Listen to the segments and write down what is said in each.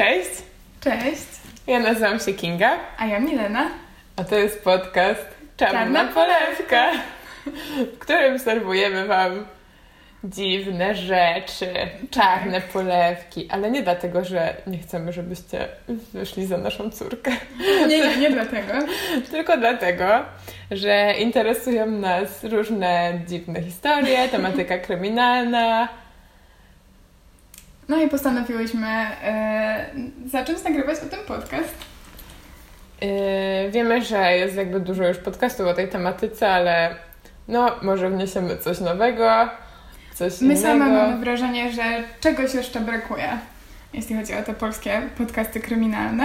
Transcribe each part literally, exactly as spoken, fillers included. Cześć! Cześć! Ja nazywam się Kinga. A ja Milena. A to jest podcast Czarna, Czarna polewka, w którym serwujemy Wam dziwne rzeczy, czarne polewki, ale nie dlatego, że nie chcemy, żebyście wyszli za naszą córkę. Nie, nie, nie dlatego. Tylko dlatego, że interesują nas różne dziwne historie, tematyka kryminalna. No i postanowiłyśmy yy, zacząć nagrywać o tym podcast. Yy, wiemy, że jest jakby dużo już podcastów o tej tematyce, ale no może wniesiemy coś nowego, coś My innego. My same mamy wrażenie, że czegoś jeszcze brakuje, jeśli chodzi o te polskie podcasty kryminalne.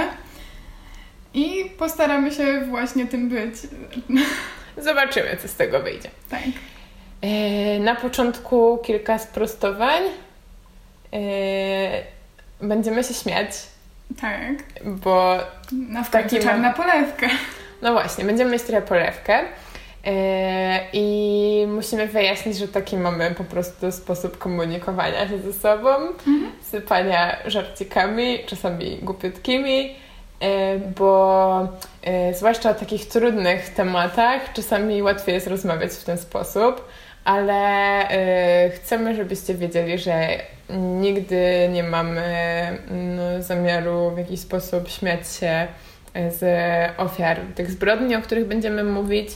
I postaramy się właśnie tym być. Zobaczymy, co z tego wyjdzie. Tak. Yy, na początku kilka sprostowań. Yy, będziemy się śmiać. Tak. Bo na w taki czarna polewkę. No właśnie, będziemy mieć trochę polewkę. Yy, I musimy wyjaśnić, że taki mamy po prostu sposób komunikowania się ze sobą, mhm. sypania żarcikami, czasami głupiutkimi, yy, bo yy, zwłaszcza o takich trudnych tematach czasami łatwiej jest rozmawiać w ten sposób. Ale y, chcemy, żebyście wiedzieli, że nigdy nie mamy no, zamiaru w jakiś sposób śmiać się z ofiar tych zbrodni, o których będziemy mówić,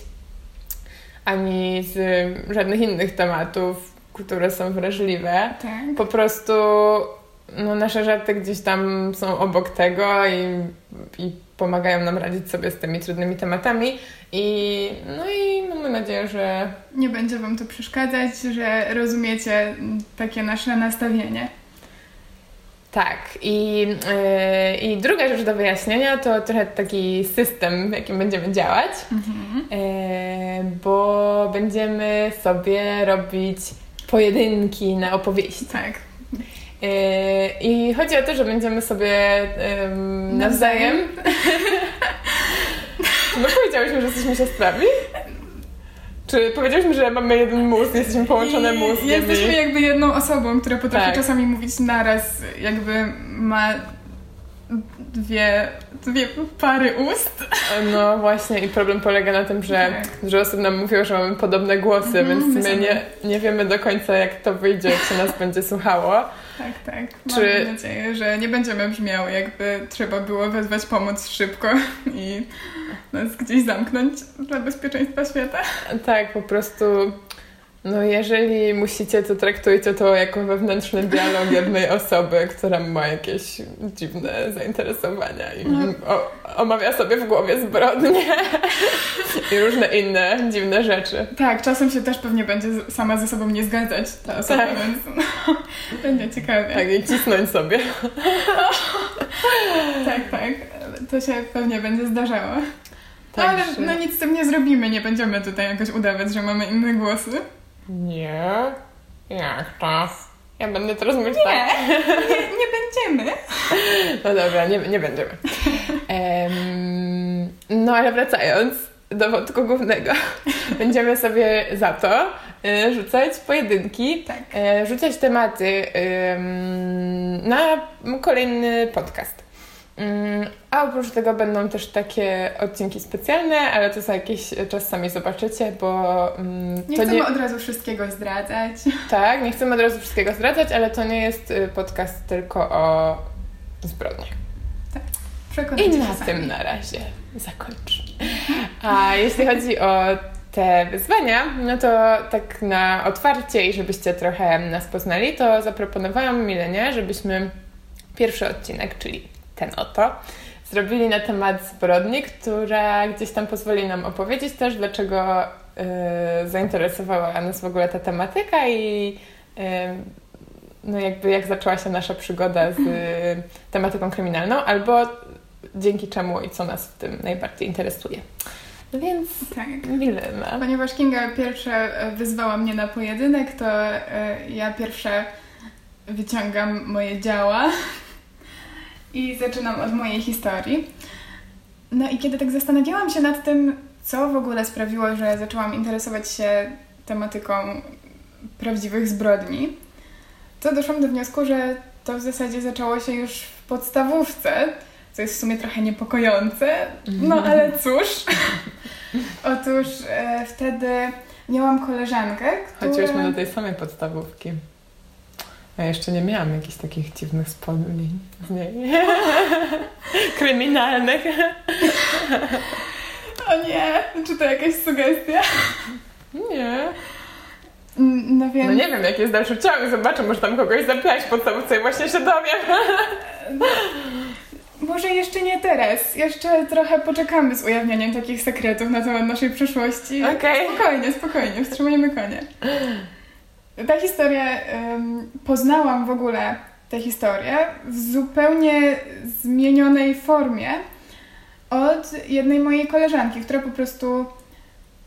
ani z y, żadnych innych tematów, które są wrażliwe. Tak. Po prostu no, nasze żarty gdzieś tam są obok tego i, i pomagają nam radzić sobie z tymi trudnymi tematami. I no i mamy nadzieję, że nie będzie Wam to przeszkadzać, że rozumiecie takie nasze nastawienie. Tak. I, yy, i druga rzecz do wyjaśnienia to trochę taki system, w jakim będziemy działać, mhm. yy, bo będziemy sobie robić pojedynki na opowieści. Tak. Yy, I chodzi o to, że będziemy sobie yy, nawzajem... No powiedziałyśmy, że jesteśmy siostrami? Czy powiedziałyśmy, że mamy jeden mózg, jesteśmy połączone mózgiem? Jesteśmy jakby jedną osobą, która potrafi tak. czasami mówić naraz, jakby ma dwie, dwie pary ust. No właśnie, i problem polega na tym, że dużo osób nam mówiło, że mamy podobne głosy, mhm, więc my nie, nie wiemy do końca, jak to wyjdzie, jak się nas będzie słuchało. Tak, tak. Czy... Mam nadzieję, że nie będziemy brzmiały, jakby trzeba było wezwać pomoc szybko i nas gdzieś zamknąć dla bezpieczeństwa świata. Tak, po prostu no jeżeli musicie, to traktujcie to jako wewnętrzny dialog jednej osoby, która ma jakieś dziwne zainteresowania i o, omawia sobie w głowie zbrodnie i różne inne dziwne rzeczy. Tak, czasem się też pewnie będzie sama ze sobą nie zgadzać ta osoba, tak. więc no, będzie ciekawie. Tak, i cisnąć sobie. tak, tak. To się pewnie będzie zdarzało. Tak, ale no nic z tym nie zrobimy, nie będziemy tutaj jakoś udawać, że mamy inne głosy. Nie, jak to? Ja będę teraz mówić nie, tak. Nie, nie będziemy. No dobra, nie, nie będziemy. Um, no ale wracając do wątku głównego, będziemy sobie za to y, rzucać pojedynki, tak. y, rzucać tematy y, na kolejny podcast. A oprócz tego będą też takie odcinki specjalne, ale to za jakiś czas sami zobaczycie, bo... Mm, nie to chcemy nie... od razu wszystkiego zdradzać. Tak, nie chcemy od razu wszystkiego zdradzać, ale to nie jest podcast tylko o zbrodniach. Tak, przekonajcie się sami. I na tym na razie zakończę. A jeśli chodzi o te wyzwania, no to tak na otwarcie i żebyście trochę nas poznali, to zaproponowałam Milenie, żebyśmy pierwszy odcinek, czyli ten oto, zrobili na temat zbrodni, która gdzieś tam pozwoli nam opowiedzieć też, dlaczego yy, zainteresowała nas w ogóle ta tematyka i yy, no jakby jak zaczęła się nasza przygoda z yy, tematyką kryminalną, albo dzięki czemu i co nas w tym najbardziej interesuje. Więc tak. Milena. Ponieważ Kinga pierwsza wyzwała mnie na pojedynek, to yy, ja pierwsza wyciągam moje działa. I zaczynam od mojej historii. No i kiedy tak zastanawiałam się nad tym, co w ogóle sprawiło, że zaczęłam interesować się tematyką prawdziwych zbrodni, to doszłam do wniosku, że to w zasadzie zaczęło się już w podstawówce, co jest w sumie trochę niepokojące, no ale cóż. Otóż e, wtedy miałam koleżankę, która... Chodziłyśmy do tej samej podstawówki. Ja jeszcze nie miałam jakichś takich dziwnych wspomnień z niej. Kryminalnych. O nie, czy to jakaś sugestia? Nie. No, więc... no nie wiem, jak jest dalszy ciąg. Zobaczę, może tam kogoś zapisać pod podstawówce i właśnie się dowiem. No, może jeszcze nie teraz. Jeszcze trochę poczekamy z ujawnianiem takich sekretów na temat naszej przyszłości. Okej. Okay. Spokojnie, spokojnie. Wstrzymujemy konie. Ta historia, um, poznałam w ogóle tę historię w zupełnie zmienionej formie od jednej mojej koleżanki, która po prostu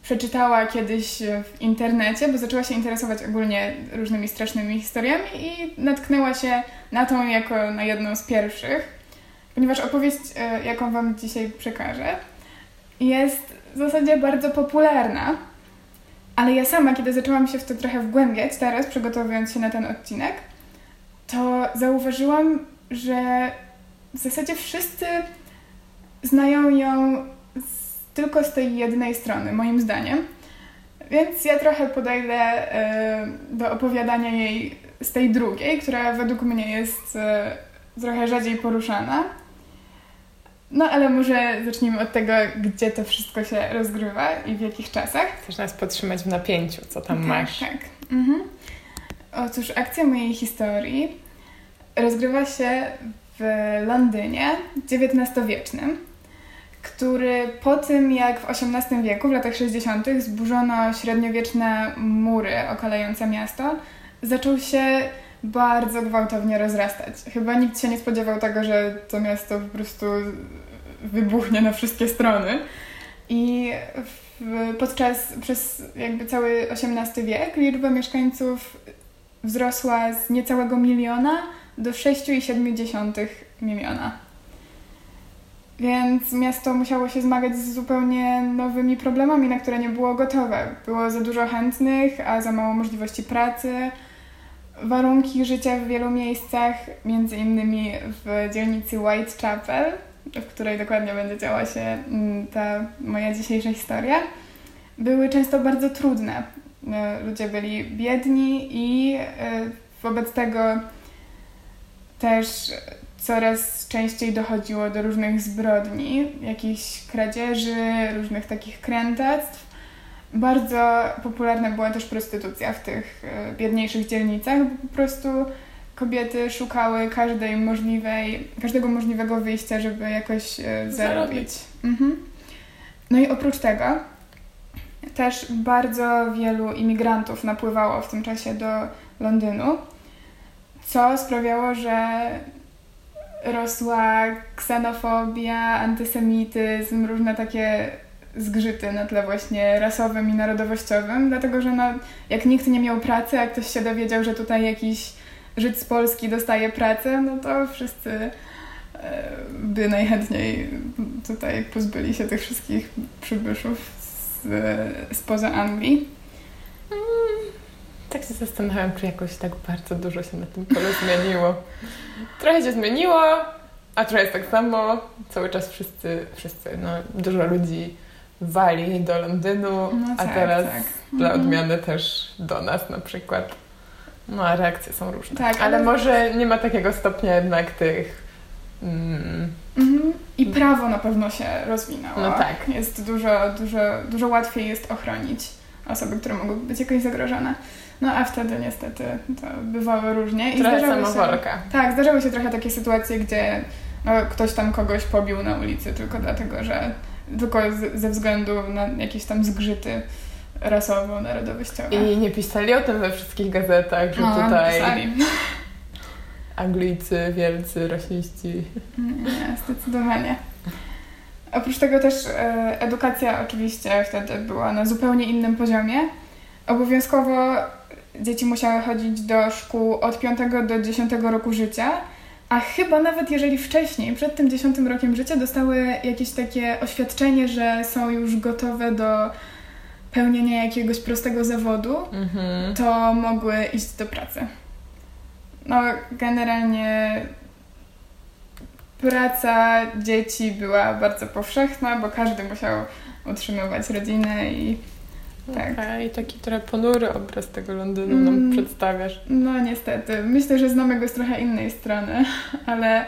przeczytała kiedyś w internecie, bo zaczęła się interesować ogólnie różnymi strasznymi historiami i natknęła się na tą jako na jedną z pierwszych, ponieważ opowieść, jaką wam dzisiaj przekażę, jest w zasadzie bardzo popularna, ale ja sama, kiedy zaczęłam się w to trochę wgłębiać teraz, przygotowując się na ten odcinek, to zauważyłam, że w zasadzie wszyscy znają ją z, tylko z tej jednej strony, moim zdaniem. Więc ja trochę podejdę y, do opowiadania jej z tej drugiej, która według mnie jest y, trochę rzadziej poruszana. No ale może zacznijmy od tego, gdzie to wszystko się rozgrywa i w jakich czasach. Chcesz nas podtrzymać w napięciu, co tam tak, masz. Tak, mhm. Otóż akcja mojej historii rozgrywa się w Londynie dziewiętnastowiecznym, który po tym, jak w osiemnastym wieku, w latach sześćdziesiątych zburzono średniowieczne mury okalające miasto, zaczął się bardzo gwałtownie rozrastać. Chyba nikt się nie spodziewał tego, że to miasto po prostu wybuchnie na wszystkie strony. I w, podczas, przez jakby cały osiemnasty wiek liczba mieszkańców wzrosła z niecałego miliona do sześć przecinek siedem miliona. Więc miasto musiało się zmagać z zupełnie nowymi problemami, na które nie było gotowe. Było za dużo chętnych, a za mało możliwości pracy. Warunki życia w wielu miejscach, między innymi w dzielnicy Whitechapel, w której dokładnie będzie działa się ta moja dzisiejsza historia, były często bardzo trudne. Ludzie byli biedni i wobec tego też coraz częściej dochodziło do różnych zbrodni, jakichś kradzieży, różnych takich krętactw. Bardzo popularna była też prostytucja w tych biedniejszych dzielnicach, bo po prostu kobiety szukały każdej możliwej, każdego możliwego wyjścia, żeby jakoś zarobić. Mhm. No i oprócz tego też bardzo wielu imigrantów napływało w tym czasie do Londynu, co sprawiało, że rosła ksenofobia, antysemityzm, różne takie zgrzyty na tle właśnie rasowym i narodowościowym, dlatego że no, jak nikt nie miał pracy, a ktoś się dowiedział, że tutaj jakiś Żyd z Polski dostaje pracę, no to wszyscy by najchętniej tutaj pozbyli się tych wszystkich przybyszów z, spoza Anglii. Mm, tak się zastanawiam, czy jakoś tak bardzo dużo się na tym polu zmieniło. Trochę się zmieniło, a trochę jest tak samo. Cały czas wszyscy, wszyscy, no dużo ludzi wali do Londynu, no tak, a teraz tak. Dla odmiany mm. też do nas na przykład. No a reakcje są różne. Tak, ale, ale może nie ma takiego stopnia jednak tych... Mm... Mm-hmm. I prawo na pewno się rozwinęło. No tak. Jest dużo, dużo, dużo łatwiej jest ochronić osoby, które mogą być jakoś zagrożone. No a wtedy niestety to bywało różnie. I trochę samowolka. Się, tak, zdarzały się trochę takie sytuacje, gdzie no, ktoś tam kogoś pobił na ulicy tylko dlatego, że tylko z, ze względu na jakieś tam zgrzyty rasowo-narodowościowe. I nie pisali o tym we wszystkich gazetach, że no, tutaj pisali. Anglicy, wielcy, rasiści. Nie, zdecydowanie. Oprócz tego też e, edukacja oczywiście wtedy była na zupełnie innym poziomie. Obowiązkowo dzieci musiały chodzić do szkół od piątego do dziesiątego roku życia, a chyba nawet jeżeli wcześniej, przed tym dziesiątym rokiem życia, dostały jakieś takie oświadczenie, że są już gotowe do pełnienia jakiegoś prostego zawodu, mm-hmm. to mogły iść do pracy. No, generalnie praca dzieci była bardzo powszechna, bo każdy musiał utrzymywać rodzinę i tak. Okay, i taki trochę ponury obraz tego Londynu nam mm, przedstawiasz. No niestety. Myślę, że znamy go z trochę innej strony, ale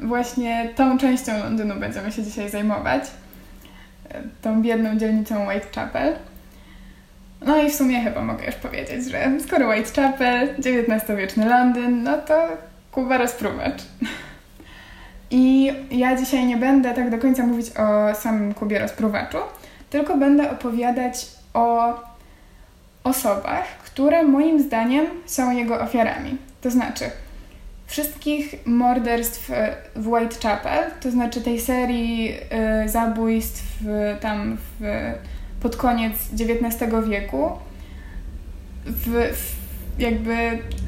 właśnie tą częścią Londynu będziemy się dzisiaj zajmować. Tą biedną dzielnicą Whitechapel. No i w sumie chyba mogę już powiedzieć, że skoro Whitechapel, dziewiętnastowieczny Londyn, no to Kuba Rozpruwacz. I ja dzisiaj nie będę tak do końca mówić o samym Kubie Rozpruwaczu, tylko będę opowiadać o osobach, które moim zdaniem są jego ofiarami. To znaczy wszystkich morderstw w Whitechapel, to znaczy tej serii y, zabójstw y, tam w, pod koniec dziewiętnastego wieku, w, w, jakby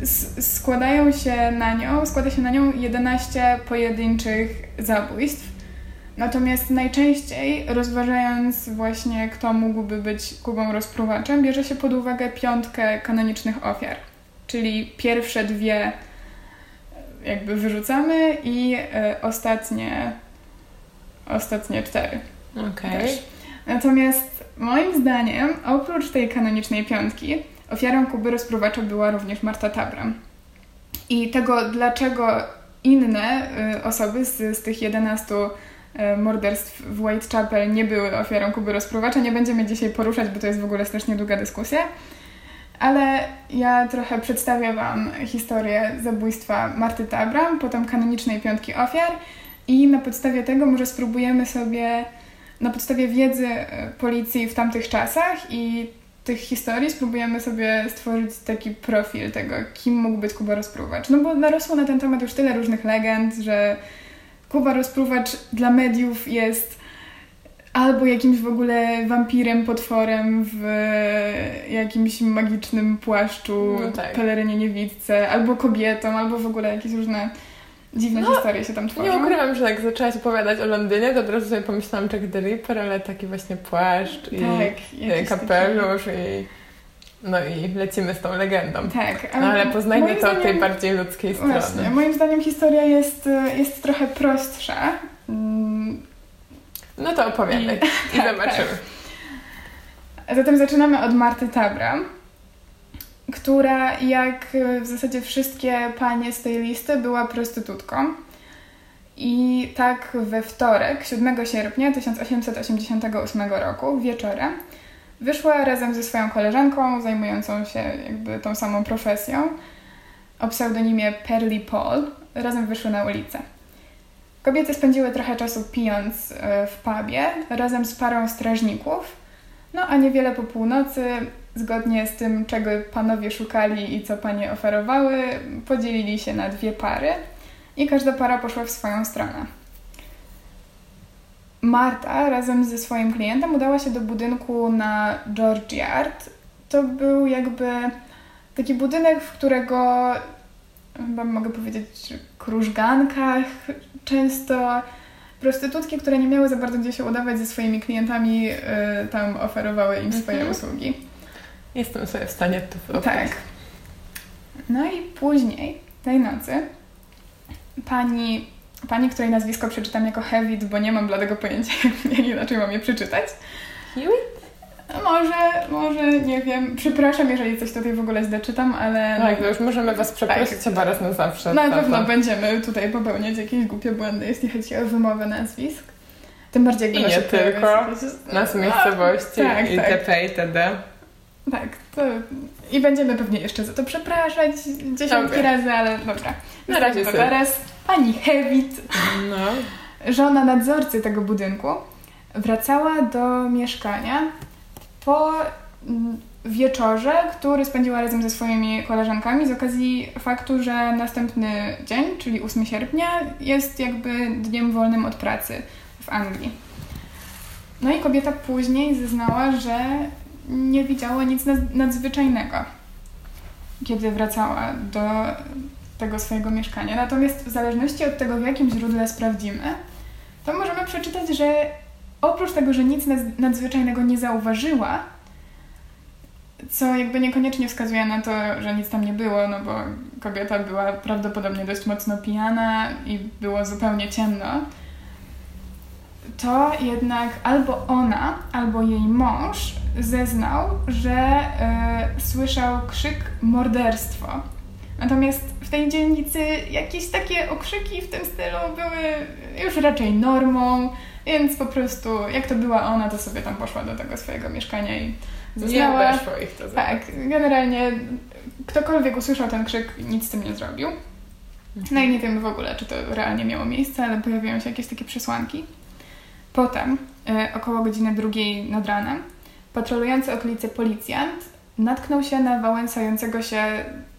s- składają się na nią, składa się na nią jedenaście pojedynczych zabójstw. Natomiast najczęściej, rozważając właśnie, kto mógłby być Kubą Rozpruwaczem, bierze się pod uwagę piątkę kanonicznych ofiar, czyli pierwsze dwie jakby wyrzucamy i y, ostatnie ostatnie cztery. Okay. Natomiast moim zdaniem, oprócz tej kanonicznej piątki, ofiarą Kuby Rozpruwacza była również Marta Tabram. I tego, dlaczego inne y, osoby z, z tych jedenastu morderstw w Whitechapel nie były ofiarą Kuby Rozpruwacza, nie będziemy dzisiaj poruszać, bo to jest w ogóle strasznie długa dyskusja. Ale ja trochę przedstawię Wam historię zabójstwa Marty Tabram, potem kanonicznej piątki ofiar i na podstawie tego może spróbujemy sobie, na podstawie wiedzy policji w tamtych czasach i tych historii spróbujemy sobie stworzyć taki profil tego, kim mógł być Kuba Rozpruwacz. No bo narosło na ten temat już tyle różnych legend, że Kuba Rozpruwacz dla mediów jest albo jakimś w ogóle wampirem, potworem w jakimś magicznym płaszczu, no tak, pelerynie niewidce, albo kobietą, albo w ogóle jakieś różne dziwne no, historie się tam tworzą. Nie ukrywam, że jak zaczęłaś opowiadać o Londynie, to od razu sobie pomyślałam Jack the Ripper, ale taki właśnie płaszcz i tak, kapelusz taki... i... No i lecimy z tą legendą. Tak. No, ale poznajmy to od tej bardziej ludzkiej strony. Właśnie, moim zdaniem historia jest, jest trochę prostsza. No to opowiadaj i, i tak, zobaczymy. Tak. Zatem zaczynamy od Marty Tabram, która jak w zasadzie wszystkie panie z tej listy była prostytutką. I tak we wtorek, siódmego sierpnia tysiąc osiemset osiemdziesiątego ósmego roku, wieczorem, wyszła razem ze swoją koleżanką zajmującą się jakby tą samą profesją o pseudonimie Pearly Poll. Razem wyszły na ulicę. Kobiety spędziły trochę czasu pijąc w pubie razem z parą strażników, no a niewiele po północy, zgodnie z tym, czego panowie szukali i co panie oferowały, podzielili się na dwie pary i każda para poszła w swoją stronę. Marta razem ze swoim klientem udała się do budynku na George Yard. To był jakby taki budynek, w którego, chyba mogę powiedzieć, krużgankach często prostytutki, które nie miały za bardzo gdzie się udawać ze swoimi klientami, yy, tam oferowały im swoje mhm. usługi. Jestem sobie w stanie to wyobrazić. Tak. No i później, tej nocy, pani... Pani, której nazwisko przeczytam jako Hewitt, bo nie mam bladego pojęcia, jak inaczej mam je przeczytać. Hewitt? Może, może, nie wiem. Przepraszam, jeżeli coś tutaj w ogóle źle czytam, ale... Tak, no już możemy Was przeprosić tak, chyba raz na zawsze. Na pewno to. Będziemy tutaj popełniać jakieś głupie błędy, jeśli chodzi o wymowę nazwisk. Tym bardziej... I nie tylko. Nas miejscowości A, tak, i tak. itp. itd. Tak, to... I będziemy pewnie jeszcze za to przepraszać dziesiątki Dobry. razy, ale dobra. Na razie sobie. Zaraz. Pani Hewitt, no. żona nadzorcy tego budynku, wracała do mieszkania po wieczorze, który spędziła razem ze swoimi koleżankami z okazji faktu, że następny dzień, czyli ósmego sierpnia, jest jakby dniem wolnym od pracy w Anglii. No i kobieta później zeznała, że nie widziała nic nadzwyczajnego, kiedy wracała do... tego swojego mieszkania. Natomiast w zależności od tego, w jakim źródle sprawdzimy, to możemy przeczytać, że oprócz tego, że nic nadzwyczajnego nie zauważyła, Co jakby niekoniecznie wskazuje na to, że nic tam nie było, no bo kobieta była prawdopodobnie dość mocno pijana i było zupełnie ciemno. To jednak albo ona, albo jej mąż zeznał, że y, słyszał krzyk morderstwo. Natomiast w tej dzielnicy jakieś takie okrzyki w tym stylu były już raczej normą, więc po prostu jak to była ona, to sobie tam poszła do tego swojego mieszkania i zeznała. Nie weszło ich to. Tak, generalnie ktokolwiek usłyszał ten krzyk, nic z tym nie zrobił. No i nie wiemy w ogóle, czy to realnie miało miejsce, ale pojawiają się jakieś takie przesłanki. Potem, y, około godziny drugiej nad ranem, patrolujący okolice policjant natknął się na wałęsającego się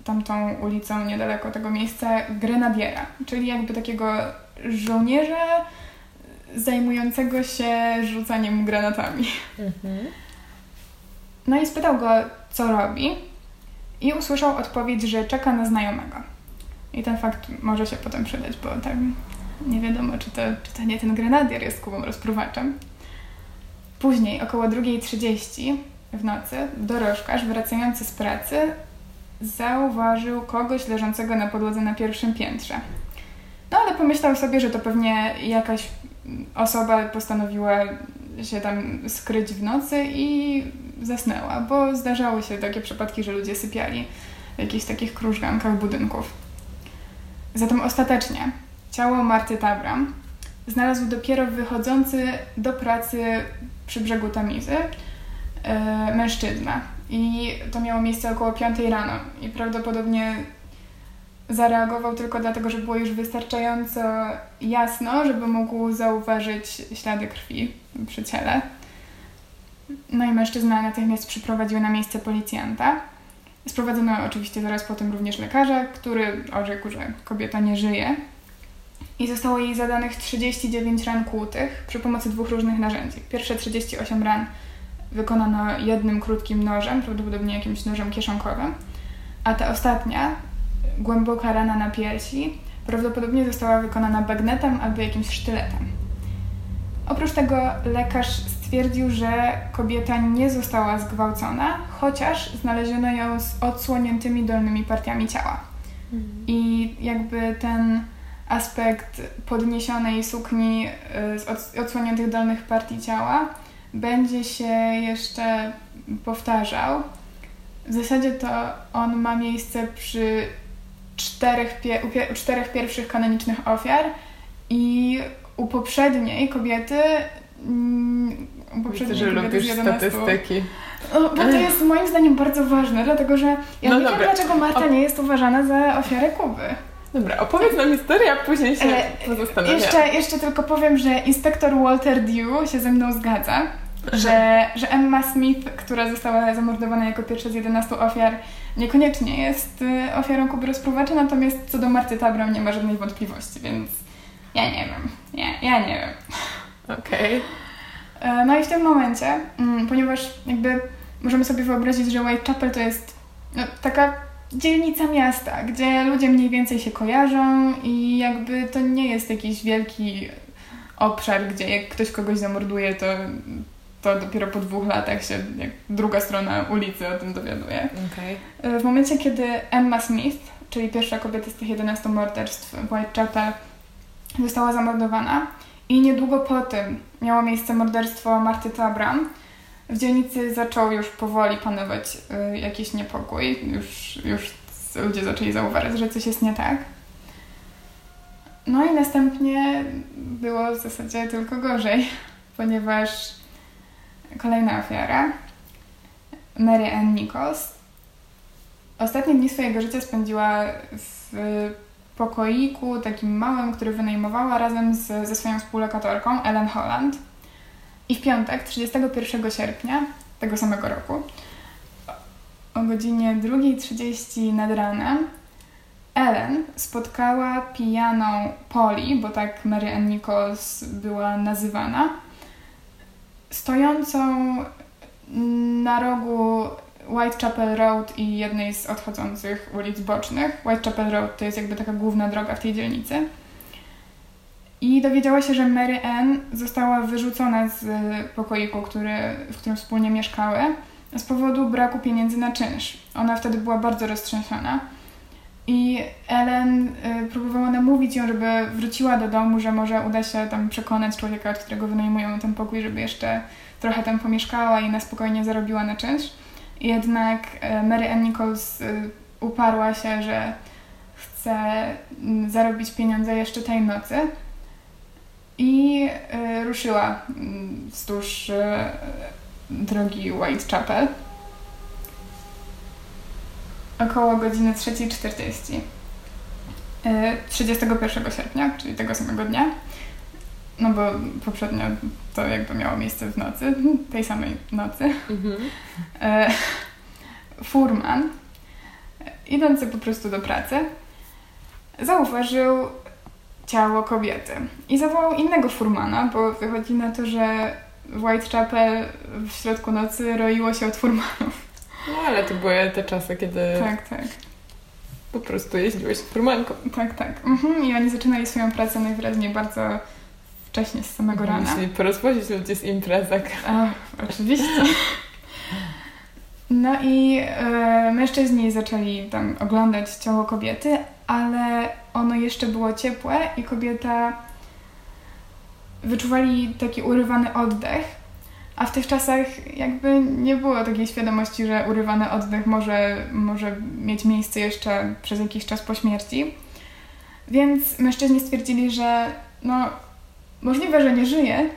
tamtą ulicą niedaleko tego miejsca grenadiera, czyli jakby takiego żołnierza zajmującego się rzucaniem granatami. Mhm. No i spytał go, co robi, i usłyszał odpowiedź, że czeka na znajomego. I ten fakt może się potem przydać, bo tam nie wiadomo, czy to, czy to nie ten grenadier jest Kubą Rozpruwaczem. Później, około drugiej trzydzieści w nocy, dorożkarz wracający z pracy zauważył kogoś leżącego na podłodze na pierwszym piętrze. No ale pomyślał sobie, że to pewnie jakaś osoba postanowiła się tam skryć w nocy i zasnęła, bo zdarzały się takie przypadki, że ludzie sypiali w jakichś takich krużgankach budynków. Zatem ostatecznie ciało Marty Tabram znalazł dopiero wychodzący do pracy przy brzegu Tamizy yy, mężczyzna. I to miało miejsce około piątej rano i prawdopodobnie zareagował tylko dlatego, że było już wystarczająco jasno, żeby mógł zauważyć ślady krwi przy ciele. No i mężczyzna natychmiast przyprowadził na miejsce policjanta. Sprowadzono oczywiście zaraz potem również lekarza, który orzekł, że kobieta nie żyje. I zostało jej zadanych trzydzieści dziewięć ran kłutych przy pomocy dwóch różnych narzędzi. Pierwsze trzydzieści osiem ran wykonano jednym krótkim nożem, prawdopodobnie jakimś nożem kieszonkowym, a ta ostatnia, głęboka rana na piersi, prawdopodobnie została wykonana bagnetem albo jakimś sztyletem. Oprócz tego lekarz stwierdził, że kobieta nie została zgwałcona, chociaż znaleziono ją z odsłoniętymi dolnymi partiami ciała. Mhm. I jakby ten aspekt podniesionej sukni z odsłoniętych dolnych partii ciała będzie się jeszcze powtarzał. W zasadzie to on ma miejsce przy czterech, pie- u pie- u czterech pierwszych kanonicznych ofiar i u poprzedniej kobiety mm, u poprzedniej Widzę, że kobiety lubisz statystyki. No, bo to jest moim zdaniem bardzo ważne, dlatego że ja no nie dobra. wiem, dlaczego Marta o... nie jest uważana za ofiarę Kuby. Dobra, opowiedz nam historię, a później się pozastanawiam. Jeszcze, jeszcze tylko powiem, że inspektor Walter Dew się ze mną zgadza, że, że Emma Smith, która została zamordowana jako pierwsza z jedenastu ofiar, niekoniecznie jest ofiarą Kuby Rozpruwacza, natomiast co do Marty Tabram nie ma żadnej wątpliwości, więc ja nie wiem. Ja, ja nie wiem. Okej. Okay. No i w tym momencie, ponieważ jakby możemy sobie wyobrazić, że Whitechapel to jest no, taka dzielnica miasta, gdzie ludzie mniej więcej się kojarzą i jakby to nie jest jakiś wielki obszar, gdzie jak ktoś kogoś zamorduje, to, to dopiero po dwóch latach się jak druga strona ulicy o tym dowiaduje. Okay. W momencie, kiedy Emma Smith, czyli pierwsza kobieta z tych jedenastu morderstw w Whitechapel, została zamordowana i niedługo po tym miało miejsce morderstwo Marty Tabram, w dzielnicy zaczął już powoli panować y, jakiś niepokój. Już, już ludzie zaczęli zauważyć, że coś jest nie tak. No i następnie było w zasadzie tylko gorzej, ponieważ kolejna ofiara, Mary Ann Nichols, ostatnie dni swojego życia spędziła w pokoiku takim małym, który wynajmowała razem z, ze swoją współlokatorką Ellen Holland. I w piątek, trzydziestego pierwszego sierpnia tego samego roku, o godzinie drugiej trzydzieści nad ranem, Ellen spotkała pijaną Polly, bo tak Mary Ann Nichols była nazywana, stojącą na rogu Whitechapel Road i jednej z odchodzących ulic bocznych. Whitechapel Road to jest jakby taka główna droga w tej dzielnicy. I dowiedziała się, że Mary Ann została wyrzucona z pokoiku, który, w którym wspólnie mieszkały, z powodu braku pieniędzy na czynsz. Ona wtedy była bardzo roztrzęsiona i Ellen y, próbowała namówić ją, żeby wróciła do domu, że może uda się tam przekonać człowieka, od którego wynajmują ten pokój, żeby jeszcze trochę tam pomieszkała i na spokojnie zarobiła na czynsz. Jednak y, Mary Ann Nichols y, uparła się, że chce y, zarobić pieniądze jeszcze tej nocy i y, ruszyła y, wzdłuż y, drogi Whitechapel około godziny trzecia czterdzieści trzydziestego pierwszego sierpnia, czyli tego samego dnia, no bo poprzednio to jakby miało miejsce w nocy, tej samej nocy. Mhm. Furman, idący po prostu do pracy, zauważył ciało kobiety i zawołał innego furmana, bo wychodzi na to, że w Whitechapel w środku nocy roiło się od furmanów. No ale to były te czasy, kiedy... Tak, tak. Po prostu jeździłeś furmanką. Tak, tak. Mhm. I oni zaczynali swoją pracę najwyraźniej bardzo wcześnie, z samego rana. Musieli porozwozić ludzi z imprezek. A, oczywiście. No i y, mężczyźni zaczęli tam oglądać ciało kobiety, ale ono jeszcze było ciepłe i kobieta... wyczuwali taki urywany oddech, a w tych czasach jakby nie było takiej świadomości, że urywany oddech może, może mieć miejsce jeszcze przez jakiś czas po śmierci. Więc mężczyźni stwierdzili, że no możliwe, że nie żyje,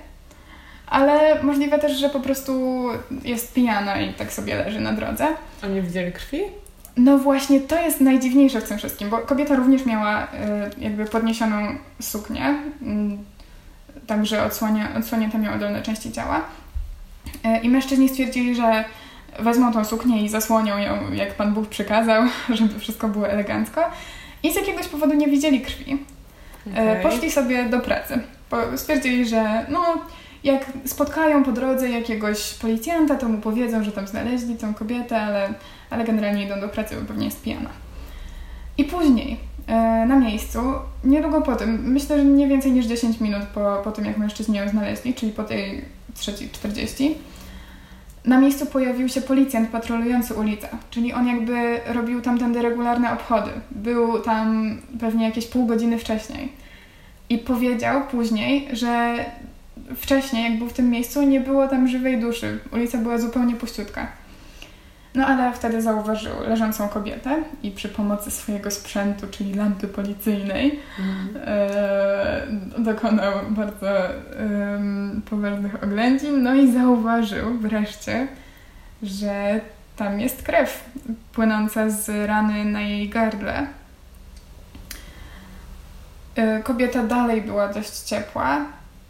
ale możliwe też, że po prostu jest pijana i tak sobie leży na drodze. A nie widzieli krwi? No właśnie, to jest najdziwniejsze w tym wszystkim, bo kobieta również miała y, jakby podniesioną suknię, y, także odsłania, odsłania tam miała dolne części ciała. I mężczyźni stwierdzili, że wezmą tą suknię i zasłonią ją, jak Pan Bóg przykazał, żeby wszystko było elegancko. I z jakiegoś powodu nie widzieli krwi. Okay. Poszli sobie do pracy. Stwierdzili, że no, jak spotkają po drodze jakiegoś policjanta, to mu powiedzą, że tam znaleźli tą kobietę, ale, ale generalnie idą do pracy, bo pewnie jest pijana. I później... na miejscu, niedługo po tym, myślę, że nie więcej niż dziesięć minut po, po tym, jak mężczyźni ją znaleźli, czyli po tej trzecia czterdzieści, na miejscu pojawił się policjant patrolujący ulicę, czyli on jakby robił tamtędy regularne obchody. Był tam pewnie jakieś pół godziny wcześniej i powiedział później, że wcześniej, jak był w tym miejscu, nie było tam żywej duszy, ulica była zupełnie puściutka. No ale wtedy zauważył leżącą kobietę i przy pomocy swojego sprzętu, czyli lampy policyjnej, mm. e, dokonał bardzo e, poważnych oględzin. No i zauważył wreszcie, że tam jest krew płynąca z rany na jej gardle. E, kobieta dalej była dość ciepła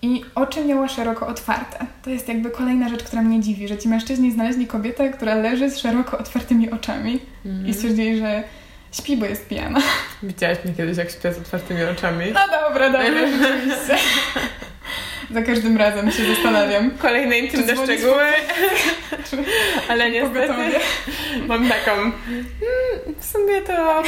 i oczy miała szeroko otwarte. To jest jakby kolejna rzecz, która mnie dziwi, że ci mężczyźni znaleźli kobietę, która leży z szeroko otwartymi oczami mm. i stwierdzili, że śpi, bo jest pijana. Widziałaś mnie kiedyś, jak śpię z otwartymi oczami? No dobra, dobra, rzeczywiście. Za każdym razem się zastanawiam. Kolejne intymne szczegóły, czy, ale czy niestety pogotowie. Mam taką hmm, w sumie to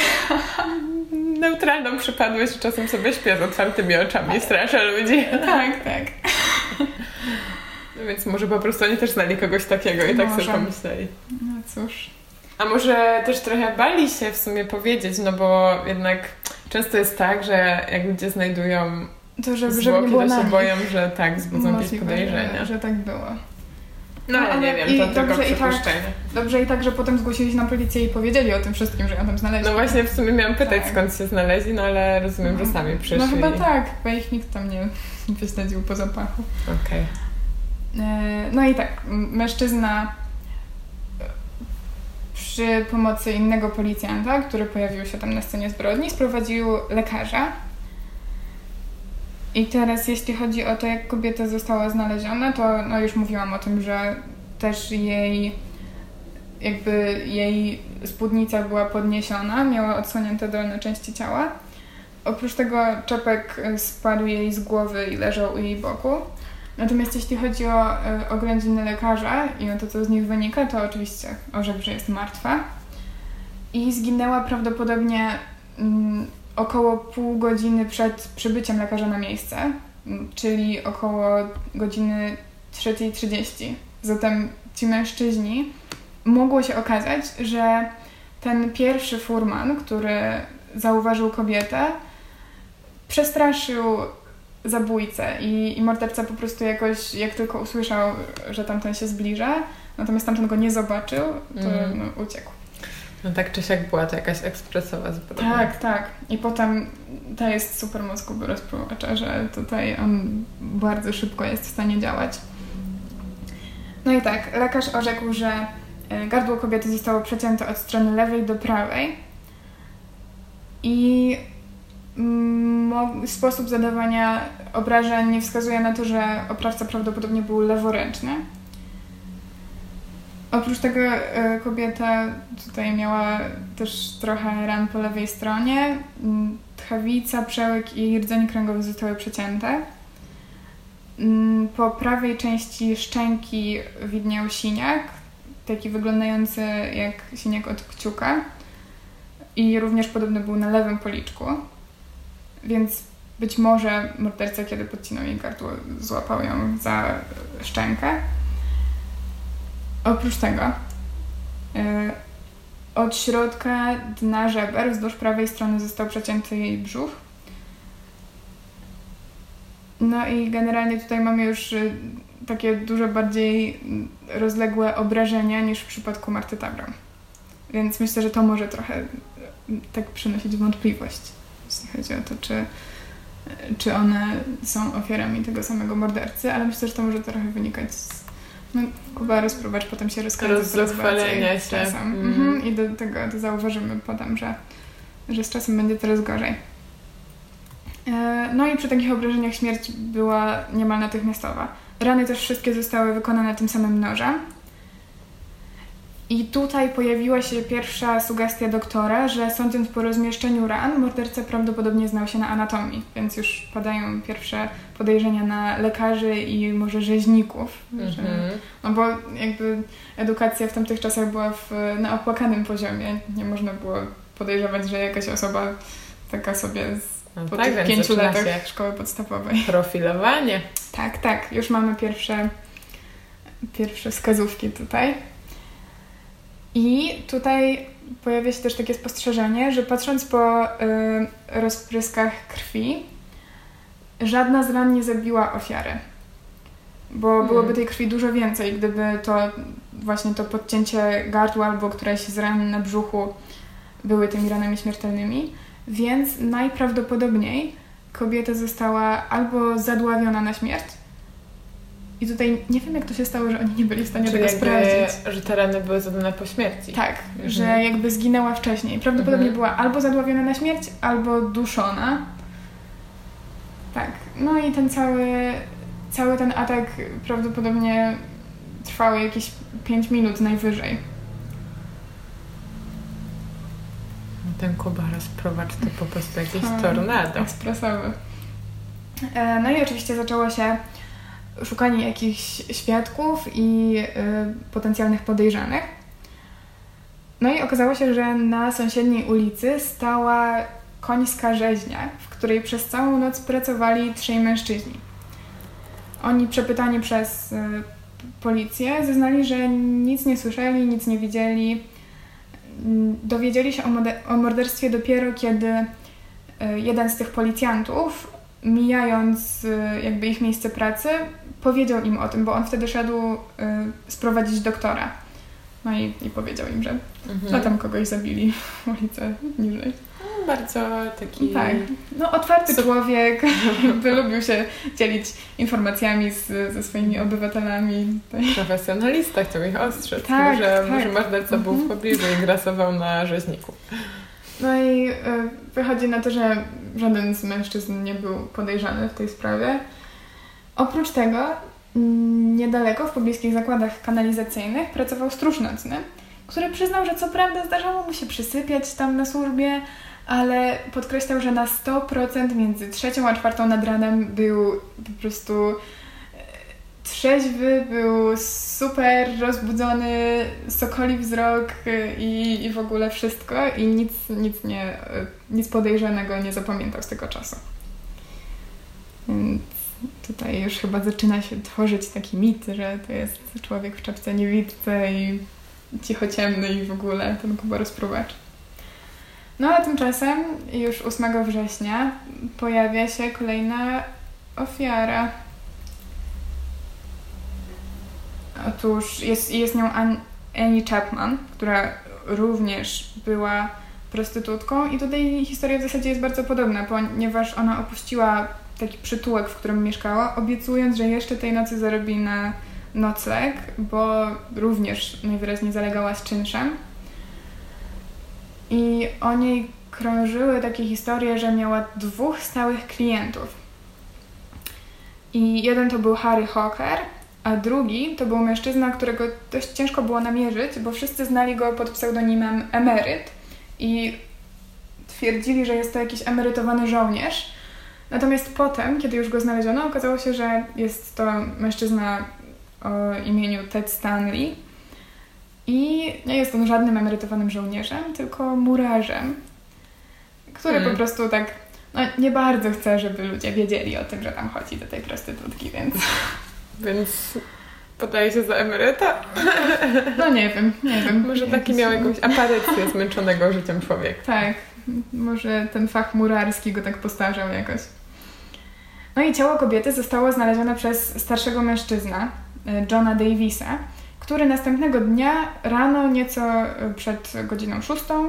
neutralną przypadłość, że czasem sobie śpię z otwartymi oczami, straszę ludzi. Tak, tak. No więc może po prostu oni też znali kogoś takiego i może. Tak sobie pomyśleli. No cóż. A może też trochę bali się w sumie powiedzieć, no bo jednak często jest tak, że jak ludzie znajdują to, żeby, żeby nie było to się nami. Boją, że tak, wzbudzą jakieś podejrzenia. Że, że tak było. No, no ale nie wiem, to tylko dobrze przypuszczenie. I tak, dobrze i tak, że potem zgłosili się na policję i powiedzieli o tym wszystkim, że ją tam znaleźli. No właśnie, w sumie miałam pytać, tak. Skąd się znaleźli, no ale rozumiem, no, że sami przyszli. No chyba tak, bo ich nikt tam nie wyśledził po zapachu. Okej. Okay. No i tak, mężczyzna przy pomocy innego policjanta, który pojawił się tam na scenie zbrodni, sprowadził lekarza. I teraz jeśli chodzi o to, jak kobieta została znaleziona, to no już mówiłam o tym, że też jej jakby jej spódnica była podniesiona, miała odsłonięte dolne części ciała. Oprócz tego czepek spadł jej z głowy i leżał u jej boku. Natomiast jeśli chodzi o oględziny lekarza i o to, co z nich wynika, to oczywiście orzekł, że jest martwa. I zginęła prawdopodobnie... Mm, około pół godziny przed przybyciem lekarza na miejsce, czyli około godziny trzecia trzydzieści. Zatem ci mężczyźni mogło się okazać, że ten pierwszy furman, który zauważył kobietę, przestraszył zabójcę i, i morderca po prostu jakoś, jak tylko usłyszał, że tamten się zbliża, natomiast tamten go nie zobaczył, to mm. no, uciekł. No tak czy siak była to jakaś ekspresowa zbrodnia. Tak, tak. I potem to jest supermoc Kuby Rozpruwacza, że tutaj on bardzo szybko jest w stanie działać. No i tak, lekarz orzekł, że gardło kobiety zostało przecięte od strony lewej do prawej i mo- sposób zadawania obrażeń wskazuje na to, że oprawca prawdopodobnie był leworęczny. Oprócz tego y, kobieta tutaj miała też trochę ran po lewej stronie. Tchawica, przełyk i rdzeń kręgowy zostały przecięte. Y, po prawej części szczęki widniał siniak, taki wyglądający jak siniak od kciuka. I również podobny był na lewym policzku. Więc być może morderca, kiedy podcinał jej gardło, złapał ją za szczękę. Oprócz tego yy, od środka dna żeber wzdłuż prawej strony został przecięty jej brzuch. No i generalnie tutaj mamy już y, takie dużo bardziej rozległe obrażenia niż w przypadku Marty Tabram. Więc myślę, że to może trochę y, tak przynosić wątpliwość, jeśli chodzi o to, czy, czy one są ofiarami tego samego mordercy, ale myślę, że to może trochę wynikać z No, Kuba Rozpruwacz potem się rozkręca coraz bardziej z czasem. Mm. Mhm. I do tego to zauważymy potem, że, że z czasem będzie coraz gorzej. E, no i przy takich obrażeniach śmierć była niemal natychmiastowa. Rany też wszystkie zostały wykonane tym samym nożem. I tutaj pojawiła się pierwsza sugestia doktora, że sądząc po rozmieszczeniu ran, morderca prawdopodobnie znał się na anatomii, więc już padają pierwsze podejrzenia na lekarzy i może rzeźników. Mm-hmm. Że, no bo jakby edukacja w tamtych czasach była w, na opłakanym poziomie. Nie można było podejrzewać, że jakaś osoba taka sobie z, no po tak, tych pięciu latach szkoły podstawowej. Profilowanie. Tak, tak. Już mamy pierwsze, pierwsze wskazówki tutaj. I tutaj pojawia się też takie spostrzeżenie, że patrząc po y, rozpryskach krwi, żadna z ran nie zabiła ofiary, bo mm. byłoby tej krwi dużo więcej, gdyby to właśnie to podcięcie gardła albo któreś z ran na brzuchu były tymi ranami śmiertelnymi, więc najprawdopodobniej kobieta została albo zadławiona na śmierć. I tutaj nie wiem, jak to się stało, że oni nie byli w stanie Czyli tego sprawdzić. Że te rany były zadane po śmierci. Tak, mhm. że jakby zginęła wcześniej. Prawdopodobnie mhm. była albo zadławiona na śmierć, albo duszona. Tak. No i ten cały, cały ten atak prawdopodobnie trwał jakieś pięć minut najwyżej. Ten Kuba Rozpruwacz to po prostu jakieś hmm. tornado. Ekspresowy. E, no i oczywiście zaczęło się szukanie jakichś świadków i y, potencjalnych podejrzanych. No i okazało się, że na sąsiedniej ulicy stała końska rzeźnia, w której przez całą noc pracowali trzej mężczyźni. Oni przepytani przez y, policję zeznali, że nic nie słyszeli, nic nie widzieli. Dowiedzieli się o, mode- o morderstwie dopiero, kiedy y, jeden z tych policjantów, mijając jakby ich miejsce pracy, powiedział im o tym, bo on wtedy szedł y, sprowadzić doktora. No i, i powiedział im, że mhm. no tam kogoś zabili w ulicy niżej. No, bardzo taki... Tak. No otwarty so... człowiek, by lubił się dzielić informacjami z, ze swoimi obywatelami. Profesjonalista, chciał ich ostrzec. Tak, może, tak. może morderca mhm. był w pobliżu i grasował na rzeźniku. No i y, wychodzi na to, że żaden z mężczyzn nie był podejrzany w tej sprawie. Oprócz tego niedaleko, w pobliskich zakładach kanalizacyjnych, pracował stróż nocny, który przyznał, że co prawda zdarzało mu się przysypiać tam na służbie, ale podkreślał, że na sto procent między trzecią a czwartą nad ranem był po prostu trzeźwy, był super rozbudzony, sokoli wzrok i, i w ogóle wszystko i nic, nic, nie, nic podejrzanego nie zapamiętał z tego czasu. Więc tutaj już chyba zaczyna się tworzyć taki mit, że to jest człowiek w czapce niewidce i cichociemny i w ogóle ten Kuba Rozpruwacz. No a tymczasem już ósmego września pojawia się kolejna ofiara. Otóż jest, jest nią Annie Chapman, która również była prostytutką i tutaj historia w zasadzie jest bardzo podobna, ponieważ ona opuściła taki przytułek, w którym mieszkała, obiecując, że jeszcze tej nocy zarobi na nocleg, bo również najwyraźniej zalegała z czynszem. I o niej krążyły takie historie, że miała dwóch stałych klientów. I jeden to był Harry Hawker, a drugi to był mężczyzna, którego dość ciężko było namierzyć, bo wszyscy znali go pod pseudonimem Emeryt i twierdzili, że jest to jakiś emerytowany żołnierz. Natomiast potem, kiedy już go znaleziono, okazało się, że jest to mężczyzna o imieniu Ted Stanley i nie jest on żadnym emerytowanym żołnierzem, tylko murarzem, który hmm. po prostu tak no, nie bardzo chce, żeby ludzie wiedzieli o tym, że tam chodzi do tej prostytutki, więc... Więc podaje się za emeryta? No nie wiem, nie wiem. Może taki miał jakąś aparycję zmęczonego życiem człowieka. Tak, może ten fach murarski go tak postarzał jakoś. No i ciało kobiety zostało znalezione przez starszego mężczyznę, Johna Davisa, który następnego dnia rano, nieco przed godziną szóstą,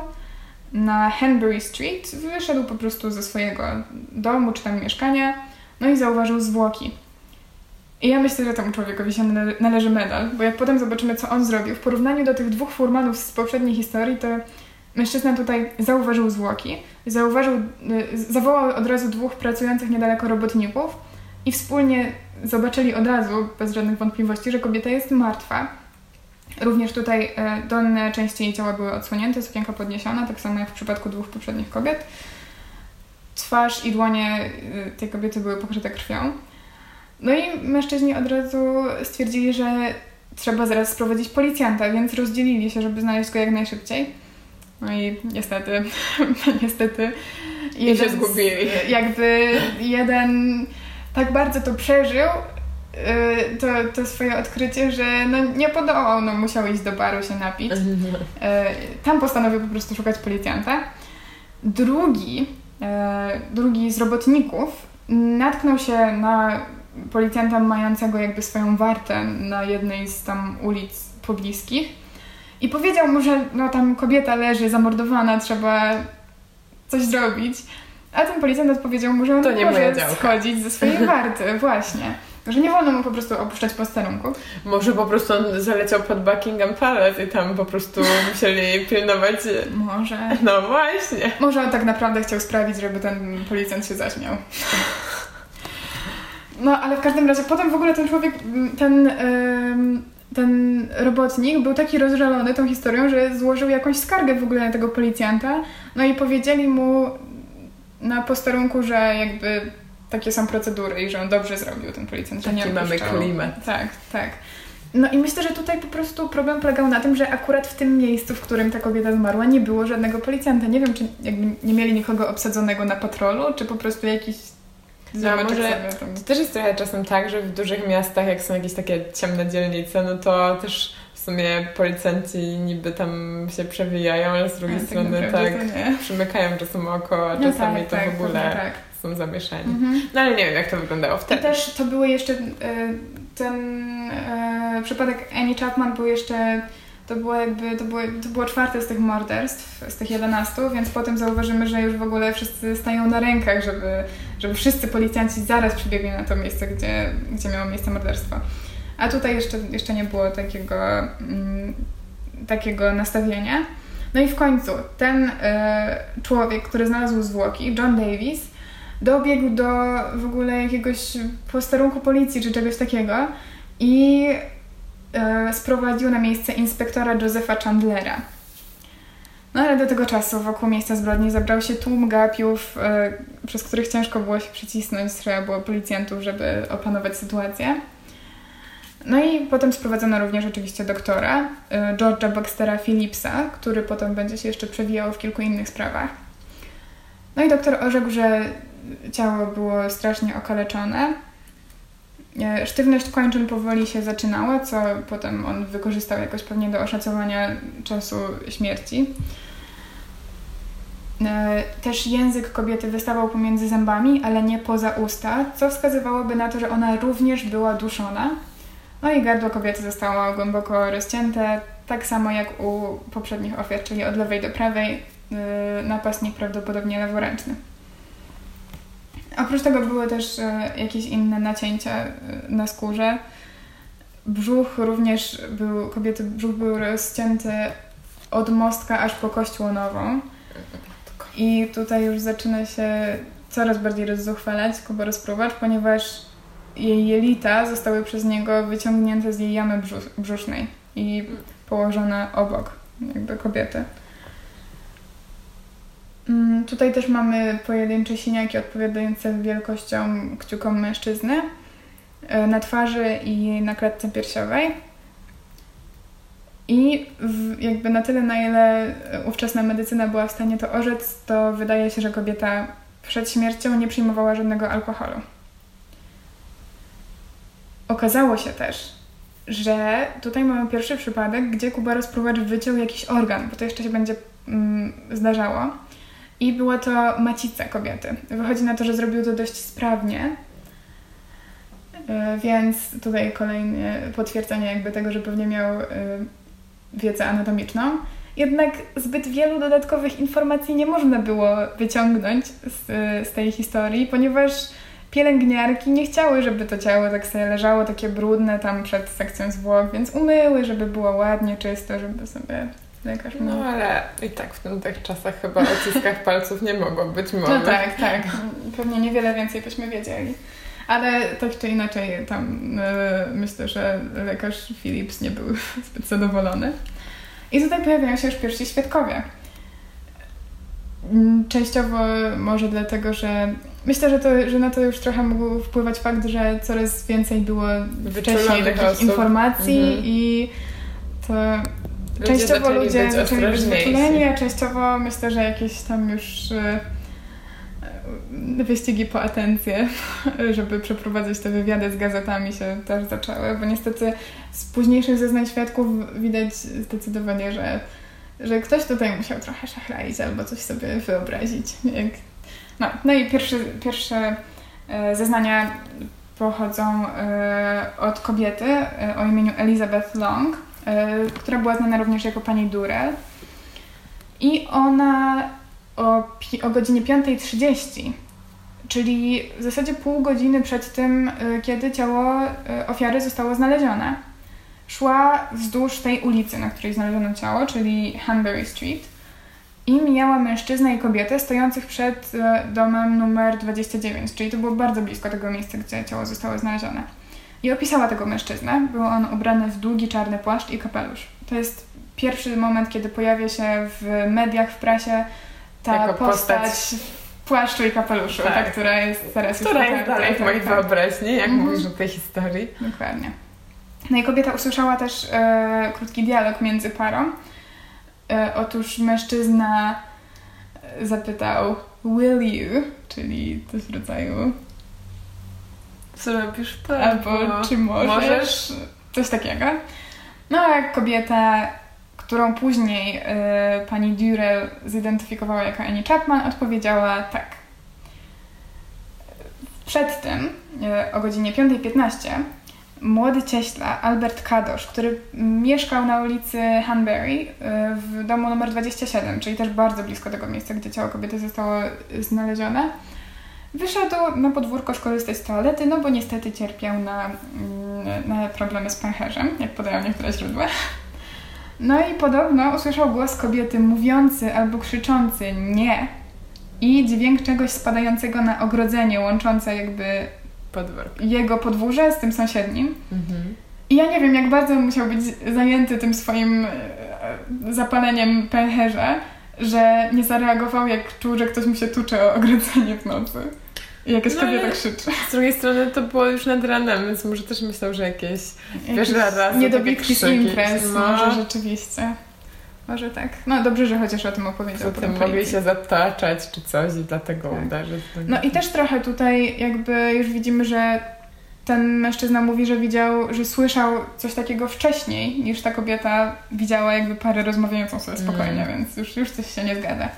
na Hanbury Street wyszedł po prostu ze swojego domu czy tam mieszkania, no i zauważył zwłoki. I ja myślę, że temu człowiekowi się należy medal, bo jak potem zobaczymy, co on zrobił, w porównaniu do tych dwóch furmanów z poprzedniej historii, to mężczyzna tutaj zauważył zwłoki, zauważył, zawołał od razu dwóch pracujących niedaleko robotników i wspólnie zobaczyli od razu, bez żadnych wątpliwości, że kobieta jest martwa. Również tutaj dolne części jej ciała były odsłonięte, sukienka podniesiona, tak samo jak w przypadku dwóch poprzednich kobiet. Twarz i dłonie tej kobiety były pokryte krwią. No i mężczyźni od razu stwierdzili, że trzeba zaraz sprowadzić policjanta, więc rozdzielili się, żeby znaleźć go jak najszybciej. No i niestety, niestety... I się zgubili. Jakby jeden tak bardzo to przeżył, yy, to, to swoje odkrycie, że no nie podołał, no musiał iść do baru się napić. Yy, tam postanowił po prostu szukać policjanta. Drugi, yy, drugi z robotników natknął się na policjanta mającego jakby swoją wartę na jednej z tam ulic pobliskich i powiedział mu, że no tam kobieta leży zamordowana, trzeba coś zrobić, a ten policjant odpowiedział mu, że on to nie może schodzić ze swojej warty, właśnie, że nie wolno mu po prostu opuszczać posterunku. Może po prostu on zaleciał pod Buckingham Palace i tam po prostu musieli pilnować. Może. No właśnie. Może on tak naprawdę chciał sprawić, żeby ten policjant się zaśmiał. No, ale w każdym razie potem w ogóle ten człowiek, ten, yy, ten robotnik był taki rozżalony tą historią, że złożył jakąś skargę w ogóle na tego policjanta. No i powiedzieli mu na posterunku, że jakby takie są procedury i że on dobrze zrobił, ten policjant, że nie mamy klimat. Tak, tak. No i myślę, że tutaj po prostu problem polegał na tym, że akurat w tym miejscu, w którym ta kobieta zmarła, nie było żadnego policjanta. Nie wiem, czy jakby nie mieli nikogo obsadzonego na patrolu, czy po prostu jakiś... No, może to też jest trochę czasem tak, że w dużych miastach, jak są jakieś takie ciemne dzielnice, no to też w sumie policjanci niby tam się przewijają, ale z drugiej a, strony tak, tak przymykają czasem oko, a no czasami tak, to tak, w ogóle tak. Są zamieszani. Mhm. No ale nie wiem, jak to wyglądało wtedy. I też to były jeszcze, ten przypadek Annie Chapman był jeszcze, to było jakby, to było, to było czwarte z tych morderstw, z tych jedenastu, więc potem zauważymy, że już w ogóle wszyscy stają na rękach, żeby żeby wszyscy policjanci zaraz przybiegli na to miejsce, gdzie, gdzie miało miejsce morderstwo. A tutaj jeszcze, jeszcze nie było takiego, mm, takiego nastawienia. No i w końcu ten y, człowiek, który znalazł zwłoki, John Davis, dobiegł do w ogóle jakiegoś posterunku policji czy czegoś takiego i y, sprowadził na miejsce inspektora Josepha Chandlera. No ale do tego czasu wokół miejsca zbrodni zabrał się tłum gapiów, yy, przez których ciężko było się przycisnąć, trzeba było policjantów, żeby opanować sytuację. No i potem sprowadzono również oczywiście doktora, yy, George'a Baxtera Phillipsa, który potem będzie się jeszcze przewijał w kilku innych sprawach. No i doktor orzekł, że ciało było strasznie okaleczone, Sztywność kończyn powoli się zaczynała, co potem on wykorzystał jakoś pewnie do oszacowania czasu śmierci. Też język kobiety wystawał pomiędzy zębami, ale nie poza usta, co wskazywałoby na to, że ona również była duszona. No i gardło kobiety zostało głęboko rozcięte, tak samo jak u poprzednich ofiar, czyli od lewej do prawej, napastnik prawdopodobnie leworęczny. Oprócz tego były też jakieś inne nacięcia na skórze. Brzuch również był, kobiety brzuch był rozcięty od mostka aż po kość łonową. I tutaj już zaczyna się coraz bardziej rozzuchwalać Kuba Rozpruwacz, ponieważ jej jelita zostały przez niego wyciągnięte z jej jamy brzusz, brzusznej i położone obok jakby kobiety. Tutaj też mamy pojedyncze siniaki odpowiadające wielkością kciukom mężczyzny na twarzy i na klatce piersiowej. I w, jakby na tyle, na ile ówczesna medycyna była w stanie to orzec, to wydaje się, że kobieta przed śmiercią nie przyjmowała żadnego alkoholu. Okazało się też, że tutaj mamy pierwszy przypadek, gdzie Kuba Rozpruwacz wyciął jakiś organ, bo to jeszcze się będzie mm, zdarzało. I była to macica kobiety. Wychodzi na to, że zrobił to dość sprawnie, yy, więc tutaj kolejne potwierdzenie jakby tego, że pewnie miał yy, wiedzę anatomiczną. Jednak zbyt wielu dodatkowych informacji nie można było wyciągnąć z, z tej historii, ponieważ pielęgniarki nie chciały, żeby to ciało tak sobie leżało takie brudne tam przed sekcją zwłok, więc umyły, żeby było ładnie, czysto, żeby sobie lekarz mógł. No ale i tak w tamtych czasach chyba o odciskach palców nie mogło być mowy. No tak, tak. Pewnie niewiele więcej byśmy wiedzieli. Ale tak czy inaczej tam yy, myślę, że lekarz Phillips nie był zbyt zadowolony. I tutaj pojawiają się już pierwsi świadkowie. Częściowo może dlatego, że myślę, że, to, że na to już trochę mógł wpływać fakt, że coraz więcej było wcześniej takich informacji mhm. i to ludzie częściowo zaczęli ludzie być zaczęli być wyczuleni, a częściowo myślę, że jakieś tam już wyścigi po atencję, żeby przeprowadzać te wywiady z gazetami się też zaczęły, bo niestety z późniejszych zeznań świadków widać zdecydowanie, że, że ktoś tutaj musiał trochę szachraić albo coś sobie wyobrazić. No, no i pierwsze, pierwsze zeznania pochodzą od kobiety o imieniu Elizabeth Long, która była znana również jako pani Durrell i ona O, o godzinie piąta trzydzieści, czyli w zasadzie pół godziny przed tym, kiedy ciało ofiary zostało znalezione, szła wzdłuż tej ulicy, na której znaleziono ciało, czyli Hanbury Street, i mijała mężczyznę i kobietę stojących przed domem numer dwadzieścia dziewięć, czyli to było bardzo blisko tego miejsca, gdzie ciało zostało znalezione. I opisała tego mężczyznę. Był on ubrany w długi czarny płaszcz i kapelusz. To jest pierwszy moment, kiedy pojawia się w mediach, w prasie ta jako postać, postać w płaszczu i kapeluszu, tak. Ta, która jest teraz która już... Która jest dalej w mojej wyobraźni, jak mm. mówisz o tej historii. Dokładnie. No i kobieta usłyszała też e, krótki dialog między parą. E, otóż mężczyzna zapytał "Will you?", czyli coś w rodzaju "Co robisz tak?" albo "Czy możesz? możesz?", coś takiego. No a kobieta, którą później y, pani Durrell zidentyfikowała jako Annie Chapman, odpowiedziała tak. Przed tym, y, o godzinie piąta piętnaście, młody cieśla Albert Kadosz, który mieszkał na ulicy Hanbury y, w domu numer dwadzieścia siedem, czyli też bardzo blisko tego miejsca, gdzie ciało kobiety zostało znalezione, wyszedł na podwórko skorzystać z toalety, no bo niestety cierpiał na, na problemy z pęcherzem, jak podają niektóre źródła. No i podobno usłyszał głos kobiety mówiący albo krzyczący "nie" i dźwięk czegoś spadającego na ogrodzenie łączące jakby podwórko. Jego podwórze z tym sąsiednim. Mhm. I ja nie wiem, jak bardzo musiał być zajęty tym swoim zapaleniem pęcherza, że nie zareagował, jak czuł, że ktoś mu się tucze o ogrodzenie w nocy. I jakaś no kobieta krzyczy. Z drugiej strony to było już nad ranem, więc może też myślał, że jakieś pierwsza raz niedobitki z imprez. No. Może rzeczywiście. Może tak. No dobrze, że chociaż o tym opowiedział. O tym mogli się zataczać czy coś i dlatego tak uderzyć. No i też trochę tutaj jakby już widzimy, że ten mężczyzna mówi, że widział, że słyszał coś takiego wcześniej, niż ta kobieta widziała jakby parę rozmawiającą sobie spokojnie, mm. więc już, już coś się nie zgadza.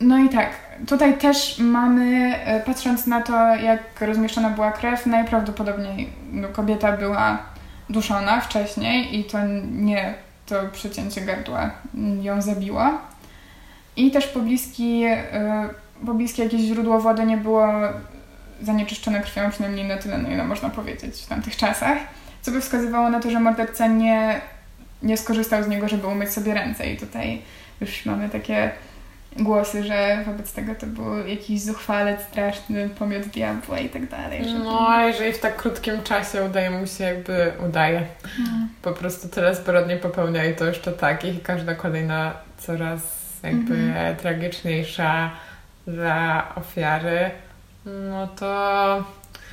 No i tak, tutaj też mamy, patrząc na to, jak rozmieszczona była krew, najprawdopodobniej kobieta była duszona wcześniej i to nie to przecięcie gardła ją zabiło. I też pobliskie, pobliskie jakieś źródło wody nie było zanieczyszczone krwią, przynajmniej na tyle, no ile można powiedzieć w tamtych czasach, co by wskazywało na to, że morderca nie, nie skorzystał z niego, żeby umyć sobie ręce. I tutaj już mamy takie głosy, że wobec tego to był jakiś zuchwalec, straszny pomiot diabła i tak dalej. Żeby... No, a jeżeli w tak krótkim czasie udaje mu się, jakby udaje. Hmm. Po prostu tyle zbrodni popełnia i to jeszcze takich i każda kolejna coraz jakby hmm. tragiczniejsza dla ofiary, no to...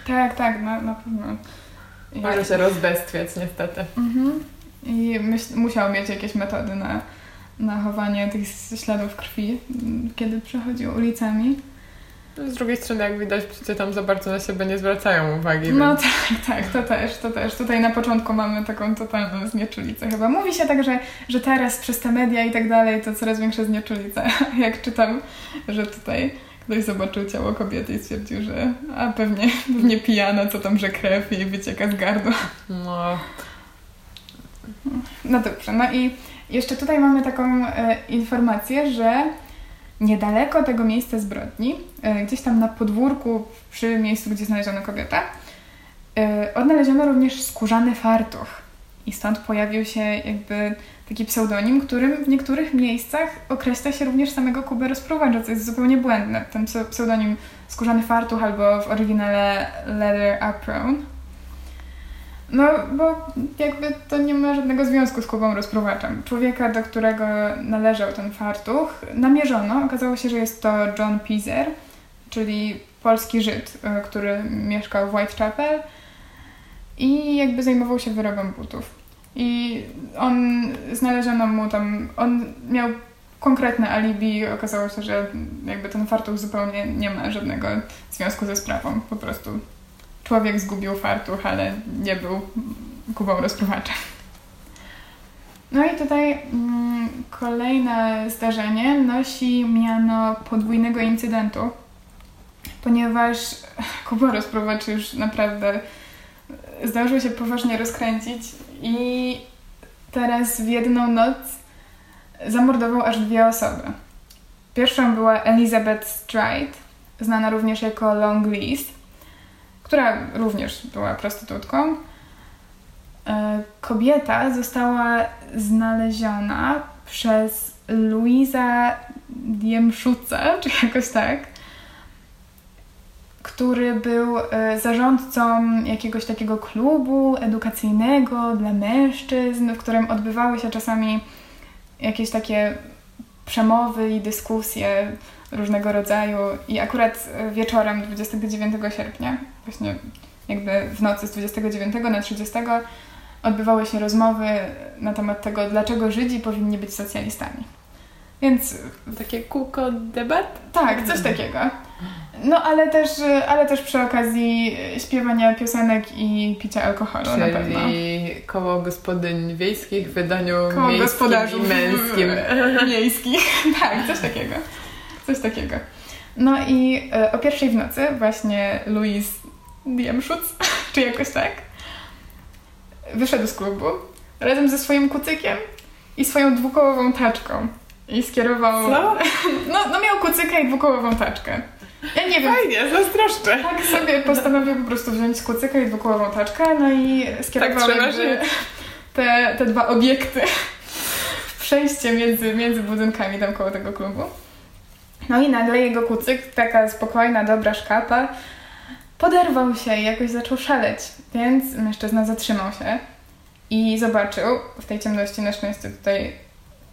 Tak, tak, no, na pewno. I... Może się rozbestwiać niestety. Mhm. I myśl... musiał mieć jakieś metody na na chowanie tych śladów krwi, kiedy przechodził ulicami. Z drugiej strony, jak widać, przecież tam za bardzo na siebie nie zwracają uwagi. No więc... tak, tak, to też, to też. Tutaj na początku mamy taką totalną znieczulicę chyba. Mówi się tak, że, że teraz przez te media i tak dalej to coraz większa znieczulica. Jak czytam, że tutaj ktoś zobaczył ciało kobiety i stwierdził, że a pewnie, pewnie pijana, co tam, że krew jej wycieka z gardła. No. No dobrze, no i jeszcze tutaj mamy taką e, informację, że niedaleko tego miejsca zbrodni, e, gdzieś tam na podwórku, przy miejscu, gdzie znaleziono kobietę, e, odnaleziono również skórzany fartuch. I stąd pojawił się jakby taki pseudonim, którym w niektórych miejscach określa się również samego Kubę Rozpruwacza, co jest zupełnie błędne. Ten pseudonim skórzany fartuch albo w oryginale leather apron. No, bo jakby to nie ma żadnego związku z Kubą Rozpruwaczem. Człowieka, do którego należał ten fartuch, namierzono. Okazało się, że jest to John Pizer, czyli polski Żyd, który mieszkał w Whitechapel i jakby zajmował się wyrobem butów. I on, znaleziono mu tam, on miał konkretne alibi. Okazało się, że jakby ten fartuch zupełnie nie ma żadnego związku ze sprawą, po prostu. Człowiek zgubił fartuch, ale nie był Kubą Rozpruwaczem. No i tutaj mm, kolejne zdarzenie nosi miano podwójnego incydentu, ponieważ Kuba Rozpruwacz już naprawdę zdążył się poważnie rozkręcić i teraz w jedną noc zamordował aż dwie osoby. Pierwszą była Elizabeth Stride, znana również jako Long Liz, która również była prostytutką. Kobieta została znaleziona przez Luisa Diemszuca, czy jakoś tak, który był zarządcą jakiegoś takiego klubu edukacyjnego dla mężczyzn, w którym odbywały się czasami jakieś takie przemowy i dyskusje różnego rodzaju i akurat wieczorem dwudziestego dziewiątego sierpnia, właśnie jakby w nocy z dwudziestego dziewiątego na trzydziestego odbywały się rozmowy na temat tego, dlaczego Żydzi powinni być socjalistami. Więc... Takie kółko debat? Tak, coś takiego. No ale też, ale też przy okazji śpiewania piosenek i picia alkoholu. Czyli na pewno. Czyli koło gospodyń wiejskich w wydaniu koło miejskim i męskim. Miejskich, tak, coś takiego. Coś takiego. No i e, o pierwszej w nocy właśnie Louis Diemschutz, czy jakoś tak, wyszedł z klubu razem ze swoim kucykiem i swoją dwukołową taczką. I skierował... Co? No, no miał kucykę i dwukołową taczkę. Ja nie wiem. Fajnie, zazdroszczę. Tak sobie postanowił po prostu wziąć kucykę i dwukołową taczkę, no i skierował tak te, te dwa obiekty w przejście między, między budynkami tam koło tego klubu. No i nagle jego kucyk, taka spokojna, dobra szkapa, poderwał się i jakoś zaczął szaleć. Więc mężczyzna zatrzymał się i zobaczył w tej ciemności, na szczęście tutaj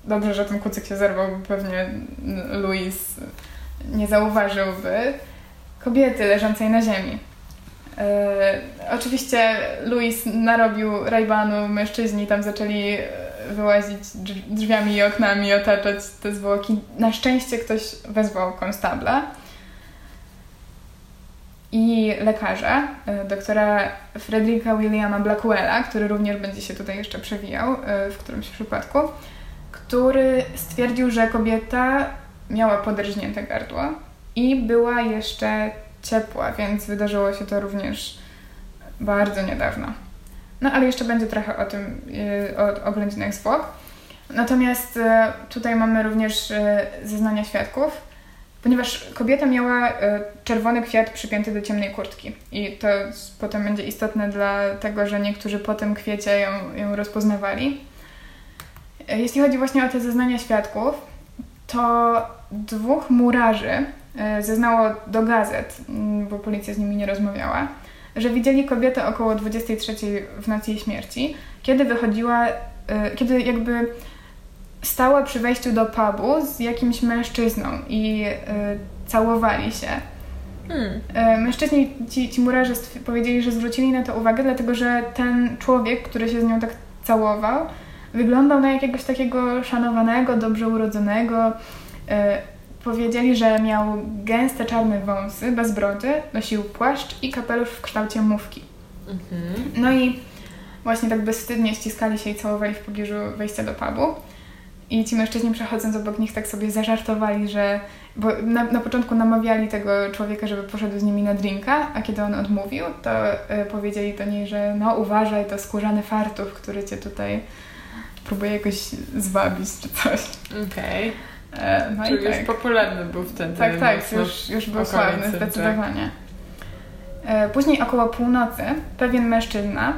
dobrze, że ten kucyk się zerwał, bo pewnie Louis nie zauważyłby kobiety leżącej na ziemi. Yy, oczywiście Louis narobił rajbanu, mężczyźni tam zaczęli wyłazić drzwiami i oknami, otaczać te zwłoki. Na szczęście ktoś wezwał konstabla i lekarza, doktora Fredericka Williama Blackwella, który również będzie się tutaj jeszcze przewijał w którymś przypadku, który stwierdził, że kobieta miała poderżnięte gardło i była jeszcze ciepła, więc wydarzyło się to również bardzo niedawno. No ale jeszcze będzie trochę o tym, o oględzinach zwłok. Natomiast tutaj mamy również zeznania świadków, ponieważ kobieta miała czerwony kwiat przypięty do ciemnej kurtki i to potem będzie istotne dlatego, że niektórzy po tym kwiecie ją, ją rozpoznawali. Jeśli chodzi właśnie o te zeznania świadków, to dwóch murarzy zeznało do gazet, bo policja z nimi nie rozmawiała, że widzieli kobietę około dwudziestej trzeciej w nocy jej śmierci, kiedy wychodziła, kiedy jakby stała przy wejściu do pubu z jakimś mężczyzną i całowali się. Hmm. Mężczyźni, ci, ci murarze powiedzieli, że zwrócili na to uwagę, dlatego że ten człowiek, który się z nią tak całował, wyglądał na jakiegoś takiego szanowanego, dobrze urodzonego. Powiedzieli, że miał gęste czarne wąsy, bez brody, nosił płaszcz i kapelusz w kształcie mówki. Mhm. No i właśnie tak bezwstydnie ściskali się i całowali w pobliżu wejścia do pubu. I ci mężczyźni, przechodząc obok nich, tak sobie zażartowali, że... Bo na, na początku namawiali tego człowieka, żeby poszedł z nimi na drinka, a kiedy on odmówił, to y, powiedzieli do niej, że no uważaj, to skórzany fartuch, który cię tutaj próbuje jakoś zwabić czy coś. Okej. Okay. No czyli tak. Już popularny był wtedy. Tak, tak, już, już był sławny, zdecydowanie. Tak. Później około północy pewien mężczyzna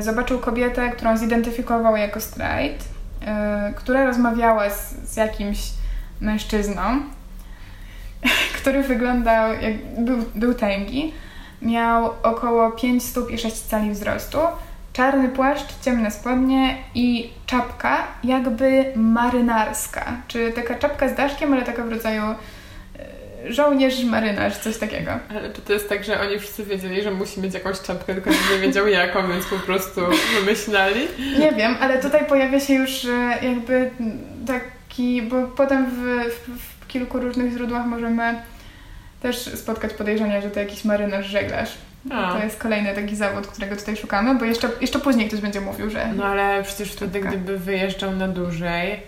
zobaczył kobietę, którą zidentyfikował jako Stride, która rozmawiała z, z jakimś mężczyzną, który wyglądał, jak był, był tęgi, miał około pięć stóp i sześć cali wzrostu, czarny płaszcz, ciemne spodnie i czapka jakby marynarska. Czy taka czapka z daszkiem, ale taka w rodzaju żołnierz, marynarz, coś takiego. Ale czy to jest tak, że oni wszyscy wiedzieli, że musi mieć jakąś czapkę, tylko nie wiedział jaką, więc po prostu wymyślali? Nie wiem, ale tutaj pojawia się już jakby taki, bo potem w, w, w kilku różnych źródłach możemy też spotkać podejrzenia, że to jakiś marynarz, żeglarz. A. To jest kolejny taki zawód, którego tutaj szukamy, bo jeszcze, jeszcze później ktoś będzie mówił, że... No ale przecież wtedy, okay. Gdyby wyjeżdżał na dłużej,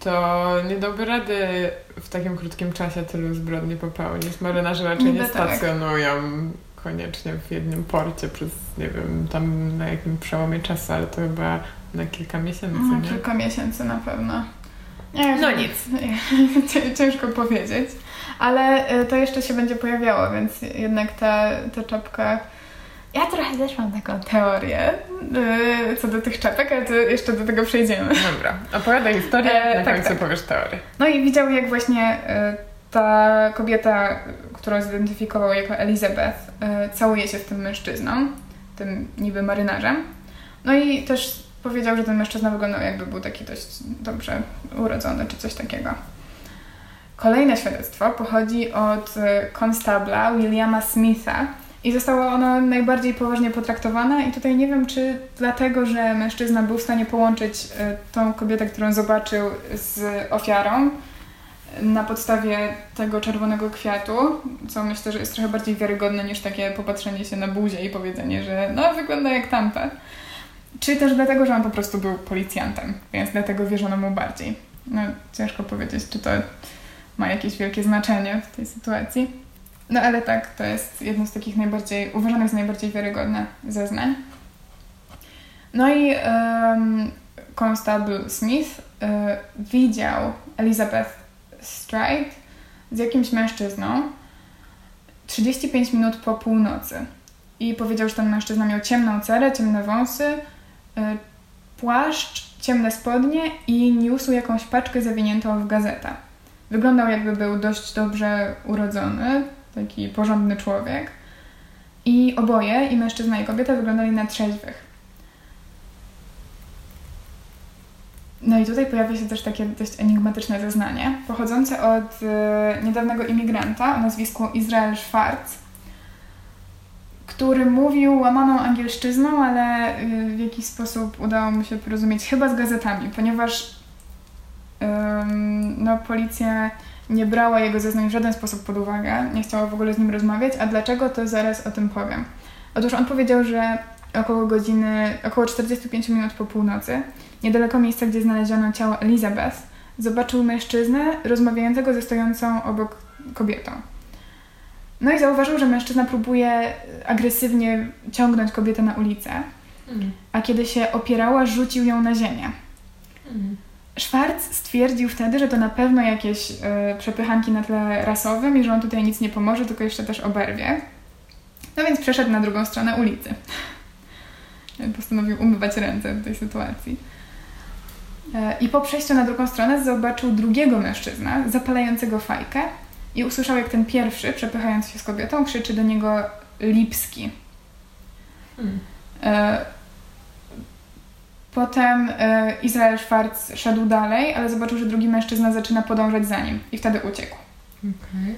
to nie dałby rady w takim krótkim czasie tylu zbrodni popełnić. Marynarze raczej nie stacjonują koniecznie w jednym porcie przez, nie wiem, tam na jakim przełomie czasu, ale to chyba na kilka miesięcy, no, nie? Kilka miesięcy na pewno. Nie, no nic. Ciężko powiedzieć. Ale to jeszcze się będzie pojawiało, więc jednak ta, ta czapka... Ja trochę też mam taką teorię yy, co do tych czapek, ale to jeszcze do tego przejdziemy. Dobra, opowiadaj historię, e, na tak, końcu tak. Powiesz teorię. No i widział, jak właśnie y, ta kobieta, którą zidentyfikował jako Elizabeth, y, całuje się z tym mężczyzną, tym niby marynarzem. No i też powiedział, że ten mężczyzna wyglądał, jakby był taki dość dobrze urodzony, czy coś takiego. Kolejne świadectwo pochodzi od konstabla Williama Smitha i zostało ono najbardziej poważnie potraktowane i tutaj nie wiem, czy dlatego, że mężczyzna był w stanie połączyć tą kobietę, którą zobaczył, z ofiarą na podstawie tego czerwonego kwiatu, co myślę, że jest trochę bardziej wiarygodne niż takie popatrzenie się na buzię i powiedzenie, że no wygląda jak tamta. Czy też dlatego, że on po prostu był policjantem, więc dlatego wierzono mu bardziej. No ciężko powiedzieć, czy to ma jakieś wielkie znaczenie w tej sytuacji. No ale tak, to jest jedno z takich najbardziej, uważanych za najbardziej wiarygodne zeznań. No i um, konstabl Smith um, widział Elizabeth Stride z jakimś mężczyzną trzydzieści pięć minut po północy. I powiedział, że ten mężczyzna miał ciemną cerę, ciemne wąsy, y, płaszcz, ciemne spodnie i niósł jakąś paczkę zawiniętą w gazetę. Wyglądał, jakby był dość dobrze urodzony, taki porządny człowiek. I oboje, i mężczyzna, i kobieta, wyglądali na trzeźwych. No i tutaj pojawia się też takie dość enigmatyczne zeznanie, pochodzące od y, niedawnego imigranta o nazwisku Izrael Schwartz, który mówił łamaną angielszczyzną, ale w jakiś sposób udało mu się porozumieć chyba z gazetami, ponieważ ym, no policja nie brała jego zeznań w żaden sposób pod uwagę, nie chciała w ogóle z nim rozmawiać, a dlaczego, to zaraz o tym powiem. Otóż on powiedział, że około godziny, około czterdzieści pięć minut po północy, niedaleko miejsca, gdzie znaleziono ciało Elizabeth, zobaczył mężczyznę rozmawiającego ze stojącą obok kobietą. No i zauważył, że mężczyzna próbuje agresywnie ciągnąć kobietę na ulicę, mm. a kiedy się opierała, rzucił ją na ziemię. Mm. Schwartz stwierdził wtedy, że to na pewno jakieś y, przepychanki na tle rasowym i że on tutaj nic nie pomoże, tylko jeszcze też oberwie. No więc przeszedł na drugą stronę ulicy. Postanowił umywać ręce w tej sytuacji. Y, I po przejściu na drugą stronę zobaczył drugiego mężczyznę zapalającego fajkę i usłyszał, jak ten pierwszy, przepychając się z kobietą, krzyczy do niego Lipski. Mm. Y, Potem e, Izrael Schwartz szedł dalej, ale zobaczył, że drugi mężczyzna zaczyna podążać za nim i wtedy uciekł. Okay.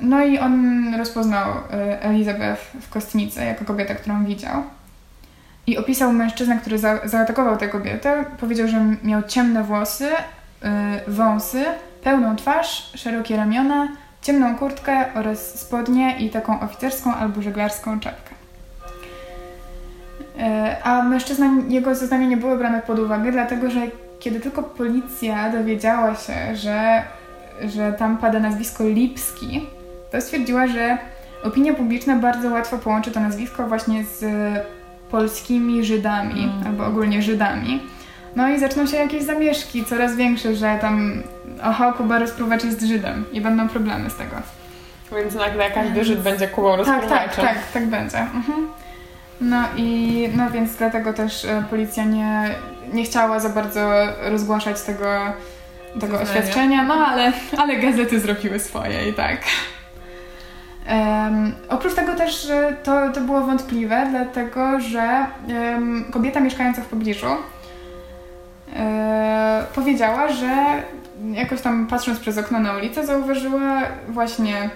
No i on rozpoznał e, Elizabeth w kostnicy jako kobietę, którą widział. I opisał mężczyznę, który za- zaatakował tę kobietę. Powiedział, że miał ciemne włosy, e, wąsy, pełną twarz, szerokie ramiona, ciemną kurtkę oraz spodnie i taką oficerską albo żeglarską czapkę. A mężczyzna, jego zeznania nie były brane pod uwagę, dlatego że kiedy tylko policja dowiedziała się, że, że tam pada nazwisko Lipski, to stwierdziła, że opinia publiczna bardzo łatwo połączy to nazwisko właśnie z polskimi Żydami, mm. albo ogólnie Żydami. No i zaczną się jakieś zamieszki coraz większe, że tam oho, Kuba Rozpruwacz jest Żydem i będą problemy z tego. Więc nagle każdy Żyd będzie Kubą Rozpruwaczem. Tak, tak, tak, tak będzie. Mhm. No i no więc dlatego też e, policja nie, nie chciała za bardzo rozgłaszać tego, tego oświadczenia, no ale, ale gazety zrobiły swoje i tak. Um, oprócz tego też e, to, to było wątpliwe, dlatego że e, kobieta mieszkająca w pobliżu e, powiedziała, że jakoś tam patrząc przez okno na ulicę zauważyła właśnie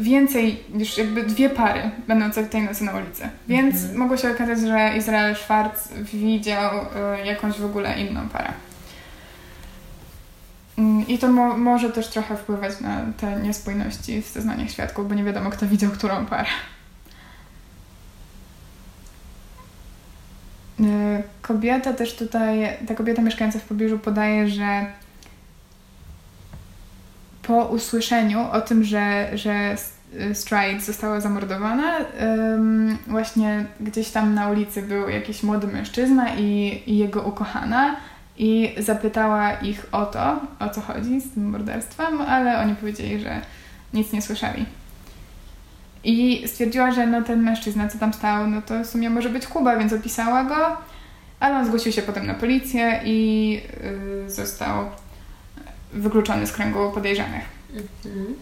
więcej, już jakby dwie pary będące tej nocy na ulicy. Więc mm-hmm. mogło się okazać, że Izrael Schwartz widział y, jakąś w ogóle inną parę. I y, to mo- może też trochę wpływać na te niespójności w zeznaniach świadków, bo nie wiadomo, kto widział którą parę. Y, kobieta też tutaj, ta kobieta mieszkająca w pobliżu podaje, że po usłyszeniu o tym, że, że Stride została zamordowana, ym, właśnie gdzieś tam na ulicy był jakiś młody mężczyzna i, i jego ukochana i zapytała ich o to, o co chodzi z tym morderstwem, ale oni powiedzieli, że nic nie słyszeli. I stwierdziła, że no ten mężczyzna, co tam stał, no to w sumie może być Kuba, więc opisała go, ale on zgłosił się potem na policję i yy, został wykluczony z kręgu podejrzanych. Mm-hmm.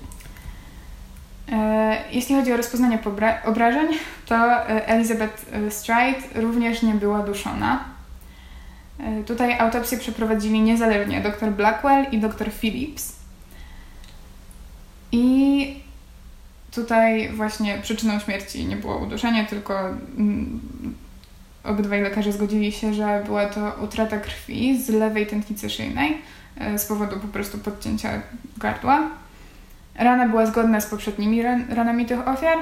E, jeśli chodzi o rozpoznanie pobra- obrażeń, to Elizabeth Stride również nie była duszona. E, tutaj autopsję przeprowadzili niezależnie dr Blackwell i dr Phillips. I tutaj właśnie przyczyną śmierci nie było uduszenie, tylko mm, obydwaj lekarze zgodzili się, że była to utrata krwi z lewej tętnicy szyjnej, z powodu po prostu podcięcia gardła. Rana była zgodna z poprzednimi ran- ranami tych ofiar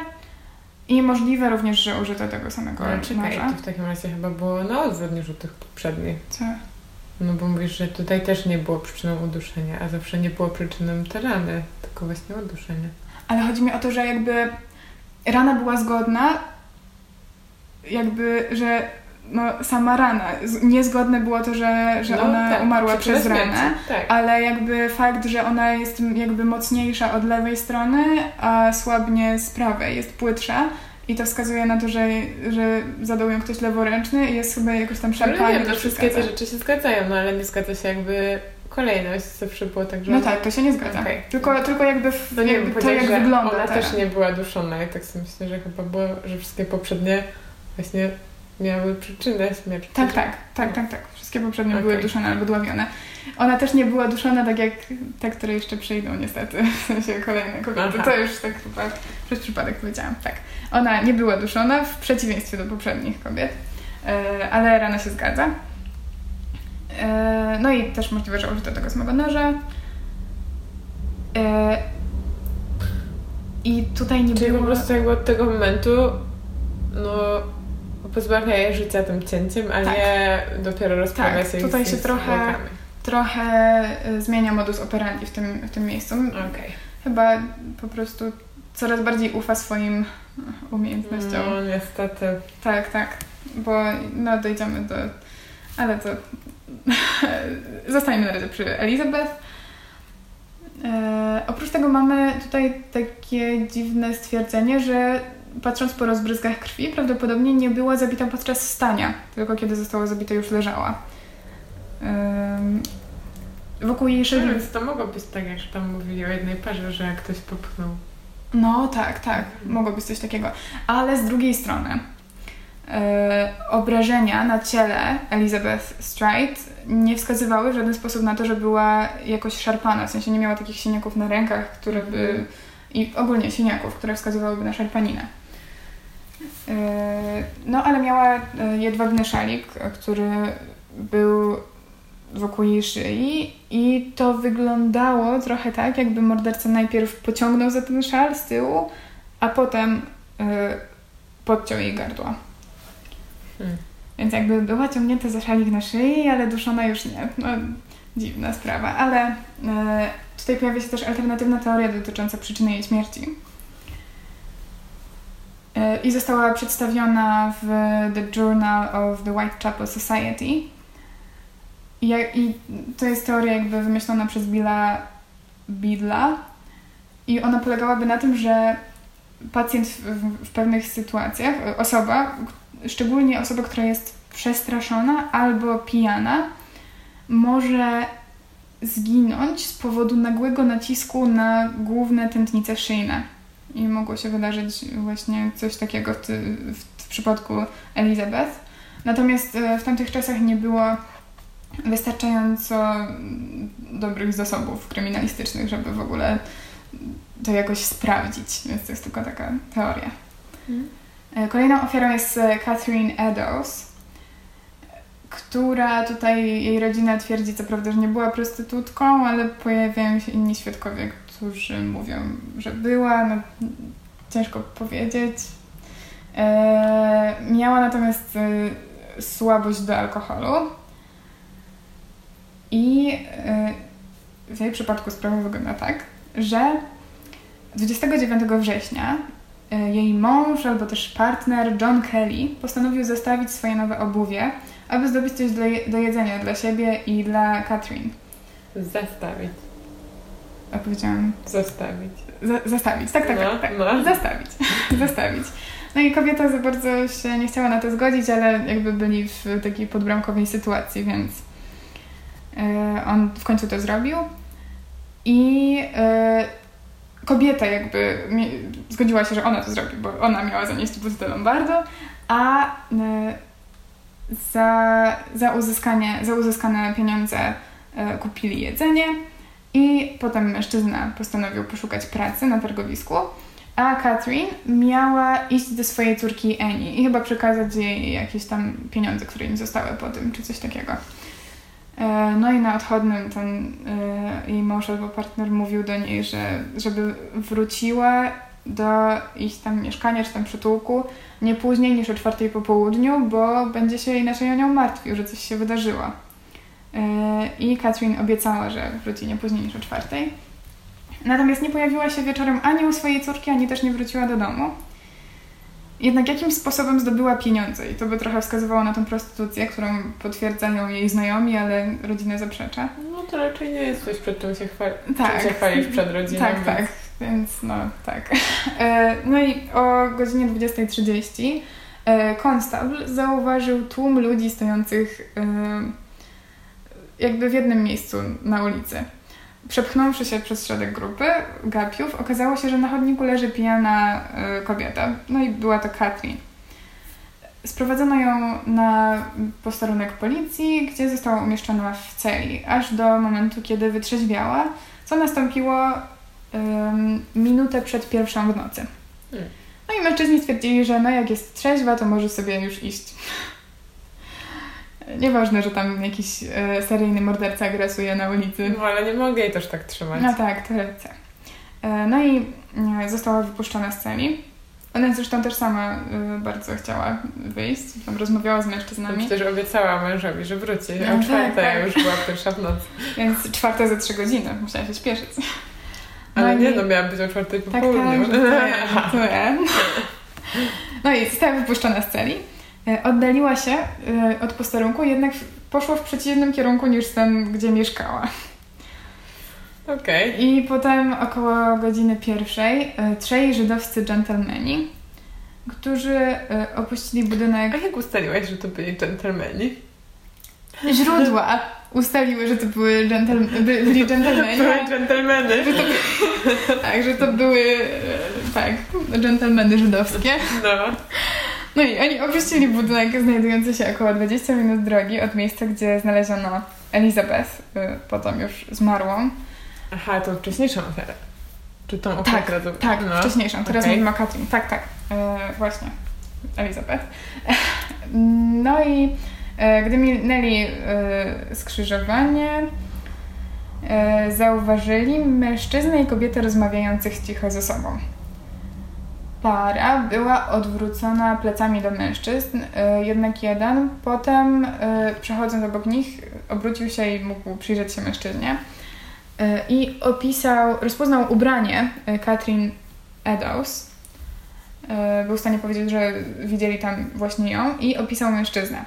i możliwe również, że użyto tego samego noża. Czekaj, to w takim razie chyba było na odwrót niż u tych poprzednich. Co? No bo mówisz, że tutaj też nie było przyczyną uduszenia, a zawsze nie było przyczyną te rany, tylko właśnie uduszenia. Ale chodzi mi o to, że jakby rana była zgodna, jakby, że no sama rana. Niezgodne było to, że, że no, ona tak, umarła przez ranę, tak. Ale jakby fakt, że ona jest jakby mocniejsza od lewej strony, a słabnie z prawej, jest płytsza i to wskazuje na to, że, że zadał ją ktoś leworęczny i jest chyba jakoś tam szarpany. No, no wszystkie te rzeczy się zgadzają, no ale nie zgadza się jakby kolejność, zawsze było tak, że... No tak, to się nie zgadza. Okay. Tylko, tylko jakby, w, no nie jakby to jak wygląda ona teraz. Też nie była duszona i tak sobie myślę, że chyba było, że wszystkie poprzednie właśnie miały przyczynę śmierci. Tak, tak, tak, tak, tak. Wszystkie poprzednie okay. były duszone albo dławione. Ona też nie była duszona tak jak te, które jeszcze przyjdą niestety, w sensie kolejne kobiety. To już tak chyba przez przypadek powiedziałam. Tak. Ona nie była duszona w przeciwieństwie do poprzednich kobiet, ale rana się zgadza. No i też możliwe, że użyto tego samego noża. I tutaj nie Czyli było... po prostu jakby od tego momentu no pozbawia je życia tym cięciem, a tak. nie dopiero rozprawia tak, się z tutaj się trochę, trochę zmienia modus operandi w tym, w tym miejscu. Okay. Chyba po prostu coraz bardziej ufa swoim umiejętnościom. No niestety. Tak, tak. Bo no dojdziemy do... Ale to... Zostańmy na razie przy Elizabeth. E, oprócz tego mamy tutaj takie dziwne stwierdzenie, że patrząc po rozbryzgach krwi, prawdopodobnie nie była zabita podczas wstania, tylko kiedy została zabita już leżała. E, wokół jej szyby... Więc to mogło być tak, jak tam mówili o jednej parze, że jak ktoś popchnął. No tak, tak. Mogło być coś takiego. Ale z drugiej strony e, obrażenia na ciele Elizabeth Stride nie wskazywały w żaden sposób na to, że była jakoś szarpana. W sensie nie miała takich siniaków na rękach, które by... i ogólnie siniaków, które wskazywałyby na szarpaninę. E, no ale miała jedwabny szalik, który był wokół jej szyi i to wyglądało trochę tak, jakby morderca najpierw pociągnął za ten szal z tyłu, a potem y, podciął jej gardła. Hmm. Więc jakby była ciągnięta za szalik na szyi, ale duszona już nie. No, dziwna sprawa, ale y, tutaj pojawia się też alternatywna teoria dotycząca przyczyny jej śmierci. Y, I została przedstawiona w The Journal of the Whitechapel Society. I to jest teoria jakby wymyślona przez Billa Bidla i ona polegałaby na tym, że pacjent w, w pewnych sytuacjach, osoba, szczególnie osoba, która jest przestraszona albo pijana, może zginąć z powodu nagłego nacisku na główne tętnice szyjne. I mogło się wydarzyć właśnie coś takiego w, ty, w, w przypadku Elizabeth. Natomiast w tamtych czasach nie było wystarczająco dobrych zasobów kryminalistycznych, żeby w ogóle to jakoś sprawdzić, więc to jest tylko taka teoria. Hmm. Kolejną ofiarą jest Catherine Eddowes, która tutaj jej rodzina twierdzi co prawda, że nie była prostytutką, ale pojawiają się inni świadkowie, którzy mówią, że była. No, ciężko powiedzieć. E, miała natomiast e, słabość do alkoholu. I w jej przypadku sprawa wygląda tak, że dwudziestego dziewiątego września jej mąż albo też partner John Kelly postanowił zostawić swoje nowe obuwie, aby zdobyć coś do, je- do jedzenia dla siebie i dla Catherine. Zastawić. A powiedziałam... Zostawić. Z- zastawić, tak, tak, no, tak. tak. No. Zastawić. Zastawić. No i kobieta za bardzo się nie chciała na to zgodzić, ale jakby byli w takiej podbramkowej sytuacji, więc... On w końcu to zrobił i y, kobieta jakby mi, zgodziła się, że ona to zrobi, bo ona miała zanieść wóz do Lombardo, a y, za, za, uzyskanie, za uzyskane pieniądze y, kupili jedzenie i potem mężczyzna postanowił poszukać pracy na targowisku, a Catherine miała iść do swojej córki Annie i chyba przekazać jej jakieś tam pieniądze, które im zostały po tym, czy coś takiego. No i na odchodnym ten y, jej mąż albo partner mówił do niej, że żeby wróciła do ich tam mieszkania czy tam przytułku nie później niż o czwartej po południu, bo będzie się inaczej o nią martwił, że coś się wydarzyło. Y, I Catherine obiecała, że wróci nie później niż o czwartej. Natomiast nie pojawiła się wieczorem ani u swojej córki, ani też nie wróciła do domu. Jednak jakimś sposobem zdobyła pieniądze i to by trochę wskazywało na tą prostytucję, którą potwierdzają jej znajomi, ale rodzina zaprzecza. No to raczej nie jest coś, przed czym się, chwa- tak. czym się chwalisz przed rodziną. Tak, więc... tak, więc no tak. No i o godzinie dwudziestej trzydzieści konstabl zauważył tłum ludzi stojących jakby w jednym miejscu na ulicy. Przepchnąwszy się przez środek grupy gapiów, okazało się, że na chodniku leży pijana y, kobieta. No i była to Catherine. Sprowadzono ją na posterunek policji, gdzie została umieszczona w celi, aż do momentu, kiedy wytrzeźwiała, co nastąpiło y, minutę przed pierwszą w nocy. Hmm. No i mężczyźni stwierdzili, że no jak jest trzeźwa, to może sobie już iść. Nieważne, że tam jakiś e, seryjny morderca agresuje na ulicy. No, ale nie mogę jej też tak trzymać. No tak, to racja. E, no i e, została wypuszczona z celi. Ona zresztą też sama e, bardzo chciała wyjść. Tam rozmawiała z mężczyznami. Tam też obiecała mężowi, że wróci. A no, o czwarta tak, tak. już była pierwsza w nocy. Więc czwarta za trzy godziny. Musiała się śpieszyć. No ale i... nie, no miała być o czwartej po tak, południu. Tak, tak, no i została wypuszczona z celi. Oddaliła się od posterunku, jednak poszła w przeciwnym kierunku niż ten, gdzie mieszkała. Okej. Okay. I potem około godziny pierwszej trzej żydowscy dżentelmeni, którzy opuścili budynek... A jak ustaliłaś, że to byli dżentelmeni? Źródła ustaliły, że to były dżentelmeni. Byli dżentelmeni. Były dżentelmeny. Że to, tak, że to były tak, dżentelmeny żydowskie. No. No i oni opuścili budynek znajdujący się około dwadzieścia minut drogi od miejsca, gdzie znaleziono Elizabeth, potem już zmarłą. Aha, tą wcześniejszą ofiarę. Czy tą ofiarę? Tak, to... tak no. wcześniejszą. Teraz okay. mówimy o Katrin. Tak, tak. Yy, właśnie. Elizabeth. No i yy, gdy minęli yy, skrzyżowanie, yy, zauważyli mężczyznę i kobietę rozmawiających cicho ze sobą. Para była odwrócona plecami do mężczyzn, yy, jednak jeden. Potem, yy, przechodząc obok nich, obrócił się i mógł przyjrzeć się mężczyźnie. Yy, I opisał, rozpoznał ubranie yy, Catherine Eddowes. Yy, był w stanie powiedzieć, że widzieli tam właśnie ją. I opisał mężczyznę.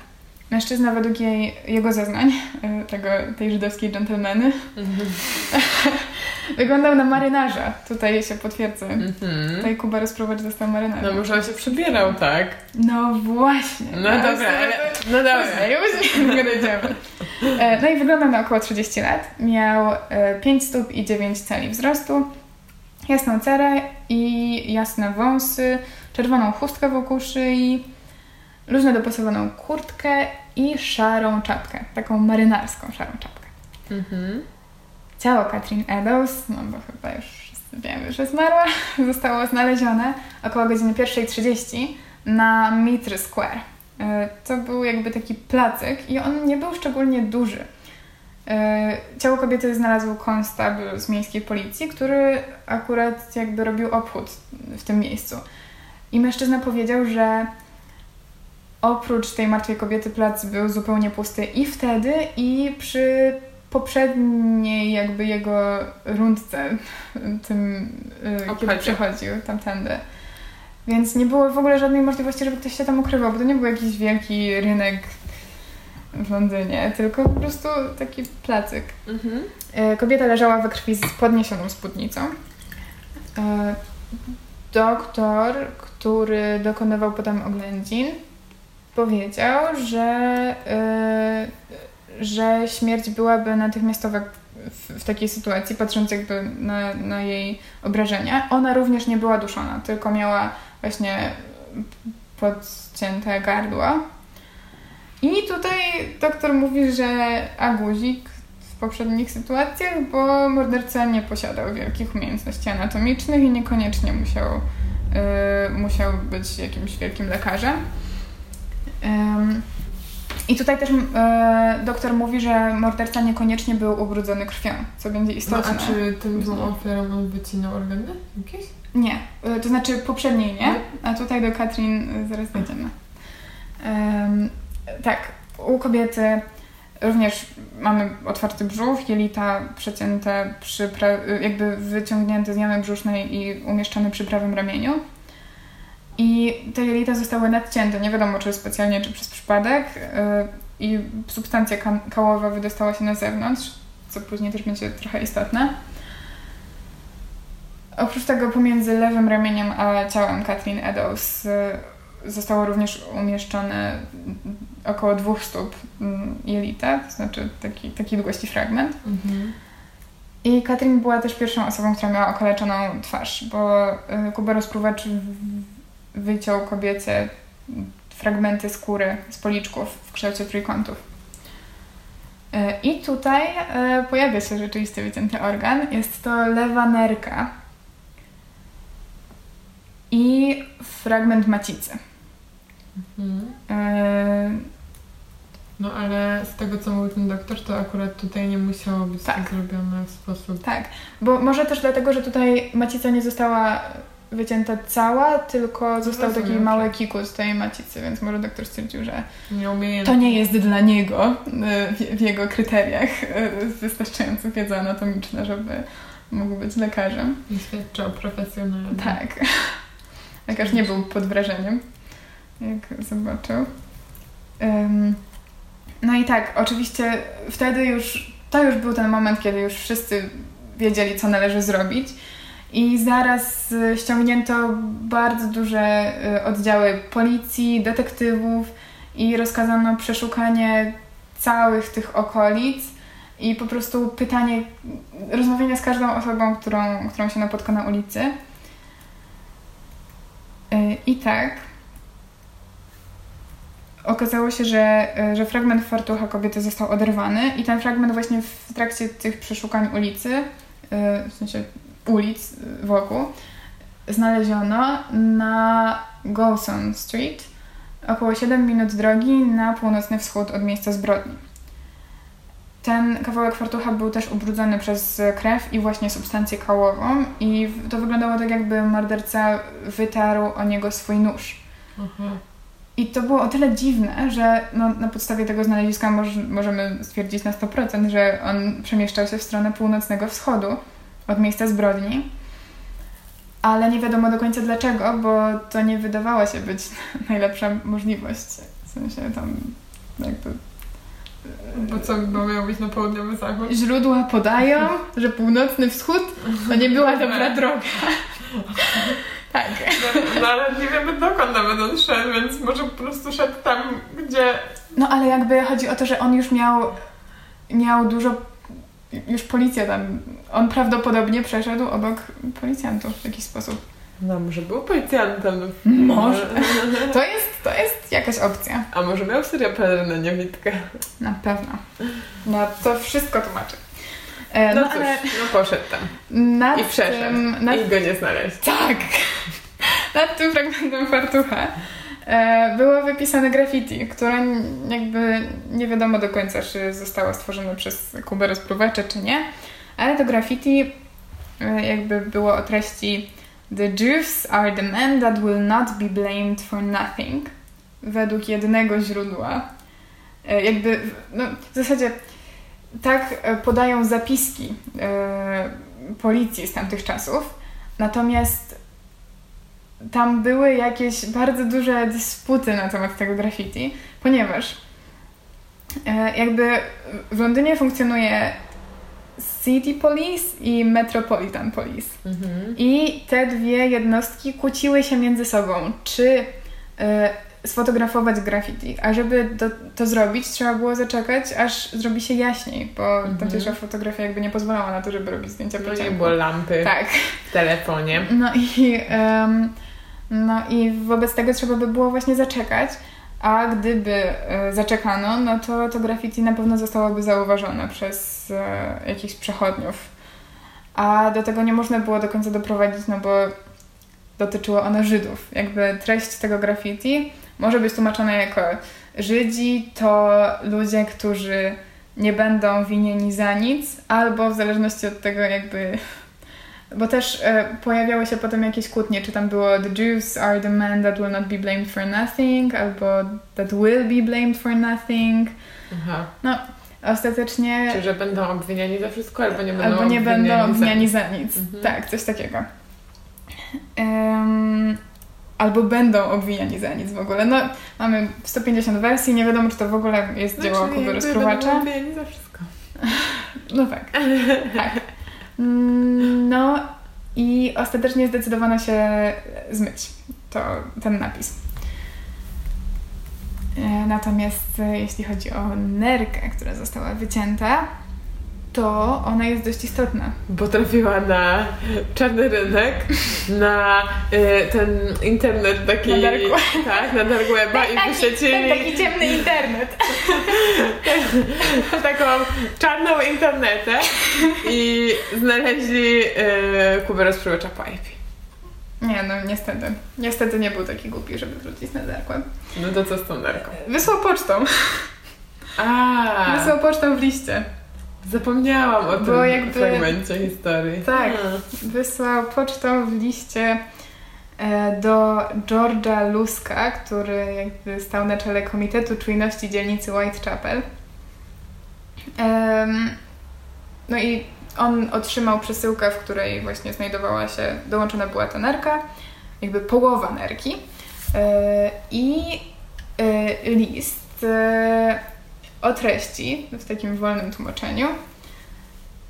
Mężczyzna według jej, jego zeznań, yy, tego, tej żydowskiej dżentelmeny, mm-hmm. wyglądał na marynarza. Tutaj się potwierdza. Mm-hmm. Tutaj Kuba Rozpruwacz został marynarzem. No może on się przebierał, tak? No właśnie. No dobra, sobie, ale... No dobra. Już no i wyglądał na około trzydzieści lat. Miał pięć stóp i dziewięć cali wzrostu. Jasną cerę i jasne wąsy. Czerwoną chustkę wokół szyi. Luźno dopasowaną kurtkę i szarą czapkę. Taką marynarską szarą czapkę. Mhm. Ciało Catherine Eddowes, no bo chyba już wszyscy wiemy, że zmarła, zostało znalezione około godziny pierwsza trzydzieści na Mitre Square. To był jakby taki placyk i on nie był szczególnie duży. Ciało kobiety znalazł konstabl z miejskiej policji, który akurat jakby robił obchód w tym miejscu. I mężczyzna powiedział, że oprócz tej martwej kobiety plac był zupełnie pusty i wtedy, i przy poprzedniej jakby jego rundce, tym, Obchodzie. kiedy przechodził tamtędy. Więc nie było w ogóle żadnej możliwości, żeby ktoś się tam ukrywał, bo to nie był jakiś wielki rynek w Londynie, tylko po prostu taki placyk. Mhm. Kobieta leżała we krwi z podniesioną spódnicą. Doktor, który dokonywał potem oględzin, powiedział, że yy, że śmierć byłaby natychmiastowa w, w takiej sytuacji, patrząc jakby na, na jej obrażenia. Ona również nie była duszona, tylko miała właśnie podcięte gardło. I tutaj doktor mówi, że a guzik w poprzednich sytuacjach, bo morderca nie posiadał wielkich umiejętności anatomicznych i niekoniecznie musiał, yy, musiał być jakimś wielkim lekarzem. Yy. I tutaj też e, doktor mówi, że morderca niekoniecznie był ubrudzony krwią, co będzie istotne. No, a czy tym dwóm ofiarom wycinał organy jakieś? Nie, e, to znaczy poprzedniej nie, a tutaj do Katrin zaraz dojdziemy. E, tak, u kobiety również mamy otwarty brzuch, jelita przecięte, przy pra- jakby wyciągnięte z jamy brzusznej i umieszczone przy prawym ramieniu. I te jelita zostały nadcięte, nie wiadomo czy specjalnie, czy przez przypadek, yy, i substancja ka- kałowa wydostała się na zewnątrz, co później też będzie trochę istotne. Oprócz tego pomiędzy lewym ramieniem a ciałem Catherine Eddowes yy, zostało również umieszczone około dwóch stóp yy, jelita, to znaczy taki, taki długości fragment. Mhm. I Katrin była też pierwszą osobą, która miała okaleczoną twarz, bo Kuba Rozpruwacz wyciął kobiecie fragmenty skóry z policzków w kształcie trójkątów. I tutaj pojawia się rzeczywiście wycięty organ. Jest to lewa nerka i fragment macicy. Mhm. No ale z tego, co mówił ten doktor, to akurat tutaj nie musiało być tak to zrobione w sposób... Tak, bo może też dlatego, że tutaj macica nie została wycięta cała, tylko został Rozumiem, taki mały kikus tej macicy, więc może doktor stwierdził, że nie to nie jest dla niego w, w jego kryteriach wystarczająco wiedza anatomiczna, żeby mógł być lekarzem. I świadczy o profesjonalizmie. Tak. Lekarz nie był pod wrażeniem, jak zobaczył. Um, no i tak, oczywiście wtedy już, to już był ten moment, kiedy już wszyscy wiedzieli, co należy zrobić. I zaraz ściągnięto bardzo duże oddziały policji, detektywów i rozkazano przeszukanie całych tych okolic i po prostu pytanie, rozmawianie z każdą osobą, którą, którą się napotka na ulicy. I tak okazało się, że, że fragment fartucha kobiety został oderwany i ten fragment właśnie w trakcie tych przeszukań ulicy, w sensie ulic wokół, znaleziono na Gowson Street, około siedem minut drogi na północny wschód od miejsca zbrodni. Ten kawałek fartucha był też ubrudzony przez krew i właśnie substancję kałową i to wyglądało tak, jakby morderca wytarł o niego swój nóż. Aha. I to było o tyle dziwne, że no, na podstawie tego znaleziska moż- możemy stwierdzić na sto procent, że on przemieszczał się w stronę północnego wschodu od miejsca zbrodni, ale nie wiadomo do końca dlaczego, bo to nie wydawała się być najlepsza możliwość. W sensie tam jakby... Bo co, bo miał być na południowy zachód? Źródła podają, że północny wschód to nie była dobra droga. Tak. No, no ale nie wiemy, dokąd nawet on szedł, więc może po prostu szedł tam, gdzie... No ale jakby chodzi o to, że on już miał, miał dużo... Już policja tam... On prawdopodobnie przeszedł obok policjantów w jakiś sposób. No może był policjantem. Może. To jest, to jest jakaś opcja. A może miał serial na niewidkę? Na pewno. No to wszystko tłumaczy. E, no, no cóż, ale... no poszedł tam. Nad I przeszedł. Tym, nad... I go nie znaleźć. Tak. Nad tym fragmentem fartucha e, było wypisane graffiti, które jakby nie wiadomo do końca, czy zostało stworzone przez Kubę Rozpruwacza, czy nie. Ale to graffiti jakby było o treści The Jews are the men that will not be blamed for nothing. Według jednego źródła. Jakby, no, w zasadzie tak podają zapiski e, policji z tamtych czasów. Natomiast tam były jakieś bardzo duże dysputy na temat tego graffiti, ponieważ e, jakby w Londynie funkcjonuje City Police i Metropolitan Police. Mhm. I te dwie jednostki kłóciły się między sobą, czy y, sfotografować graffiti. A żeby do, to zrobić, trzeba było zaczekać, aż zrobi się jaśniej, bo mhm. tamtejsza fotografia jakby nie pozwalała na to, żeby robić zdjęcia pociągu. No nie było lampy tak. w telefonie. No i, um, no i wobec tego trzeba by było właśnie zaczekać. A gdyby y, zaczekano, no to, to graffiti na pewno zostałoby zauważone przez y, jakichś przechodniów. A do tego nie można było do końca doprowadzić, no bo dotyczyło ono Żydów. Jakby treść tego graffiti może być tłumaczona jako Żydzi to ludzie, którzy nie będą winieni za nic, albo w zależności od tego jakby... Bo też e, pojawiały się potem jakieś kłótnie, czy tam było The Jews are the men that will not be blamed for nothing, albo that will be blamed for nothing. Aha. No, ostatecznie... Czy że będą obwiniani za wszystko, albo nie będą, albo nie obwiniani, będą obwiniani za nic. Za nic. Mhm. Tak, coś takiego. Um, albo będą obwiniani za nic w ogóle. No, mamy sto pięćdziesiąt wersji, nie wiadomo, czy to w ogóle jest no, dzieło Kuby Rozpruwacza. Będą obwiniani za wszystko. No tak, tak. No i ostatecznie zdecydowano się zmyć to, ten napis. Natomiast jeśli chodzi o nerkę, która została wycięta, to ona jest dość istotna. Bo trafiła na czarny rynek, na y, ten internet taki... Na dark web. Tak, na dark weba ten i taki, wysiecili... Ten taki ciemny internet. Taką czarną internetę i znaleźli y, Kubę Rozpruwacza po I P. Nie, no niestety. Niestety nie był taki głupi, żeby wrócić na dark web. No to co z tą darką? Wysłał pocztą. A. Wysłał pocztą w liście. Zapomniałam o tym jakby, fragmencie historii. Tak, hmm. wysłał pocztą w liście do George'a Luska, który jakby stał na czele Komitetu Czujności Dzielnicy Whitechapel. Um, no i on otrzymał przesyłkę, w której właśnie znajdowała się, dołączona była ta nerka, jakby połowa nerki yy, i yy, list yy, o treści, w takim wolnym tłumaczeniu,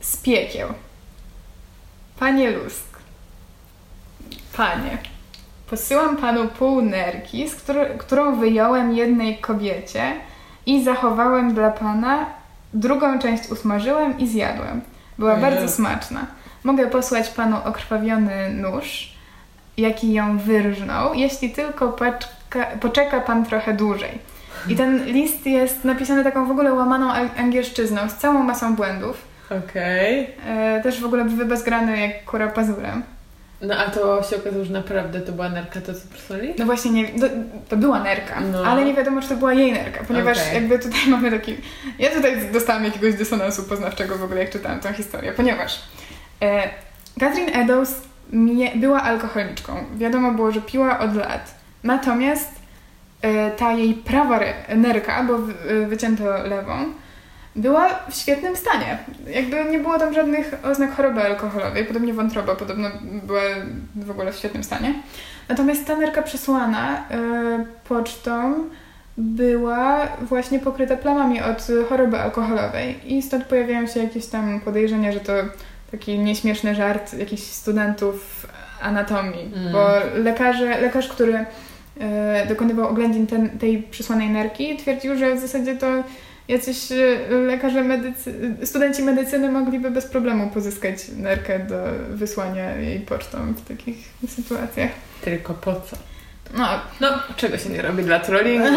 z piekieł. Panie Lusk, Panie, posyłam Panu pół nerki, z któr- którą wyjąłem jednej kobiecie i zachowałem dla Pana, drugą część usmażyłem i zjadłem. Była mm. bardzo smaczna. Mogę posłać Panu okrwawiony nóż, jaki ją wyrżnął, jeśli tylko paczka, poczeka Pan trochę dłużej. I ten list jest napisany taką w ogóle łamaną angielszczyzną, z całą masą błędów. Okej. Okay. Też w ogóle wybezgrany jak kura pazurem. No a to się okazało, że naprawdę to była nerka, to co prosili? No właśnie, nie, to, to była nerka, no. ale nie wiadomo, czy to była jej nerka, ponieważ okay. jakby tutaj mamy taki... Ja tutaj dostałam jakiegoś dysonansu poznawczego w ogóle, jak czytałam tę historię, ponieważ e, Catherine Eddowes nie, była alkoholiczką. Wiadomo było, że piła od lat. Natomiast e, ta jej prawa nerka, bo w, wycięto lewą, była w świetnym stanie. Jakby nie było tam żadnych oznak choroby alkoholowej. Podobnie wątroba podobno była w ogóle w świetnym stanie. Natomiast ta nerka przesłana yy, pocztą była właśnie pokryta plamami od choroby alkoholowej. I stąd pojawiają się jakieś tam podejrzenia, że to taki nieśmieszny żart jakichś studentów anatomii. Mm. Bo lekarze, lekarz, który yy, dokonywał oględzin ten, tej przesłanej nerki, twierdził, że w zasadzie to jacyś lekarze, medycy... studenci medycyny mogliby bez problemu pozyskać nerkę do wysłania jej pocztą w takich sytuacjach. Tylko po co? No, no czego się nie robi dla trollingu?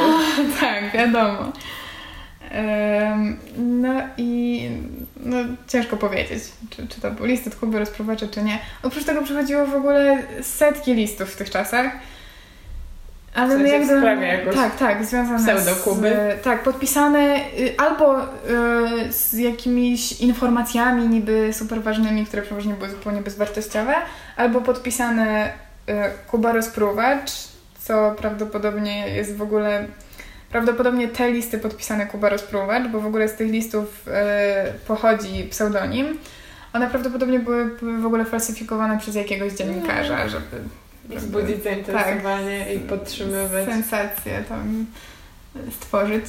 Tak, wiadomo. Um, no i no, ciężko powiedzieć, czy, czy to był list od Kuby Rozpruwacza, czy nie. Oprócz tego przychodziło w ogóle setki listów w tych czasach. Ale w sensie w sprawie jakoś tak, tak, związane z Kuby. Tak, podpisane y, albo y, z jakimiś informacjami niby super ważnymi, które przeważnie były zupełnie bezwartościowe, albo podpisane y, Kuba Rozpruwacz, co prawdopodobnie jest w ogóle, prawdopodobnie te listy podpisane Kuba Rozpruwacz, bo w ogóle z tych listów y, pochodzi pseudonim. One prawdopodobnie były, były w ogóle falsyfikowane przez jakiegoś dziennikarza, żeby... wzbudzić zainteresowanie tak, i podtrzymywać. Sensację tam stworzyć.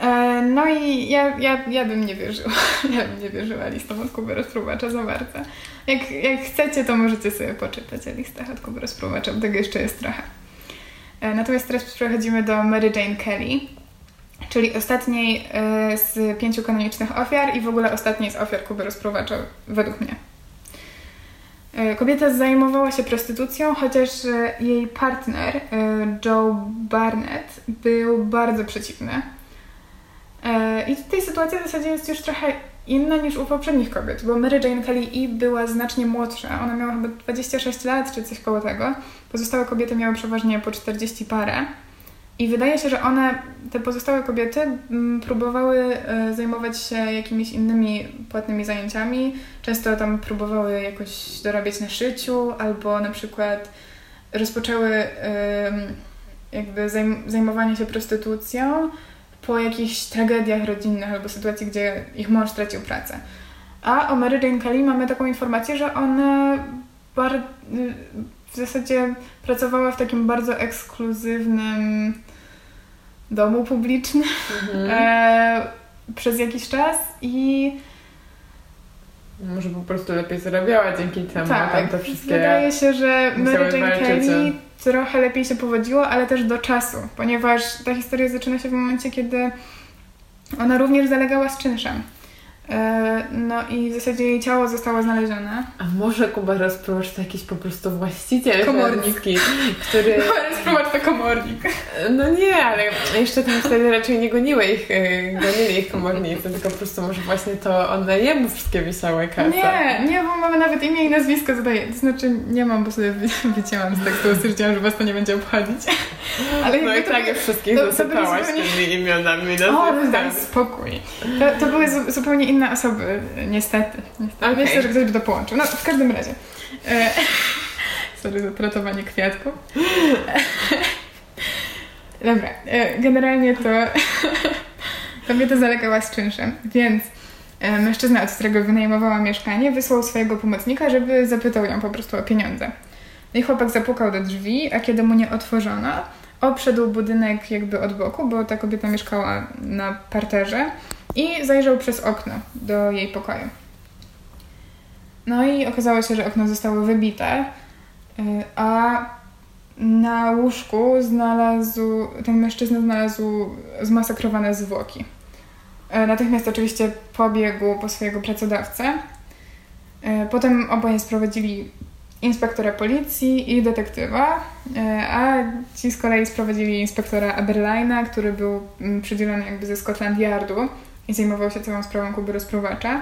E, no i ja, ja, ja bym nie wierzyła. Ja bym nie wierzyła listom od Kuby Rozpruwacza za bardzo. Jak, jak chcecie, to możecie sobie poczytać o listach od Kuby Rozpruwacza, bo tego jeszcze jest trochę. E, natomiast teraz przechodzimy do Mary Jane Kelly, czyli ostatniej e, z pięciu kanonicznych ofiar i w ogóle ostatniej z ofiar Kuby Rozpruwacza według mnie. Kobieta zajmowała się prostytucją, chociaż jej partner, Joe Barnett, był bardzo przeciwny. I tutaj sytuacja w zasadzie jest już trochę inna niż u poprzednich kobiet, bo Mary Jane Kelly i była znacznie młodsza. Ona miała chyba dwadzieścia sześć lat czy coś koło tego. Pozostałe kobiety miały przeważnie po czterdzieści parę. I wydaje się, że one, te pozostałe kobiety, m, próbowały e, zajmować się jakimiś innymi płatnymi zajęciami. Często tam próbowały jakoś dorabiać na szyciu, albo na przykład rozpoczęły e, jakby zajm- zajmowanie się prostytucją po jakichś tragediach rodzinnych albo sytuacji, gdzie ich mąż tracił pracę. A o Mary Jane Kelly mamy taką informację, że ona bar- w zasadzie pracowała w takim bardzo ekskluzywnym domu publicznym mhm. e, przez jakiś czas i... Może po prostu lepiej zarabiała dzięki temu, tak, tam to wszystkie... Wydaje się, że Mary Jane Kelly trochę lepiej się powodziło, ale też do czasu, ponieważ ta historia zaczyna się w momencie, kiedy ona również zalegała z czynszem. No i w zasadzie jej ciało zostało znalezione. A może Kuba Rozpruwacz to jakiś po prostu właściciel komornik, który... Kuba Rozpruwacz to komornik. No nie, ale jeszcze tam wtedy raczej nie goniły ich, gonili ich komornicy, tylko po prostu może właśnie to one jemu wszystkie wisały karta. Nie, nie, bo mamy nawet imię i nazwisko zadaje. To znaczy nie mam, bo sobie wycięłam z tekstu, stwierdziłam, że was to nie będzie obchodzić. Ale no i tak by... wszystkich to, zasypałaś to byli... tymi imionami. O, daj spokój. To, to były zu- zupełnie inne osoby, niestety. niestety. Ale myślę, że ktoś by to połączył. No, w każdym razie. E... Sorry za tratowanie kwiatków. Dobra, generalnie to kobieta zalegała z czynszem, więc mężczyzna, od którego wynajmowała mieszkanie, wysłał swojego pomocnika, żeby zapytał ją po prostu o pieniądze. No i chłopak zapukał do drzwi, a kiedy mu nie otworzono, obszedł budynek jakby od boku, bo ta kobieta mieszkała na parterze, i zajrzał przez okno do jej pokoju. No i okazało się, że okno zostało wybite, a na łóżku znalazł, ten mężczyzna znalazł zmasakrowane zwłoki. Natychmiast oczywiście pobiegł po swojego pracodawcę. Potem oboje sprowadzili inspektora policji i detektywa, a ci z kolei sprowadzili inspektora Aberline'a, który był przydzielony jakby ze Scotland Yardu i zajmował się całą sprawą Kuby Rozpruwacza.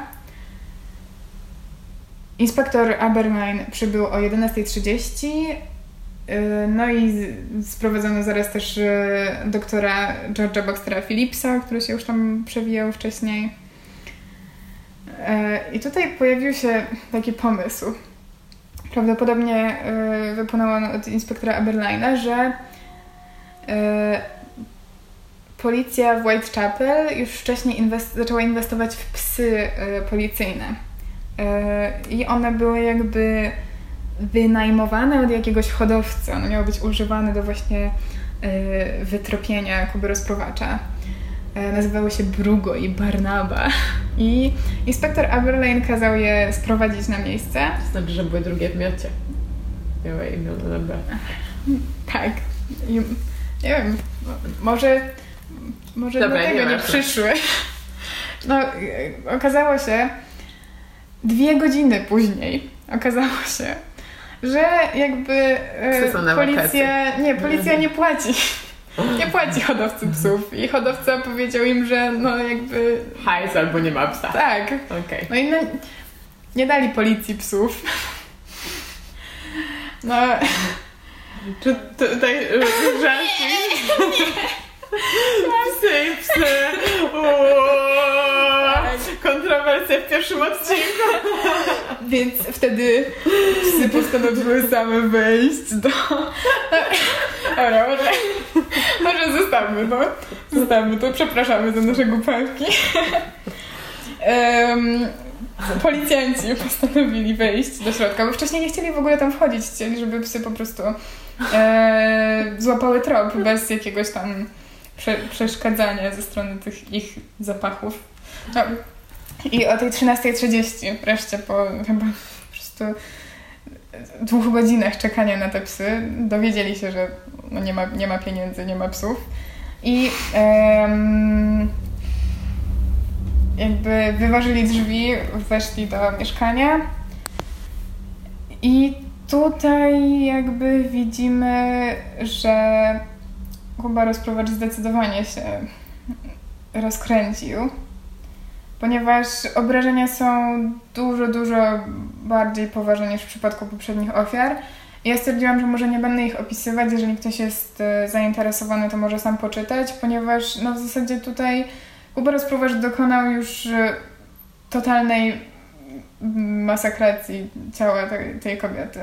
Inspektor Aberline przybył o jedenasta trzydzieści, no i sprowadzono zaraz też doktora George'a Baxtera Phillipsa, który się już tam przewijał wcześniej. I tutaj pojawił się taki pomysł. Prawdopodobnie wypłynął on od inspektora Aberline'a, że policja w Whitechapel już wcześniej inwest- zaczęła inwestować w psy policyjne. I one były jakby wynajmowane od jakiegoś hodowcy. One miały być używane do właśnie wytropienia Kuby Rozpruwacza. Nazywały się Brugo i Barnaba. I inspektor Aberline kazał je sprowadzić na miejsce. To znaczy, że były drugie w miocie. Miały imiona na B. Tak. I, nie wiem, może, może Dobra, do tego nie, nie przyszły. No, okazało się, Dwie godziny później okazało się, że jakby e, policja, nie, policja nie płaci. Nie płaci hodowcy psów. I hodowca powiedział im, że no jakby... hajs albo nie ma psa. Tak. Okay. No i no, nie dali policji psów. No... Czy tutaj żarty? Nie, nie. Psy i psy. Kontrowersja w pierwszym odcinku. Więc wtedy psy postanowiły same wejść do... Dobra, może, może zostawmy to. Zostawmy to. Przepraszamy za nasze głupawki. Um, policjanci postanowili wejść do środka, bo wcześniej nie chcieli w ogóle tam wchodzić. Chcieli, żeby psy po prostu e, złapały trop bez jakiegoś tam prze, przeszkadzania ze strony tych ich zapachów. No. I o tej trzynasta trzydzieści wreszcie po chyba po prostu dwóch godzinach czekania na te psy dowiedzieli się, że nie ma, nie ma pieniędzy, nie ma psów i um, jakby wyważyli drzwi, weszli do mieszkania i tutaj jakby widzimy, że Kuba Rozpruwacz zdecydowanie się rozkręcił, ponieważ obrażenia są dużo, dużo bardziej poważne niż w przypadku poprzednich ofiar. Ja stwierdziłam, że może nie będę ich opisywać, jeżeli ktoś jest zainteresowany, to może sam poczytać, ponieważ no w zasadzie tutaj Kuba Rozpruwacz dokonał już totalnej masakracji ciała tej, tej kobiety.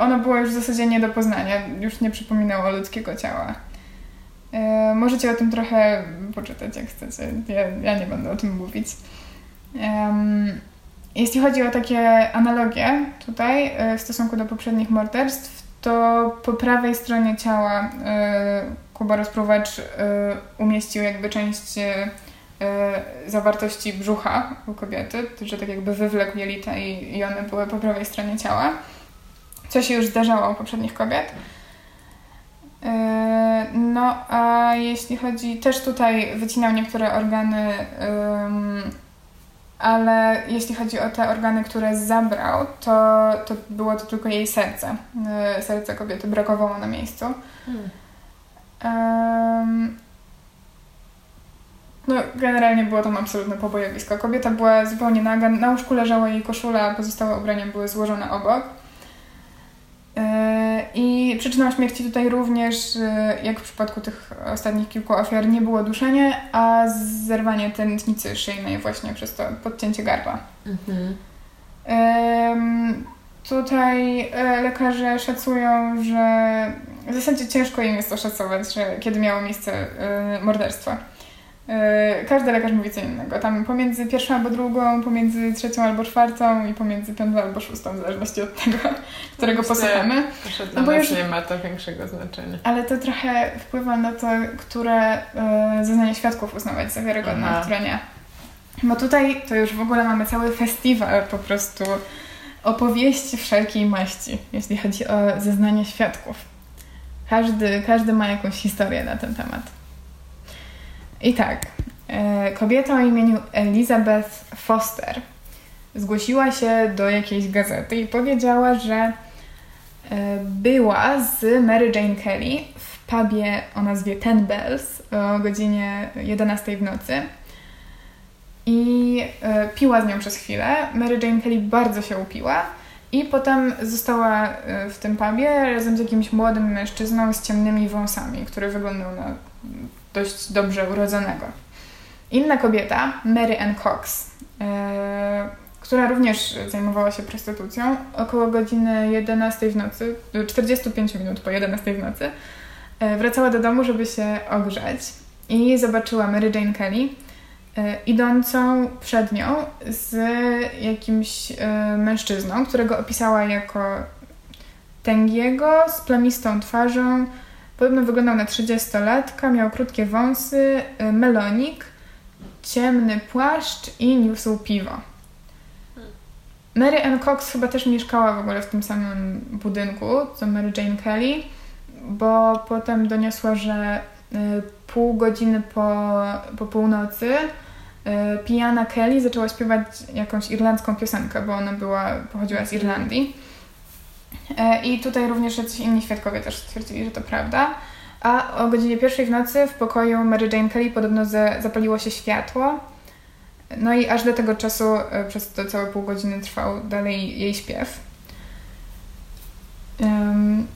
Ono było już w zasadzie nie do poznania, już nie przypominało ludzkiego ciała. E, możecie o tym trochę poczytać, jak chcecie. Ja, ja nie będę o tym mówić. Um, jeśli chodzi o takie analogie tutaj e, w stosunku do poprzednich morderstw, to po prawej stronie ciała e, Kuba Rozpruwacz e, umieścił jakby część e, zawartości brzucha u kobiety, że tak jakby wywlekł jelita i, i one były po prawej stronie ciała, co się już zdarzało u poprzednich kobiet. No a jeśli chodzi, też tutaj wycinał niektóre organy um, ale jeśli chodzi o te organy, które zabrał, to, to było to tylko jej serce. Serce kobiety brakowało na miejscu. Hmm. Um, no generalnie było tam absolutne pobojowisko. Kobieta była zupełnie naga, na łóżku leżała jej koszula, a pozostałe ubrania były złożone obok. I przyczyną śmierci tutaj również, jak w przypadku tych ostatnich kilku ofiar, nie było duszenie, a zerwanie tętnicy szyjnej właśnie przez to podcięcie garba. Mhm. Tutaj lekarze szacują, że w zasadzie ciężko im jest oszacować, że kiedy miało miejsce morderstwo. Każdy lekarz mówi co innego. Tam pomiędzy pierwszą albo drugą, pomiędzy trzecią albo czwartą i pomiędzy piątą albo szóstą, w zależności od tego, którego posłuchamy. To dla no nas już... nie ma to większego znaczenia. Ale to trochę wpływa na to, które e, zeznania świadków uznawać za wiarygodne, a które nie. Bo tutaj to już w ogóle mamy cały festiwal po prostu opowieści wszelkiej maści, jeśli chodzi o zeznania świadków. Każdy, każdy ma jakąś historię na ten temat. I tak, kobieta o imieniu Elizabeth Foster zgłosiła się do jakiejś gazety i powiedziała, że była z Mary Jane Kelly w pubie o nazwie Ten Bells o godzinie jedenastej w nocy i piła z nią przez chwilę. Mary Jane Kelly bardzo się upiła i potem została w tym pubie razem z jakimś młodym mężczyzną z ciemnymi wąsami, który wyglądał na dość dobrze urodzonego. Inna kobieta, Mary Ann Cox, yy, która również zajmowała się prostytucją, około godziny jedenastej w nocy, czterdzieści pięć minut po jedenastej w nocy, yy, wracała do domu, żeby się ogrzać i zobaczyła Mary Jane Kelly yy, idącą przed nią z jakimś yy, mężczyzną, którego opisała jako tęgiego, z plamistą twarzą. Podobno wyglądał na trzydziestolatka, miał krótkie wąsy, melonik, ciemny płaszcz i niósł piwo. Mary Ann Cox chyba też mieszkała w ogóle w tym samym budynku co Mary Jane Kelly, bo potem doniosła, że pół godziny po, po północy pijana Kelly zaczęła śpiewać jakąś irlandzką piosenkę, bo ona była, pochodziła z Irlandii. I tutaj również jacyś inni świadkowie też stwierdzili, że to prawda. A o godzinie pierwszej w nocy w pokoju Mary Jane Kelly podobno za- zapaliło się światło. No i aż do tego czasu przez to całe pół godziny trwał dalej jej śpiew. Um,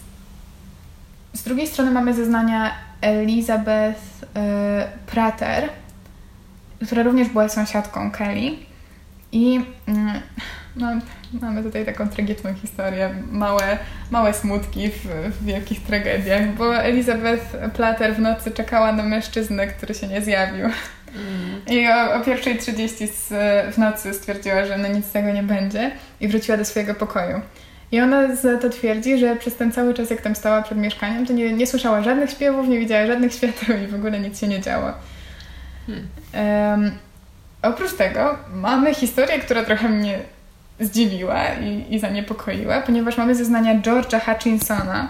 z drugiej strony mamy zeznania Elizabeth y, Prater, która również była sąsiadką Kelly. I mm, no, mamy tutaj taką tragiczną historię, małe, małe smutki w, w wielkich tragediach, bo Elizabeth Plater w nocy czekała na mężczyznę, który się nie zjawił. Mm. I o, o pierwszej trzydzieści w nocy stwierdziła, że no nic z tego nie będzie i wróciła do swojego pokoju. I ona za to twierdzi, że przez ten cały czas, jak tam stała przed mieszkaniem, to nie, nie słyszała żadnych śpiewów, nie widziała żadnych świateł i w ogóle nic się nie działo. Hmm. Um, Oprócz tego mamy historię, która trochę mnie zdziwiła i, i zaniepokoiła, ponieważ mamy zeznania George'a Hutchinsona,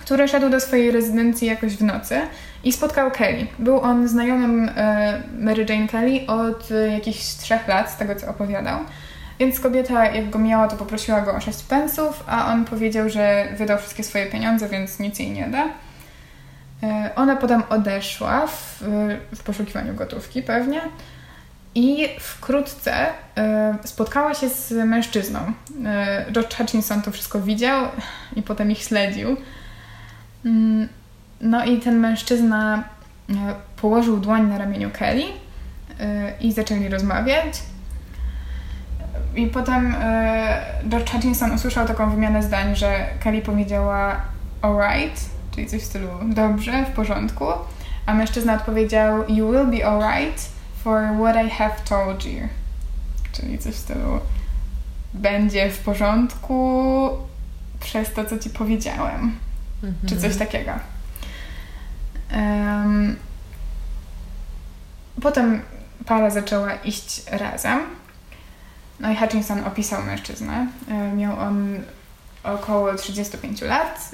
który szedł do swojej rezydencji jakoś w nocy i spotkał Kelly. Był on znajomym e, Mary Jane Kelly od e, jakichś trzech lat, z tego co opowiadał, więc kobieta, jak go miała, to poprosiła go o sześć pensów, a on powiedział, że wydał wszystkie swoje pieniądze, więc nic jej nie da. E, ona potem odeszła w, w poszukiwaniu gotówki pewnie. I wkrótce y, spotkała się z mężczyzną. Y, George Hutchinson to wszystko widział i potem ich śledził. Mm, no i ten mężczyzna y, położył dłoń na ramieniu Kelly y, i zaczęli rozmawiać. I potem y, George Hutchinson usłyszał taką wymianę zdań, że Kelly powiedziała alright, czyli coś w stylu dobrze, w porządku, a mężczyzna odpowiedział you will be alright for what I have told you. Czyli coś w stylu będzie w porządku przez to, co ci powiedziałem. Mm-hmm. Czy coś takiego. Um, potem para zaczęła iść razem. No i Hutchinson opisał mężczyznę. Miał on około trzydzieści pięć lat,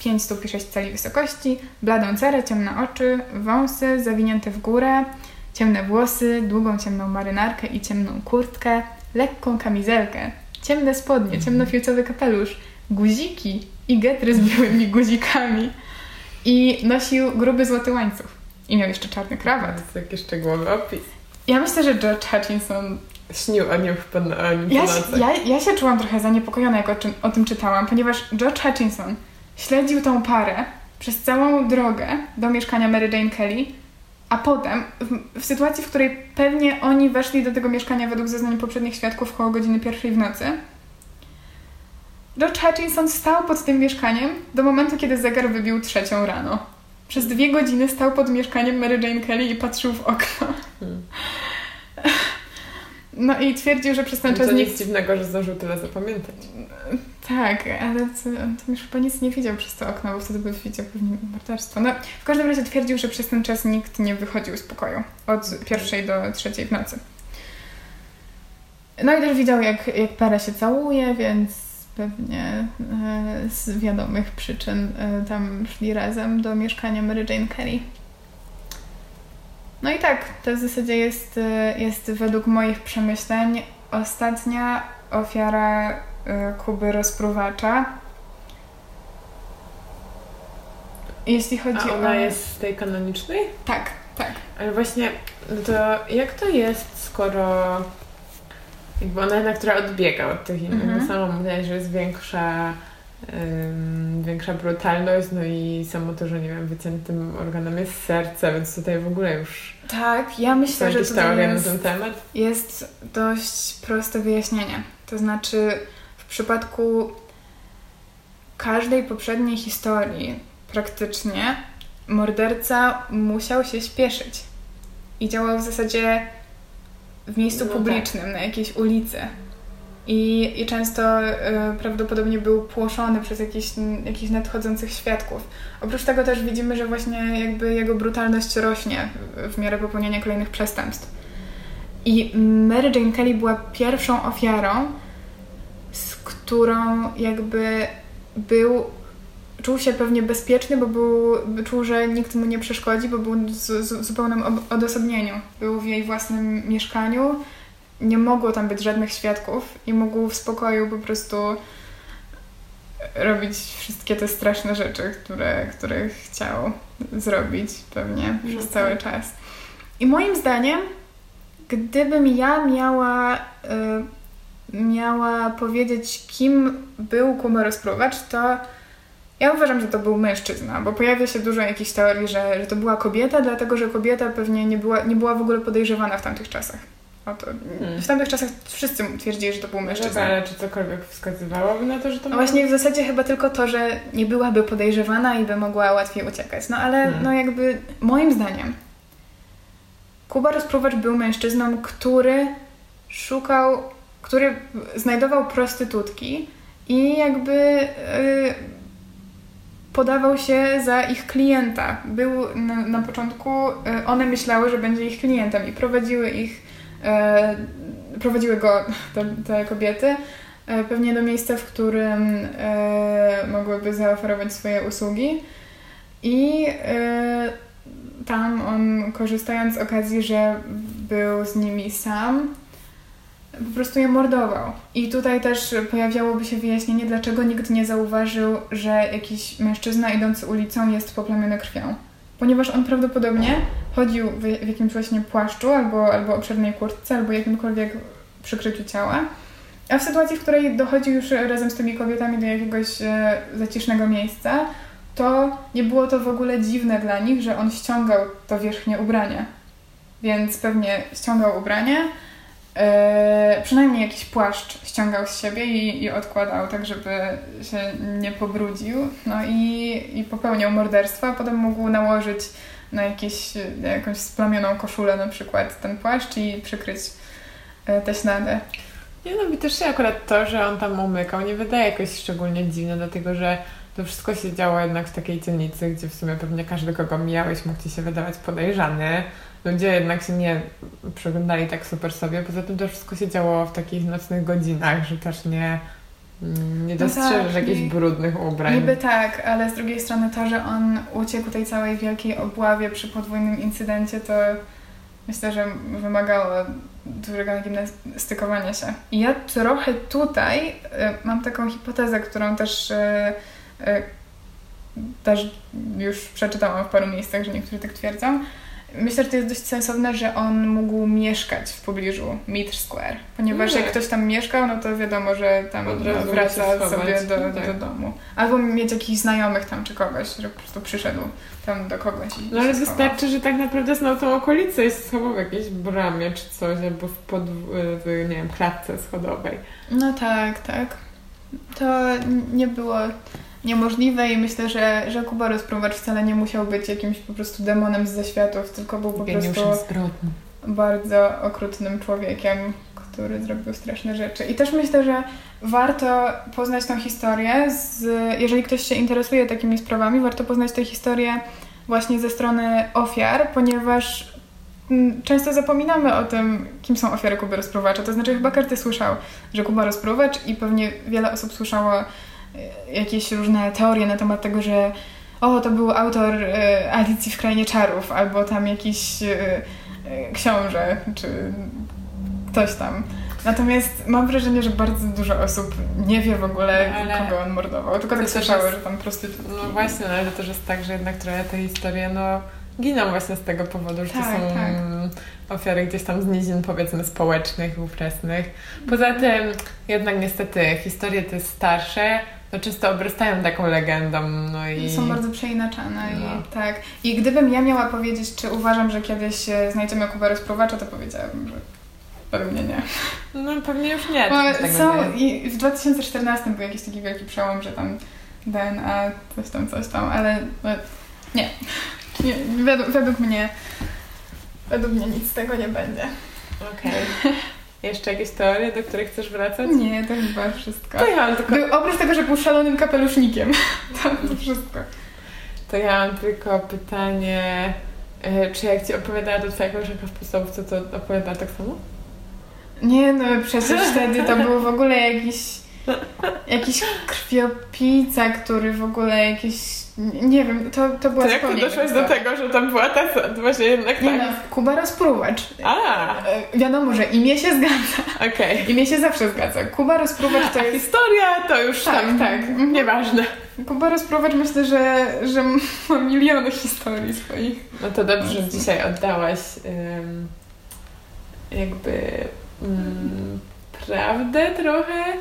pięć stóp i sześć cali wysokości, bladą cerę, ciemne oczy, wąsy zawinięte w górę, Ciemne włosy, długą ciemną marynarkę i ciemną kurtkę, lekką kamizelkę, ciemne spodnie, ciemnofiucowy kapelusz, guziki i getry z białymi guzikami. I nosił gruby złoty łańcuch. I miał jeszcze czarny krawat. To jest jakiś szczegółowy opis. Ja myślę, że George Hutchinson... Śnił o nim w pan, o nim ja, się, ja, ja się czułam trochę zaniepokojona, jak o, czym, o tym czytałam, ponieważ George Hutchinson śledził tą parę przez całą drogę do mieszkania Mary Jane Kelly, a potem w, w sytuacji, w której pewnie oni weszli do tego mieszkania według zeznań poprzednich świadków koło godziny pierwszej w nocy, George Hutchinson stał pod tym mieszkaniem do momentu, kiedy zegar wybił trzecią rano. Przez dwie godziny stał pod mieszkaniem Mary Jane Kelly i patrzył w okno. Hmm. No i twierdził, że przez ten czas... To nic nie... dziwnego, że zdążył tyle zapamiętać. Tak, ale to, to już chyba nic nie widział przez to okno, bo wtedy by widział pewnie morderstwo. No, w każdym razie twierdził, że przez ten czas nikt nie wychodził z pokoju. Od pierwszej do trzeciej w nocy. No i też widział, jak, jak para się całuje, więc pewnie e, z wiadomych przyczyn e, tam szli razem do mieszkania Mary Jane Kelly. No i tak, to w zasadzie jest, jest według moich przemyśleń ostatnia ofiara Kuby Rozpruwacza. Jeśli chodzi A ona o... jest z tej kanonicznej? Tak, tak. Ale właśnie, no to jak to jest, skoro jakby ona jednak, która odbiega od tych innych, mhm. Samo mówię, że jest większa... Ym, większa brutalność, no i samo to, że nie wiem, wyciętym organem jest serce, więc tutaj w ogóle już... Tak, ja myślę, że tutaj jest, ten temat. Jest dość proste wyjaśnienie. To znaczy w przypadku każdej poprzedniej historii praktycznie morderca musiał się śpieszyć i działał w zasadzie w miejscu no publicznym, tak. Na jakiejś ulicy. I, i często y, prawdopodobnie był płoszony przez jakichś jakich nadchodzących świadków. Oprócz tego też widzimy, że właśnie jakby jego brutalność rośnie w, w miarę popełniania kolejnych przestępstw. I Mary Jane Kelly była pierwszą ofiarą, z którą jakby był, czuł się pewnie bezpieczny, bo był, czuł, że nikt mu nie przeszkodzi, bo był w zupełnym odosobnieniu. Był w jej własnym mieszkaniu. Nie mogło tam być żadnych świadków i mógł w spokoju po prostu robić wszystkie te straszne rzeczy, które, które chciał zrobić pewnie przez no cały tak. czas. I moim zdaniem, gdybym ja miała, y, miała powiedzieć, kim był Kuba Rozpruwacz, to ja uważam, że to był mężczyzna, bo pojawia się dużo jakichś teorii, że, że to była kobieta, dlatego że kobieta pewnie nie była, nie była w ogóle podejrzewana w tamtych czasach. O to. Hmm. W tamtych czasach wszyscy twierdzili, że to był mężczyzna. Ale czy cokolwiek wskazywałoby na to, że to no właśnie w zasadzie chyba tylko to, że nie byłaby podejrzewana i by mogła łatwiej uciekać. No ale hmm. no jakby moim zdaniem Kuba Rozpruwacz był mężczyzną, który szukał, który znajdował prostytutki i jakby yy, podawał się za ich klienta. Był na, na początku, yy, one myślały, że będzie ich klientem i prowadziły ich E, prowadziły go te, te kobiety e, pewnie do miejsca, w którym e, mogłyby zaoferować swoje usługi i e, tam on, korzystając z okazji, że był z nimi sam, po prostu je mordował. I tutaj też pojawiałoby się wyjaśnienie, dlaczego nikt nie zauważył, że jakiś mężczyzna idący ulicą jest poplamiony krwią. Ponieważ on prawdopodobnie chodził w, w jakimś właśnie płaszczu albo, albo obszernej kurtce, albo jakimkolwiek przykryciu ciała, a w sytuacji, w której dochodził już razem z tymi kobietami do jakiegoś e, zacisznego miejsca, to nie było to w ogóle dziwne dla nich, że on ściągał to wierzchnie ubranie. Więc pewnie ściągał ubranie, e, przynajmniej jakiś płaszcz ściągał z siebie i, i odkładał tak, żeby się nie pobrudził, no i, i popełniał morderstwo, a potem mógł nałożyć na jakieś, jakąś splamioną koszulę na przykład ten płaszcz i przykryć te ślady. Nie no, mi też się akurat to, że on tam umykał, nie wydaje jakoś szczególnie dziwne, dlatego że to wszystko się działo jednak w takiej dzielnicy, gdzie w sumie pewnie każdy, kogo mijałeś, mógł ci się wydawać podejrzany. Ludzie jednak się nie przyglądali tak super sobie, poza tym to wszystko się działo w takich nocnych godzinach, że też nie... Nie dostrzeżesz no tak, jakichś brudnych ubrań. Niby tak, ale z drugiej strony to, że on uciekł tej całej wielkiej obławie przy podwójnym incydencie, to myślę, że wymagało dużego gimnastykowania się. I ja trochę tutaj mam taką hipotezę, którą też, też już przeczytałam w paru miejscach, że niektórzy tak twierdzą. Myślę, że to jest dość sensowne, że on mógł mieszkać w pobliżu Mitre Square, ponieważ no jak ktoś tam mieszkał, no to wiadomo, że tam od razu wraca sobie do, no tak. do domu. Albo mieć jakichś znajomych tam czy kogoś, że po prostu przyszedł tam do kogoś. No ale wystarczy, że tak naprawdę znał tą okolicę i schował w jakiejś bramie czy coś, albo w, pod, w nie wiem, klatce schodowej. No tak, tak. To nie było niemożliwe i myślę, że, że Kuba Rozpruwacz wcale nie musiał być jakimś po prostu demonem z zaświatów, tylko był po prostu bardzo okrutnym człowiekiem, który zrobił straszne rzeczy. I też myślę, że warto poznać tą historię, z, jeżeli ktoś się interesuje takimi sprawami, warto poznać tę historię właśnie ze strony ofiar, ponieważ często zapominamy o tym, kim są ofiary Kuby Rozpruwacza. To znaczy chyba każdy słyszał, że Kuba Rozpruwacz i pewnie wiele osób słyszało jakieś różne teorie na temat tego, że o, to był autor e, Alicji w Krainie Czarów, albo tam jakiś e, e, książę, czy ktoś tam. Natomiast mam wrażenie, że bardzo dużo osób nie wie w ogóle, no, kogo on mordował. Tylko tak słyszały, jest, że tam prostytutki. No właśnie, ale to też jest tak, że jednak trochę te historie, no, giną właśnie z tego powodu, że tak, to są tak. ofiary gdzieś tam z nizin, powiedzmy, społecznych, ówczesnych. Poza tym jednak niestety historie te starsze no czysto obrastają taką legendą. No i są bardzo przeinaczane. No. I, tak. I gdybym ja miała powiedzieć, czy uważam, że kiedyś znajdziemy Kubę Rozpruwacza, to powiedziałabym, że pewnie nie. No pewnie już nie. Bo są, i w dwa tysiące czternastym był jakiś taki wielki przełom, że tam D N A, coś tam, coś tam, ale no, nie. nie według, według mnie według mnie nic z tego nie będzie. Okej. Okay. Jeszcze jakieś teorie, do których chcesz wracać? Nie, to chyba wszystko. To ja mam tylko... Był oprócz tego, że był szalonym kapelusznikiem. To, to wszystko. To ja mam tylko pytanie, czy jak ci opowiadała to twoja koleżanka w podstawówce, to opowiadała tak samo? Nie, no przecież wtedy to był w ogóle jakiś jakiś krwiopijca, który w ogóle jakiś... Nie wiem, to, to była... To jak ty doszłaś do tego, że tam była ta właśnie jednak tak? Nie no, Kuba Rozpruwacz. A. Wiadomo, że imię się zgadza. Okej. Okay. Imię się zawsze zgadza. Kuba Rozpruwacz to jest... historia to już tak, tam... Tak, tak. Nieważne. Kuba Rozpruwacz myślę, że, że ma miliony historii swoich. No to dobrze, że dzisiaj oddałaś um, jakby um, prawdę trochę um,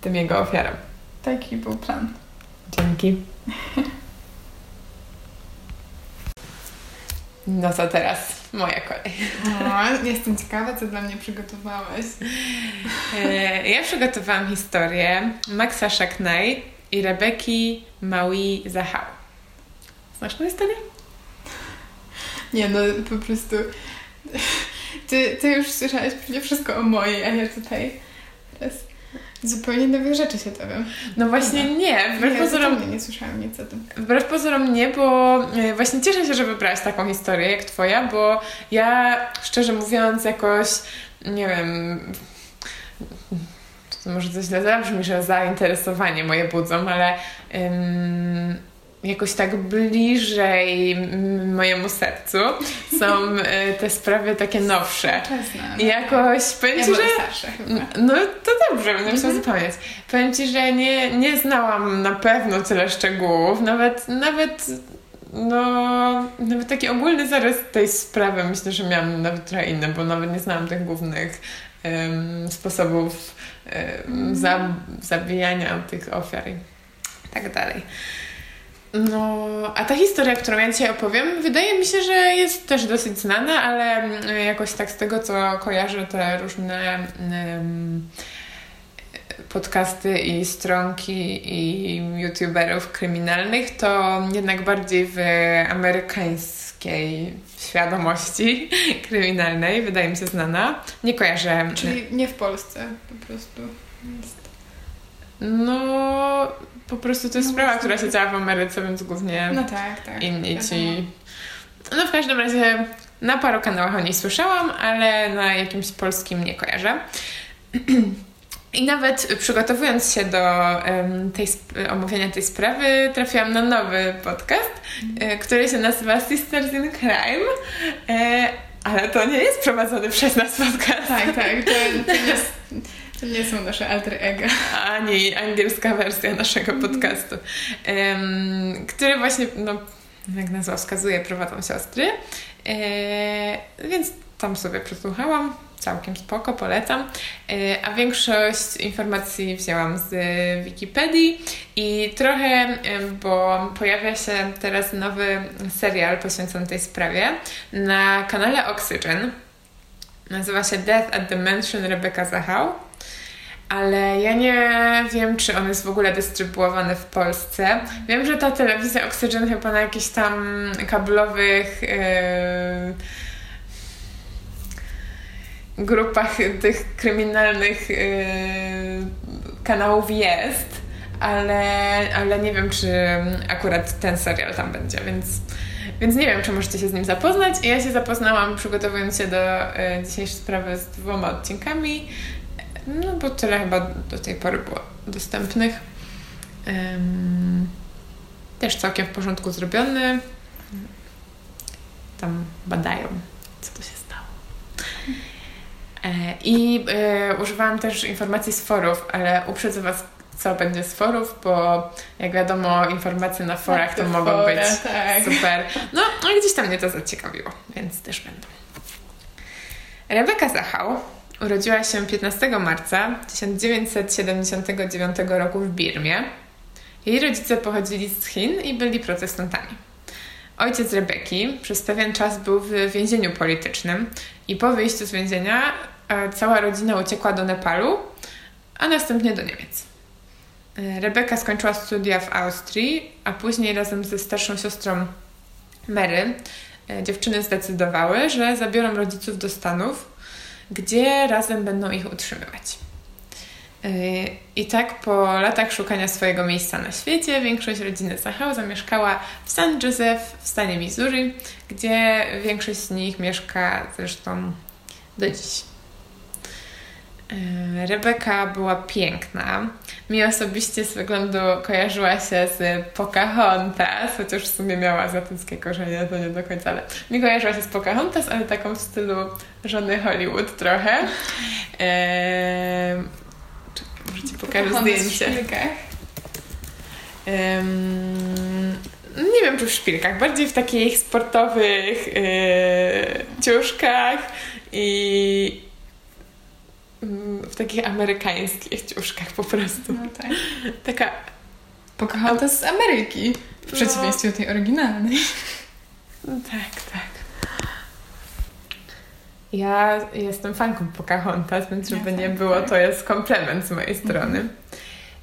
tym jego ofiarom. Taki był plan. Dzięki. No to teraz moja kolej. No, jestem ciekawa, co dla mnie przygotowałaś. Ja przygotowałam historię Maxa Shacknai i Rebeki Maui Zahau. Znasz tę historię? Nie, no po prostu... Ty, ty już słyszałeś pewnie wszystko o mojej, a ja tutaj teraz... Zupełnie nowych rzeczy się dowiem. No właśnie no. nie. Wbrew nie, pozorom nie słyszałam nic o tym. Wbrew pozorom nie, bo właśnie cieszę się, że wybrałaś taką historię jak twoja, bo ja szczerze mówiąc jakoś, nie wiem, to może coś źle zabrzmi, że zainteresowanie moje budzą, ale ym, jakoś tak bliżej mojemu sercu są y, te sprawy takie nowsze. I jakoś powiem ci, że... No to dobrze, będę musiała zapomnieć. Powiem ci, że nie, nie znałam na pewno tyle szczegółów, nawet, nawet, no, nawet taki ogólny zarys tej sprawy myślę, że miałam nawet trochę inny, bo nawet nie znałam tych głównych um, sposobów um, za, zabijania tych ofiar i tak dalej. No, a ta historia, którą ja dzisiaj opowiem, wydaje mi się, że jest też dosyć znana, ale jakoś tak z tego, co kojarzę te różne um, podcasty i stronki i youtuberów kryminalnych, to jednak bardziej w amerykańskiej świadomości kryminalnej wydaje mi się znana. Nie kojarzę. Czyli nie w Polsce po prostu jest. No... Po prostu to jest no sprawa, która się działa w Ameryce, więc głównie no tak, tak, inni tak, ci... No w każdym razie na paru kanałach o niej słyszałam, ale na jakimś polskim nie kojarzę. I nawet przygotowując się do tej, omówienia tej sprawy, trafiłam na nowy podcast, który się nazywa Sisters in Crime, ale to nie jest prowadzony przez nas podcast. Tak, tak. To, to, jest, to nie są nasze alter ego. Ani angielska wersja naszego podcastu, który właśnie, no, jak nazwa wskazuje, prowadzą siostry, więc tam sobie przesłuchałam. Całkiem spoko, polecam. A większość informacji wzięłam z Wikipedii i trochę, bo pojawia się teraz nowy serial poświęcony tej sprawie na kanale Oxygen. Nazywa się Death at the Mansion Rebecca Zahau, ale ja nie wiem, czy on jest w ogóle dystrybuowany w Polsce. Wiem, że ta telewizja Oxygen chyba na jakichś tam kablowych... Yy... grupach tych kryminalnych yy, kanałów jest, ale, ale nie wiem, czy akurat ten serial tam będzie, więc, więc nie wiem, czy możecie się z nim zapoznać. I ja się zapoznałam, przygotowując się do y, dzisiejszej sprawy z dwoma odcinkami, no bo tyle chyba do tej pory było dostępnych. Ym, też całkiem w porządku zrobiony. Tam badają, co to się stało. I y, używałam też informacji z forów, ale uprzedzę Was, co będzie z forów, bo jak wiadomo, informacje na forach to mogą fora, być tak. Super. No, ale gdzieś tam mnie to zaciekawiło, więc też będą. Rebecca Zahau urodziła się piętnastego marca tysiąc dziewięćset siedemdziesiątego dziewiątego roku w Birmie. Jej rodzice pochodzili z Chin i byli protestantami. Ojciec Rebeki przez pewien czas był w więzieniu politycznym i po wyjściu z więzienia cała rodzina uciekła do Nepalu, a następnie do Niemiec. Rebeka skończyła studia w Austrii, a później razem ze starszą siostrą Mary dziewczyny zdecydowały, że zabiorą rodziców do Stanów, gdzie razem będą ich utrzymywać. I tak po latach szukania swojego miejsca na świecie większość rodziny Zahau zamieszkała w Saint Joseph w stanie Missouri, gdzie większość z nich mieszka zresztą do dziś. Rebeka była piękna. Mi osobiście z wyglądu kojarzyła się z Pocahontas, chociaż w sumie miała azjatyckie korzenie, to nie do końca, ale mi kojarzyła się z Pocahontas, ale taką w stylu żony Hollywood trochę. Eee... Może Ci pokażę zdjęcie. Um, nie wiem, czy w szpilkach. Bardziej w takich sportowych yy, ciuszkach i yy, w takich amerykańskich ciuszkach po prostu. No tak. Taka... Pocahontas z Ameryki. W przeciwieństwie no. do tej oryginalnej. No, tak, tak. Ja jestem fanką Pocahontas, więc żeby ja nie tak, było, tak. to jest komplement z mojej strony.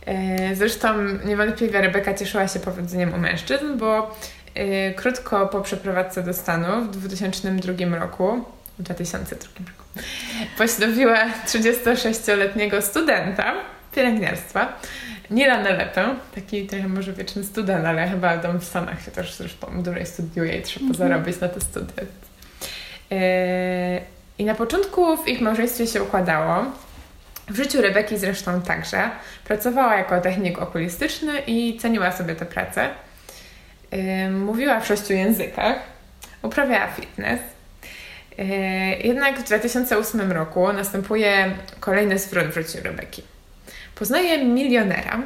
Mhm. Zresztą niewątpliwie Rebeka cieszyła się powodzeniem u mężczyzn, bo y, krótko po przeprowadzce do Stanów w dwa tysiące drugim roku, dwa tysiące drugim roku poślubiła trzydziestosześcioletniego studenta pielęgniarstwa, Nila Nalepę, taki trochę może wieczny student, ale chyba tam w Stanach się też zresztą dłużej studiuje i trzeba mhm. zarobić na te studia. Y, I na początku w ich małżeństwie się układało. W życiu Rebeki zresztą także. Pracowała jako technik okulistyczny i ceniła sobie tę pracę. Yy, mówiła w sześciu językach. Uprawiała fitness. Yy, jednak w dwa tysiące ósmym roku następuje kolejny zwrot w życiu Rebeki. Poznaje milionera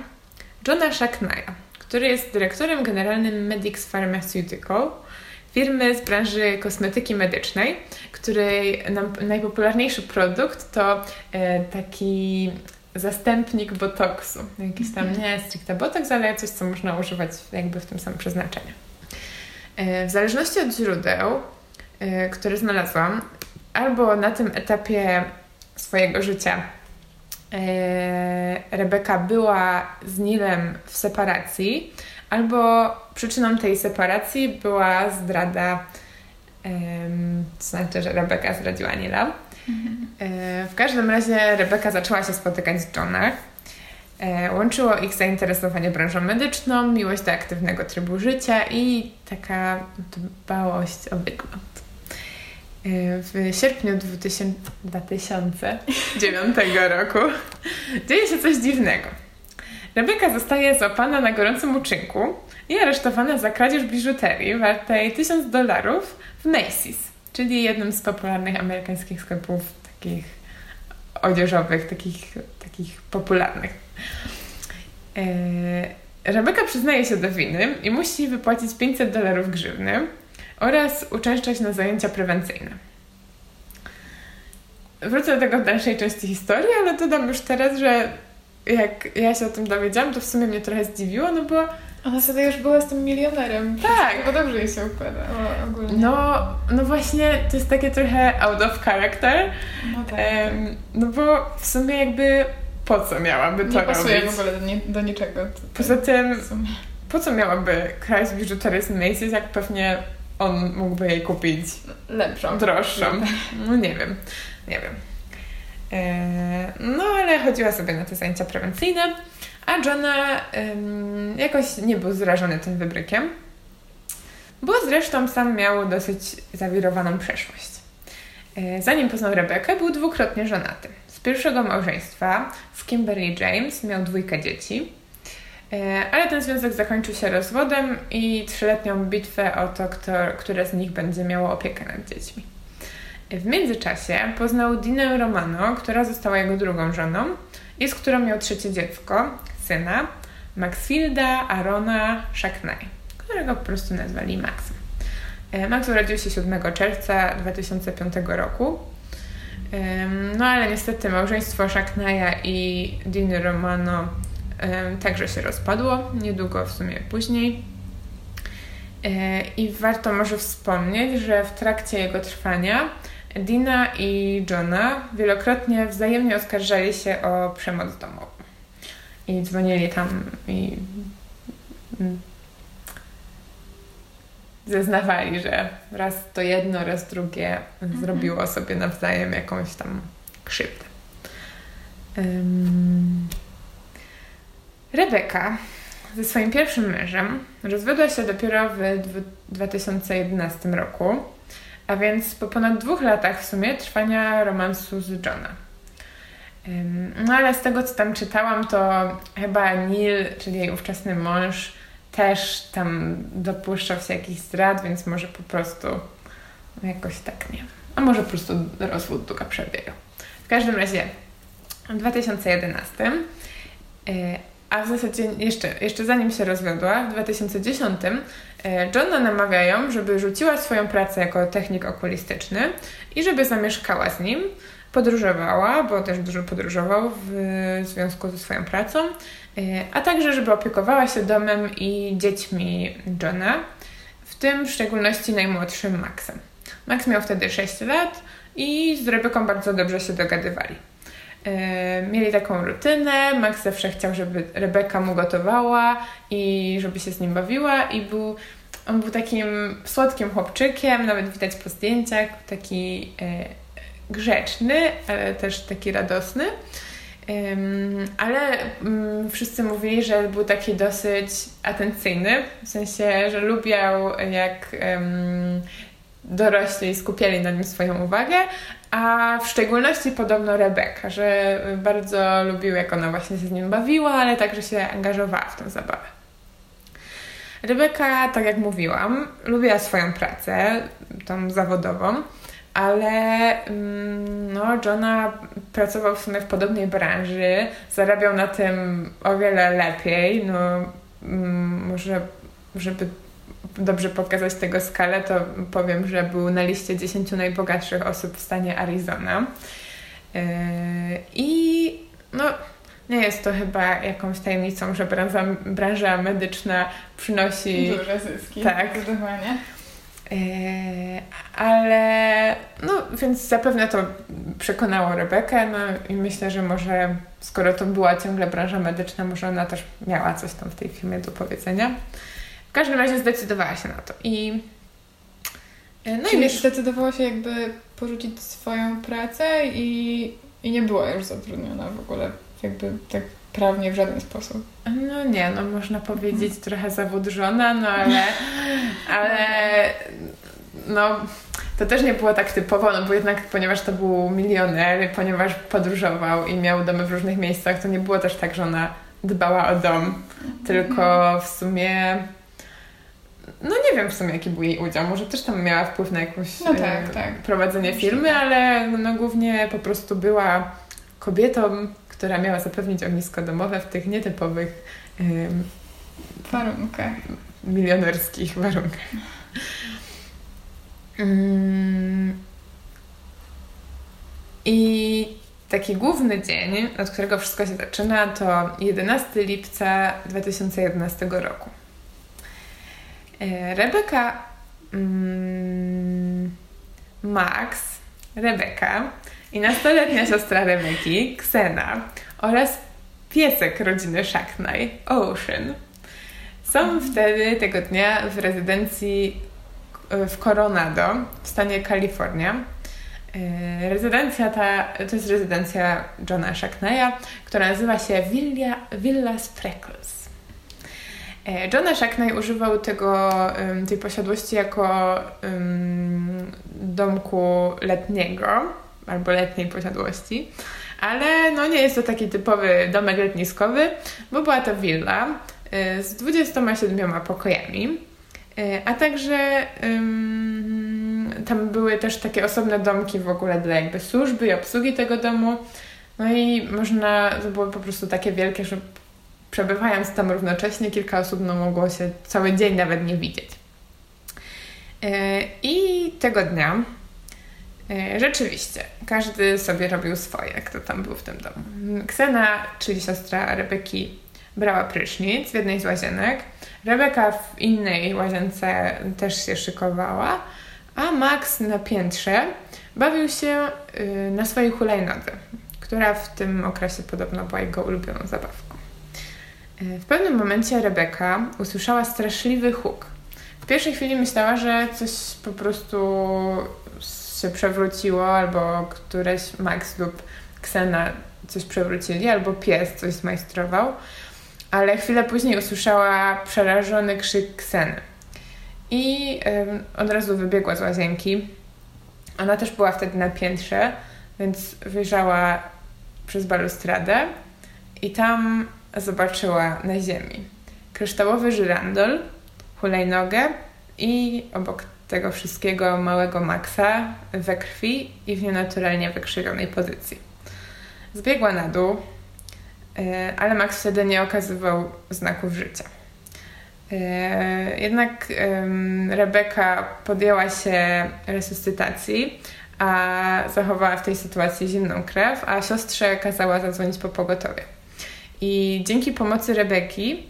Johna Shacknaia, który jest dyrektorem generalnym Medix Pharmaceutical, firmy z branży kosmetyki medycznej, której najpopularniejszy produkt to e, taki zastępnik botoksu. Jakiś tam nie stricte botoks, ale coś, co można używać jakby w tym samym przeznaczeniu. E, w zależności od źródeł, e, które znalazłam, albo na tym etapie swojego życia e, Rebeka była z Nilem w separacji, albo przyczyną tej separacji była zdrada, um, to znaczy, że Rebeka zdradziła Nila. Mhm. E, w każdym razie Rebeka zaczęła się spotykać z Johnem. E, łączyło ich zainteresowanie branżą medyczną, miłość do aktywnego trybu życia i taka dbałość o wygląd. W sierpniu dwa tysiące dziewiątego roku dzieje się coś dziwnego. Rebecca zostaje złapana na gorącym uczynku i aresztowana za kradzież biżuterii wartej tysiąc dolarów w Macy's, czyli jednym z popularnych amerykańskich sklepów takich odzieżowych, takich, takich popularnych. Rebecca przyznaje się do winy i musi wypłacić pięćset dolarów grzywny oraz uczęszczać na zajęcia prewencyjne. Wrócę do tego w dalszej części historii, ale dodam już teraz, że jak ja się o tym dowiedziałam, to w sumie mnie trochę zdziwiło, no bo... Ona wtedy już była z tym milionerem. Tak. Bo dobrze jej się układa ogólnie. No, no właśnie, to jest takie trochę out of character. No tak. Ehm, no bo w sumie jakby po co miałaby to robić? Nie pasuje robić? w ogóle do, ni- do niczego. Poza tym, po co miałaby kraść biżuterię z Macy's, jak pewnie on mógłby jej kupić lepszą, droższą. No nie wiem, nie wiem. Eee, no ale chodziła sobie na te zajęcia prewencyjne, a Jonah ym, jakoś nie był zrażony tym wybrykiem, bo zresztą sam miał dosyć zawirowaną przeszłość. Eee, zanim poznał Rebekę, był dwukrotnie żonaty. Z pierwszego małżeństwa z Kimberly James miał dwójkę dzieci, ale ten związek zakończył się rozwodem i trzyletnią bitwę o to, kto, które z nich będzie miało opiekę nad dziećmi. W międzyczasie poznał Dinę Romano, która została jego drugą żoną i z którą miał trzecie dziecko, syna Maxfielda Arona Shacknai, którego po prostu nazwali Maxem. Max urodził się siódmego czerwca dwa tysiące piątego roku, no ale niestety małżeństwo Shacknaia i Diny Romano także się rozpadło niedługo w sumie później. I warto może wspomnieć, że w trakcie jego trwania Dina i Jonah wielokrotnie wzajemnie oskarżali się o przemoc domową. I dzwonili tam i zeznawali, że raz to jedno, raz drugie mhm. zrobiło sobie nawzajem jakąś tam krzywdę. Um... Rebecca ze swoim pierwszym mężem rozwiodła się dopiero w dwa tysiące jedenastego roku, a więc po ponad dwóch latach w sumie trwania romansu z Jonah. No ale z tego, co tam czytałam, to chyba Neil, czyli jej ówczesny mąż, też tam dopuszczał się jakichś zdrad, więc może po prostu jakoś tak, nie wiem. A może po prostu rozwód długo przebiegał. W każdym razie w dwa tysiące jedenastego a w zasadzie jeszcze, jeszcze zanim się rozwiodła, w dwa tysiące dziesiątego Jonah namawia ją, żeby rzuciła swoją pracę jako technik okulistyczny i żeby zamieszkała z nim, podróżowała, bo też dużo podróżował w związku ze swoją pracą, a także żeby opiekowała się domem i dziećmi Jonah, w tym w szczególności najmłodszym Maxem. Max miał wtedy sześć lat i z Rebeką bardzo dobrze się dogadywali. Mieli taką rutynę, Max zawsze chciał, żeby Rebecca mu gotowała i żeby się z nim bawiła i był, on był takim słodkim chłopczykiem, nawet widać po zdjęciach, taki e, grzeczny, ale też taki radosny, Ym, ale mm, wszyscy mówili, że był taki dosyć atencyjny, w sensie, że lubiał jak ym, dorośli skupiali na nim swoją uwagę, a w szczególności podobno Rebecca, że bardzo lubił, jak ona właśnie się z nim bawiła, ale także się angażowała w tę zabawę. Rebecca, tak jak mówiłam, lubiła swoją pracę, tą zawodową, ale no, Jonah pracował w sumie w podobnej branży, zarabiał na tym o wiele lepiej, no może, żeby dobrze pokazać tego skalę, to powiem, że był na liście dziesięciu najbogatszych osób w stanie Arizona. Yy, I no, nie jest to chyba jakąś tajemnicą, że branża, branża medyczna przynosi duże zyski, tak, zdecydowanie. Yy, ale no, więc zapewne to przekonało Rebekę, no i myślę, że może skoro to była ciągle branża medyczna, może ona też miała coś tam w tej firmie do powiedzenia. W każdym razie zdecydowała się na to. I no Czyli i wiesz, zdecydowała się jakby porzucić swoją pracę i, i nie była już zatrudniona w ogóle jakby tak prawnie w żaden sposób. No nie, no można powiedzieć trochę zawód żona, no ale ale no To też nie było tak typowo, no bo jednak ponieważ to był milioner, ponieważ podróżował i miał domy w różnych miejscach, to nie było też tak, że ona dbała o dom, tylko w sumie... No nie wiem w sumie jaki był jej udział, może też tam miała wpływ na jakąś no tak, tak. prowadzenie firmy, ale no głównie po prostu była kobietą, która miała zapewnić ognisko domowe w tych nietypowych um, warunkach, milionerskich warunkach. Mm. I taki główny dzień, od którego wszystko się zaczyna, to jedenastego lipca dwa tysiące jedenastego roku. Rebecca, mm, Max, Rebecca i nastoletnia siostra Rebeki, Xena, oraz piesek rodziny Shacknai, Ocean, są wtedy tego dnia w rezydencji w Coronado w stanie Kalifornia. Rezydencja ta to jest rezydencja Johna Shacknaia, która nazywa się Villa, Villa Spreckles. Jonah Shacknai używał tego, tej posiadłości jako um, domku letniego albo letniej posiadłości, ale no nie jest to taki typowy domek letniskowy, bo była to willa z dwudziestoma siedmioma pokojami, a także um, tam były też takie osobne domki w ogóle dla jakby służby i obsługi tego domu, no i można, to było po prostu takie wielkie, że przebywając tam równocześnie, kilka osób no, mogło się cały dzień nawet nie widzieć. Yy, I tego dnia yy, rzeczywiście każdy sobie robił swoje, kto tam był w tym domu. Xena, czyli siostra Rebeki, brała prysznic w jednej z łazienek. Rebeka w innej łazience też się szykowała, a Max na piętrze bawił się yy, na swojej hulajnodze, która w tym okresie podobno była jego ulubioną zabawką. W pewnym momencie Rebeka usłyszała straszliwy huk. W pierwszej chwili myślała, że coś po prostu się przewróciło, albo któreś Max lub Xena coś przewrócili, albo pies coś zmajstrował, ale chwilę później usłyszała przerażony krzyk Xeny. I yy, od razu wybiegła z łazienki. Ona też była wtedy na piętrze, więc wyjrzała przez balustradę i tam zobaczyła na ziemi kryształowy żyrandol, hulajnogę i obok tego wszystkiego małego Maxa we krwi i w nienaturalnie wykrzywionej pozycji. Zbiegła na dół, ale Max wtedy nie okazywał znaków życia. Jednak Rebeka podjęła się resuscytacji, a zachowała w tej sytuacji zimną krew, a siostrze kazała zadzwonić po pogotowie. I dzięki pomocy Rebeki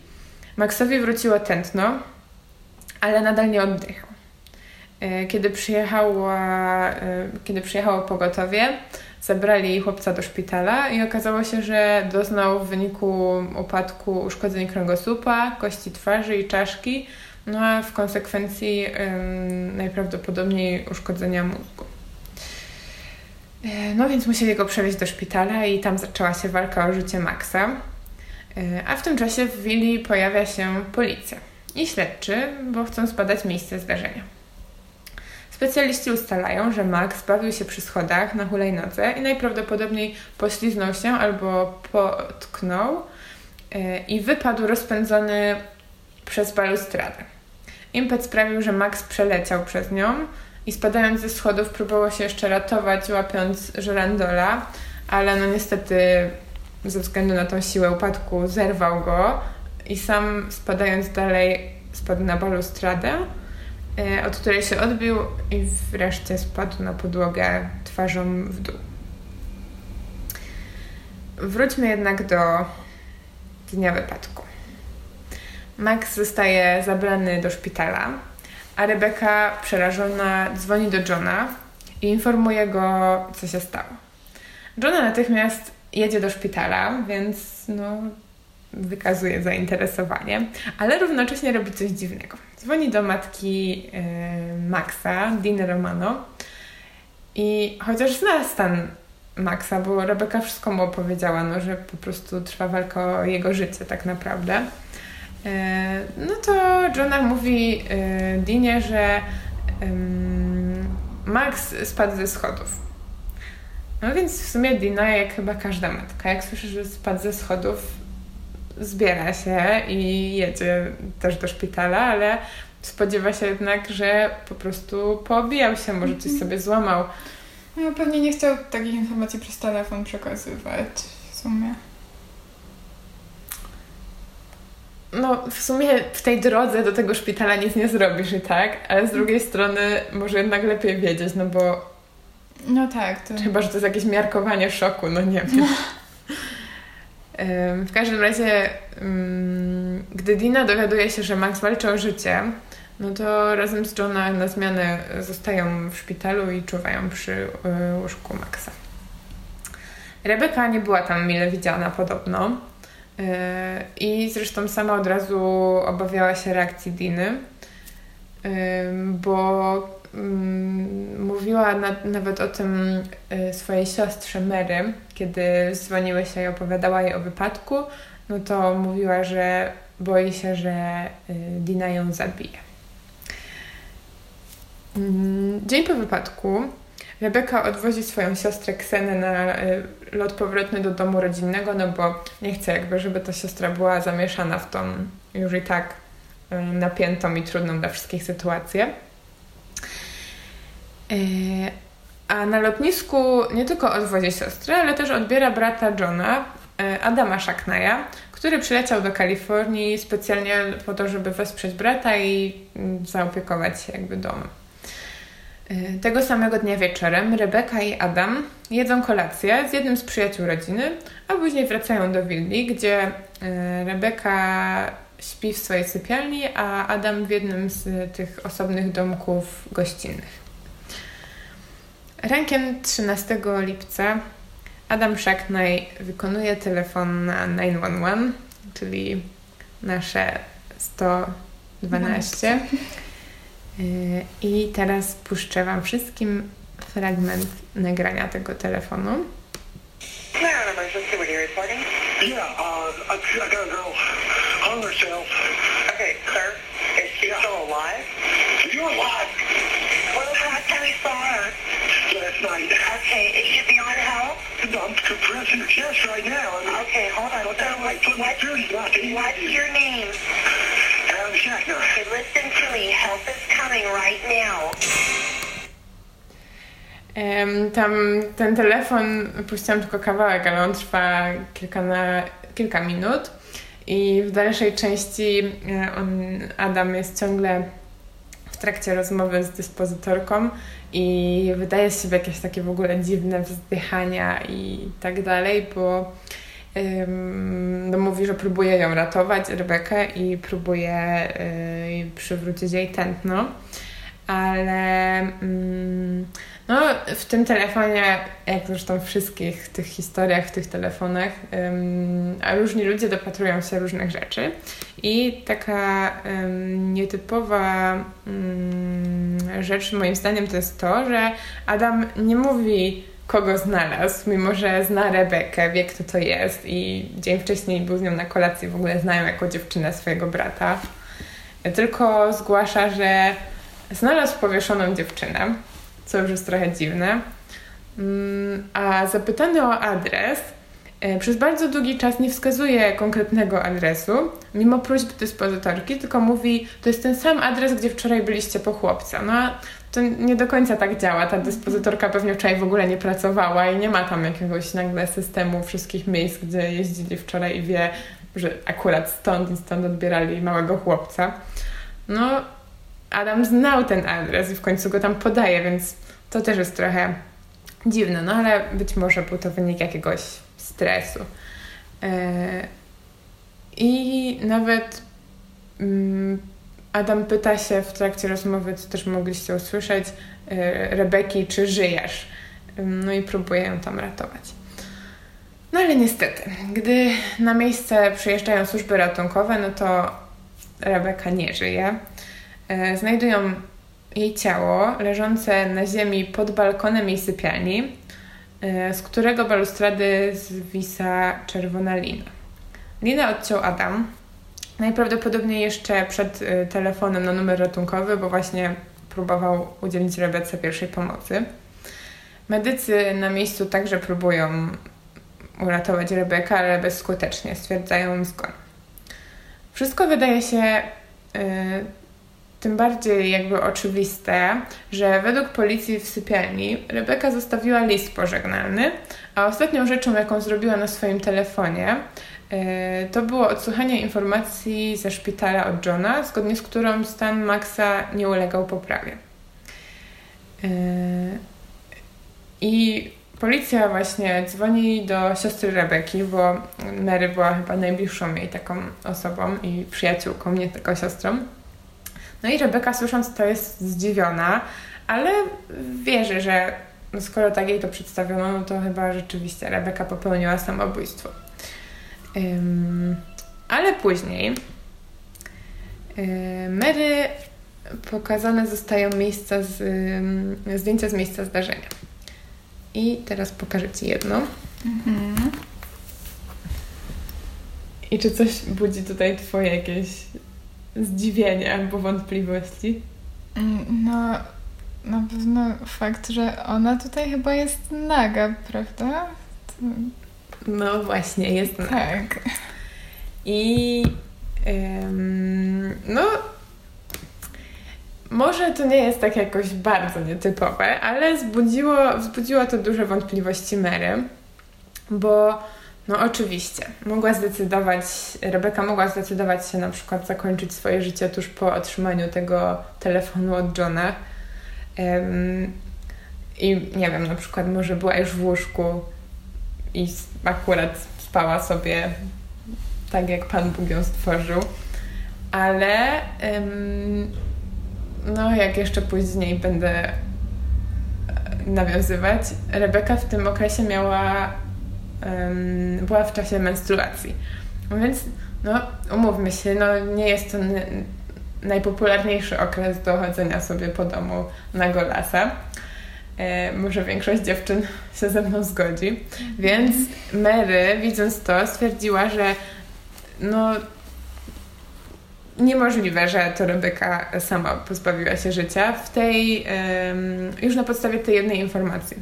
Maxowi wróciło tętno, ale nadal nie oddychał. Kiedy przyjechała, kiedy przyjechało pogotowie, zabrali chłopca do szpitala i okazało się, że doznał w wyniku upadku uszkodzeń kręgosłupa, kości twarzy i czaszki, no a w konsekwencji ym, najprawdopodobniej uszkodzenia mózgu. No więc musieli go przewieźć do szpitala i tam zaczęła się walka o życie Maxa. A w tym czasie w willi pojawia się policja i śledczy, bo chcą zbadać miejsce zdarzenia. Specjaliści ustalają, że Max bawił się przy schodach na hulajnodze i najprawdopodobniej pośliznął się albo potknął i wypadł rozpędzony przez balustradę. Impet sprawił, że Max przeleciał przez nią i spadając ze schodów próbował się jeszcze ratować, łapiąc żyrandola, ale no niestety ze względu na tą siłę upadku zerwał go i sam spadając dalej spadł na balustradę, od której się odbił i wreszcie spadł na podłogę twarzą w dół. Wróćmy jednak do dnia wypadku. Max zostaje zabrany do szpitala, a Rebeka przerażona dzwoni do Johna i informuje go, co się stało. John natychmiast jedzie do szpitala, więc no, wykazuje zainteresowanie, ale równocześnie robi coś dziwnego. Dzwoni do matki yy, Maxa, Diny Romano i chociaż zna stan Maxa, bo Rebeka wszystko mu opowiedziała, no, że po prostu trwa walka o jego życie tak naprawdę, no to Johna mówi Dinie, że Max spadł ze schodów. No więc w sumie Dina, jak chyba każda matka, jak słyszy, że spadł ze schodów, zbiera się i jedzie też do szpitala, ale spodziewa się jednak, że po prostu poobijał się, może coś sobie złamał. No, pewnie nie chciał takich informacji przez telefon przekazywać w sumie. No, w sumie w tej drodze do tego szpitala nic nie zrobisz i tak, ale z drugiej strony może jednak lepiej wiedzieć, no bo... No tak. To... Chyba, że to jest jakieś miarkowanie szoku, no nie wiem. No. W każdym razie, gdy Dina dowiaduje się, że Max walczy o życie, no to razem z Johna na zmianę zostają w szpitalu i czuwają przy łóżku Maxa. Rebecca nie była tam mile widziana podobno i zresztą sama od razu obawiała się reakcji Diny, bo mówiła na, nawet o tym swojej siostrze Mary, kiedy dzwoniły się i opowiadała jej o wypadku, no to mówiła, że boi się, że Dina ją zabije. Dzień po wypadku Rebecca odwozi swoją siostrę Xenę na lot powrotny do domu rodzinnego, no bo nie chce jakby, żeby ta siostra była zamieszana w tą już i tak napiętą i trudną dla wszystkich sytuację. A na lotnisku nie tylko odwozi siostrę, ale też odbiera brata Johna, Adama Shacknaja, który przyleciał do Kalifornii specjalnie po to, żeby wesprzeć brata i zaopiekować się jakby domem. Tego samego dnia wieczorem Rebecca i Adam jedzą kolację z jednym z przyjaciół rodziny, a później wracają do willi, gdzie Rebecca śpi w swojej sypialni, a Adam w jednym z tych osobnych domków gościnnych. Rankiem trzynastego lipca Adam Shacknai wykonuje telefon na dziewięć jeden jeden, czyli nasze sto dwanaście. I teraz puszczę wam wszystkim fragment nagrania tego telefonu. Night. Okay, is she beyond help? I'm compressing her chest right now. I mean, okay, hold on. What the hell? I put my period back in. What's your name? Adam Shacknai. Okay, listen to me. Help is coming right now. Um, tam ten telefon, puściłam tylko kawałek, ale on trwa kilka, na, kilka minut i w dalszej części on, Adam jest ciągle w trakcie rozmowy z dyspozytorką i wydaje z siebie jakieś takie w ogóle dziwne wzdychania i tak dalej, bo ym, no mówi, że próbuje ją ratować, Rebekę, i próbuje yy, przywrócić jej tętno, ale yy, no w tym telefonie, jak zresztą w wszystkich tych historiach, w tych telefonach, yy, a różni ludzie dopatrują się różnych rzeczy i taka yy, nietypowa yy, rzecz moim zdaniem to jest to, że Adam nie mówi, kogo znalazł, mimo że zna Rebekę, wie kto to jest i dzień wcześniej był z nią na kolacji, w ogóle znają jako dziewczynę swojego brata, tylko zgłasza, że znalazł powieszoną dziewczynę, co już jest trochę dziwne. A zapytany o adres, przez bardzo długi czas nie wskazuje konkretnego adresu, mimo próśb dyspozytorki, tylko mówi, to jest ten sam adres, gdzie wczoraj byliście po chłopca. No to nie do końca tak działa, ta dyspozytorka pewnie wczoraj w ogóle nie pracowała i nie ma tam jakiegoś nagle systemu wszystkich miejsc, gdzie jeździli wczoraj i wie, że akurat stąd i stąd odbierali małego chłopca. No... Adam znał ten adres i w końcu go tam podaje, więc to też jest trochę dziwne, no ale być może był to wynik jakiegoś stresu. Yy, I nawet yy, Adam pyta się w trakcie rozmowy, co też mogliście usłyszeć, yy, Rebeki, czy żyjesz? Yy, no i próbuje ją tam ratować. No ale niestety, gdy na miejsce przyjeżdżają służby ratunkowe, no to Rebeka nie żyje. Znajdują jej ciało leżące na ziemi pod balkonem jej sypialni, z którego balustrady zwisa czerwona lina. Linę odciął Adam, najprawdopodobniej jeszcze przed telefonem na numer ratunkowy, bo właśnie próbował udzielić Rebece pierwszej pomocy. Medycy na miejscu także próbują uratować Rebekę, ale bezskutecznie, stwierdzają zgon. Wszystko wydaje się y, tym bardziej jakby oczywiste, że według policji w sypialni Rebeka zostawiła list pożegnalny, a ostatnią rzeczą, jaką zrobiła na swoim telefonie, y, to było odsłuchanie informacji ze szpitala od Johna, zgodnie z którą stan Maxa nie ulegał poprawie. Y, I policja właśnie dzwoni do siostry Rebeki, bo Mary była chyba najbliższą jej taką osobą i przyjaciółką, nie tylko siostrą. No i Rebeka, słysząc to, jest zdziwiona, ale wierzy, że skoro tak jej to przedstawiono, no to chyba rzeczywiście Rebeka popełniła samobójstwo. Um, ale później um, Mary pokazane zostają miejsca z, um, zdjęcia z miejsca zdarzenia. I teraz pokażę Ci jedno. Mhm. I czy coś budzi tutaj Twoje jakieś zdziwienie albo wątpliwości? No, na pewno fakt, że ona tutaj chyba jest naga, prawda? To... No właśnie, jest naga. Tak. I ym, no... Może to nie jest tak jakoś bardzo nietypowe, ale zbudziło, wzbudziło to duże wątpliwości Mary, bo no oczywiście mogła zdecydować, Rebeka mogła zdecydować się na przykład zakończyć swoje życie tuż po otrzymaniu tego telefonu od Johna um, i nie wiem, na przykład może była już w łóżku i akurat spała sobie tak, jak Pan Bóg ją stworzył, ale um, no, jak jeszcze później będę nawiązywać, Rebeka w tym okresie miała um, była w czasie menstruacji. Więc, no, umówmy się, no, nie jest to n- najpopularniejszy okres do chodzenia sobie po domu na golasa. E, może większość dziewczyn się ze mną zgodzi. Więc Mary, widząc to, stwierdziła, że no... niemożliwe, że to Rebeka sama pozbawiła się życia w tej, um, już na podstawie tej jednej informacji.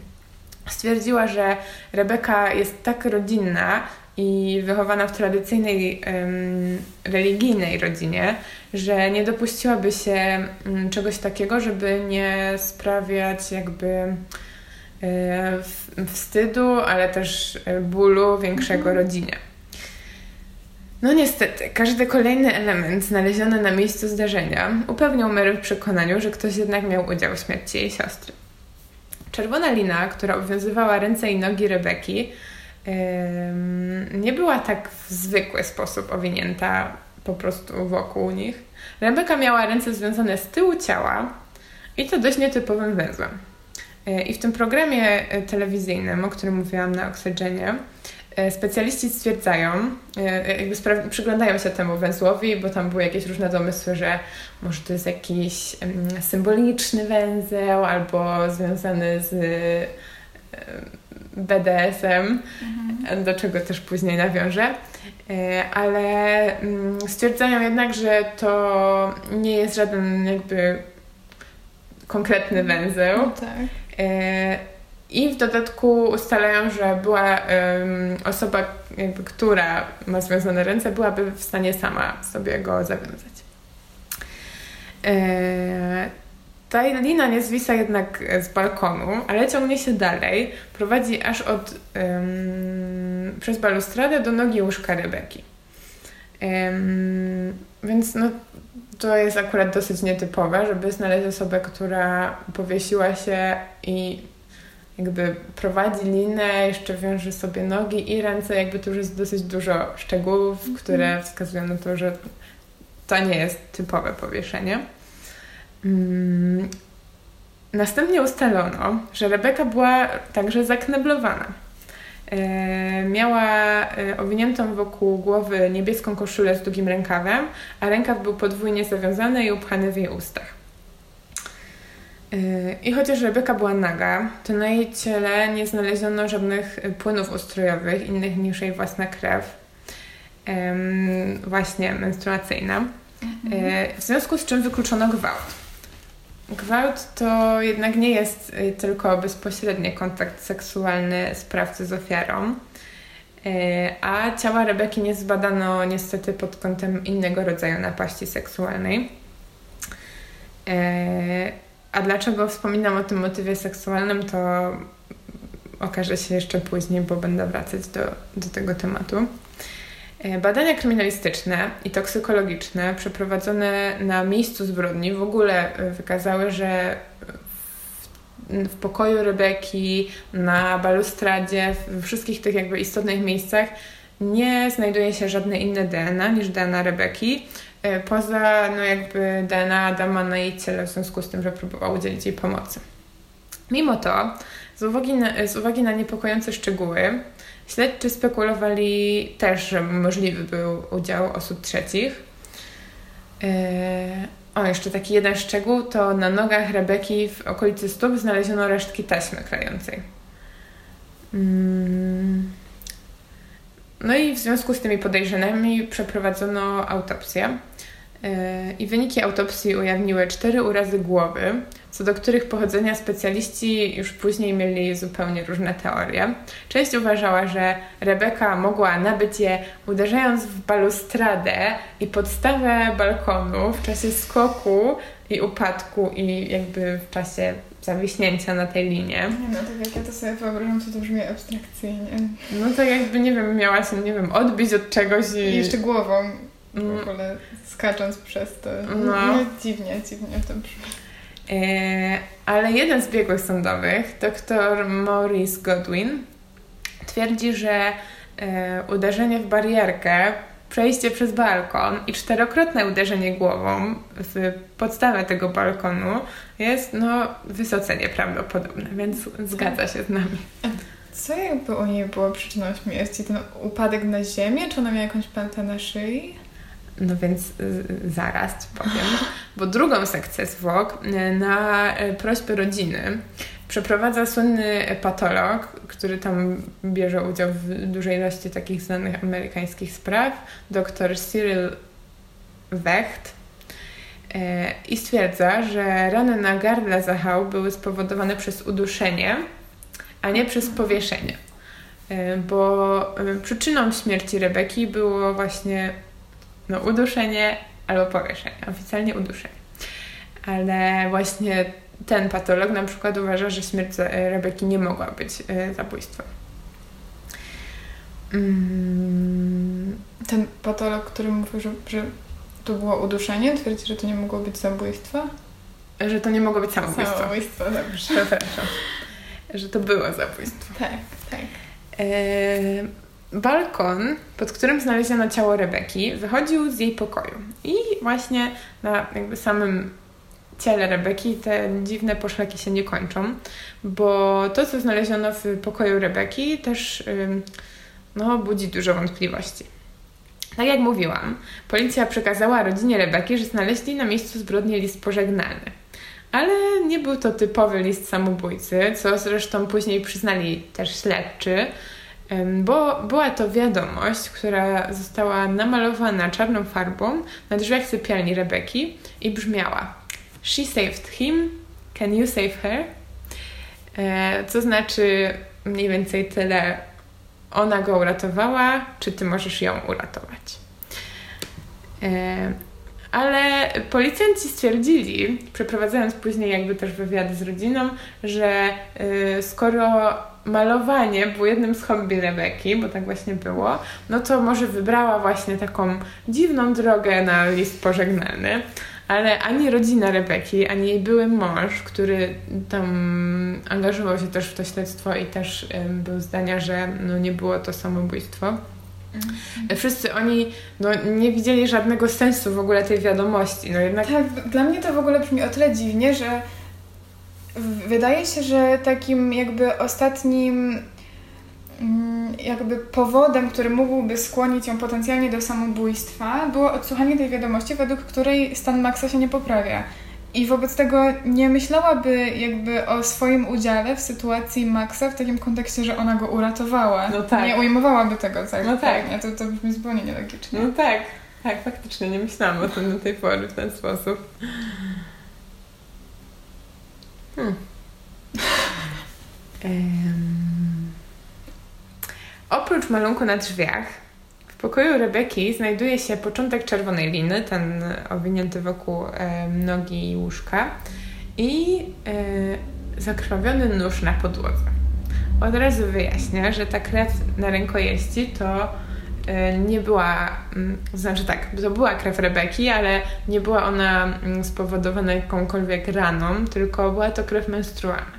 Stwierdziła, że Rebeka jest tak rodzinna i wychowana w tradycyjnej, um, religijnej rodzinie, że nie dopuściłaby się um, czegoś takiego, żeby nie sprawiać jakby um, wstydu, ale też bólu większego rodzinie. No niestety, każdy kolejny element znaleziony na miejscu zdarzenia upewniał Mary w przekonaniu, że ktoś jednak miał udział w śmierci jej siostry. Czerwona lina, która obwiązywała ręce i nogi Rebeki, yy, nie była tak w zwykły sposób owinięta po prostu wokół nich. Rebeka miała ręce związane z tyłu ciała i to dość nietypowym węzłem. Yy, I w tym programie telewizyjnym, o którym mówiłam na Oxygenie, specjaliści stwierdzają, jakby spra- przyglądają się temu węzłowi, bo tam były jakieś różne domysły, że może to jest jakiś um, symboliczny węzeł albo związany z um, B D S M, mhm. do czego też później nawiążę, e, ale um, stwierdzają jednak, że to nie jest żaden jakby konkretny węzeł. No tak. e, I w dodatku ustalają, że była um, osoba, jakby, która ma związane ręce, byłaby w stanie sama sobie go zawiązać. E, ta lina nie zwisa jednak z balkonu, ale ciągnie się dalej, prowadzi aż od um, przez balustradę do nogi łóżka Rebeki. E, więc no, to jest akurat dosyć nietypowe, żeby znaleźć osobę, która powiesiła się i jakby prowadzi linę, jeszcze wiąże sobie nogi i ręce, jakby tu już jest dosyć dużo szczegółów, mm-hmm. które wskazują na to, że to nie jest typowe powieszenie. Mm. Następnie ustalono, że Rebeka była także zakneblowana. E, miała owiniętą wokół głowy niebieską koszulę z długim rękawem, a rękaw był podwójnie zawiązany i upchany w jej ustach. I chociaż Rebeka była naga, to na jej ciele nie znaleziono żadnych płynów ustrojowych innych niż jej własna krew, właśnie menstruacyjna, w związku z czym wykluczono gwałt. Gwałt to jednak nie jest tylko bezpośredni kontakt seksualny sprawcy z ofiarą, a ciała Rebeki nie zbadano niestety pod kątem innego rodzaju napaści seksualnej. A dlaczego wspominam o tym motywie seksualnym, to okaże się jeszcze później, bo będę wracać do, do tego tematu. Badania kryminalistyczne i toksykologiczne przeprowadzone na miejscu zbrodni w ogóle wykazały, że w, w pokoju Rebeki, na balustradzie, we wszystkich tych jakby istotnych miejscach nie znajduje się żadne inne D N A niż D N A Rebeki, poza no jakby D N A Adama na jej ciele, w związku z tym, że próbował udzielić jej pomocy. Mimo to, z uwagi na, z uwagi na niepokojące szczegóły, śledczy spekulowali też, że możliwy był udział osób trzecich. Yy, o, jeszcze taki jeden szczegół, to na nogach Rebeki w okolicy stóp znaleziono resztki taśmy klejącej. Yy. No i w związku z tymi podejrzeniami przeprowadzono autopsję. Yy, I wyniki autopsji ujawniły cztery urazy głowy, co do których pochodzenia specjaliści już później mieli zupełnie różne teorie. Część uważała, że Rebeka mogła nabyć je uderzając w balustradę i podstawę balkonu w czasie skoku i upadku i jakby w czasie zawiśnięcia na tej linie. No tak jak ja to sobie wyobrażam, to to brzmi abstrakcyjnie. No tak jakby, nie wiem, miała się, nie wiem, odbić od czegoś i... I jeszcze głową w ogóle skacząc przez to. No. No dziwnie, dziwnie to brzmi. Ale jeden z biegłych sądowych, dr Maurice Godwin, twierdzi, że uderzenie w barierkę, przejście przez balkon i czterokrotne uderzenie głową w podstawę tego balkonu jest no, wysoce nieprawdopodobne, więc zgadza się z nami. Co jakby u niej było przyczyną śmierci? Ten upadek na ziemię? Czy ona miała jakąś pętlę na szyi? No więc y, zaraz ci powiem, bo drugą sekcję zwłok y, na y, prośbę rodziny przeprowadza słynny patolog, który tam bierze udział w dużej ilości takich znanych amerykańskich spraw, dr Cyril Wecht, y, i stwierdza, że rany na gardle Zahau były spowodowane przez uduszenie, a nie przez powieszenie, y, bo y, przyczyną śmierci Rebeki było właśnie No uduszenie albo powieszenie, oficjalnie uduszenie. Ale właśnie ten patolog na przykład uważa, że śmierć Rebeki nie mogła być zabójstwem. Mm. Ten patolog, który mówił, że, że to było uduszenie, twierdzi, że to nie mogło być zabójstwo? Że to nie mogło być samobójstwo. Samobójstwo, dobrze. Przepraszam. Że to było zabójstwo. Tak, tak. Y- Balkon, pod którym znaleziono ciało Rebeki, wychodził z jej pokoju. I właśnie na jakby samym ciele Rebeki te dziwne poszlaki się nie kończą, bo to, co znaleziono w pokoju Rebeki, też no, budzi dużo wątpliwości. Tak jak mówiłam, policja przekazała rodzinie Rebeki, że znaleźli na miejscu zbrodni list pożegnalny. Ale nie był to typowy list samobójcy, co zresztą później przyznali też śledczy, bo była to wiadomość, która została namalowana czarną farbą na drzwiach sypialni Rebeki i brzmiała: She saved him, can you save her? E, co znaczy mniej więcej tyle: ona go uratowała, czy ty możesz ją uratować? E, ale policjanci stwierdzili, przeprowadzając później jakby też wywiady z rodziną, że y, skoro malowanie było jednym z hobby Rebeki, bo tak właśnie było, no to może wybrała właśnie taką dziwną drogę na list pożegnalny, ale ani rodzina Rebeki, ani jej były mąż, który tam angażował się też w to śledztwo i też y, był zdania, że no nie było to samobójstwo. Mhm. Wszyscy oni no, nie widzieli żadnego sensu w ogóle tej wiadomości. No jednak... Tak, dla mnie to w ogóle brzmi o tyle dziwnie, że wydaje się, że takim jakby ostatnim jakby powodem, który mógłby skłonić ją potencjalnie do samobójstwa, było odsłuchanie tej wiadomości, według której stan Maxa się nie poprawia. I wobec tego nie myślałaby jakby o swoim udziale w sytuacji Maxa w takim kontekście, że ona go uratowała. No tak. Nie ujmowałaby tego całego. No tak. Nie, to, to brzmi zupełnie nielogicznie. No tak, tak, faktycznie nie myślałam o tym do tej pory w ten sposób. Hmm. Um. Oprócz malunku na drzwiach w pokoju Rebeki znajduje się początek czerwonej liny, ten owinięty wokół e, nogi i łóżka, i e, zakrwawiony nóż na podłodze. Od razu wyjaśnię, że ta krew na rękojeści to nie była, znaczy tak, to była krew Rebeki, ale nie była ona spowodowana jakąkolwiek raną, tylko była to krew menstrualna.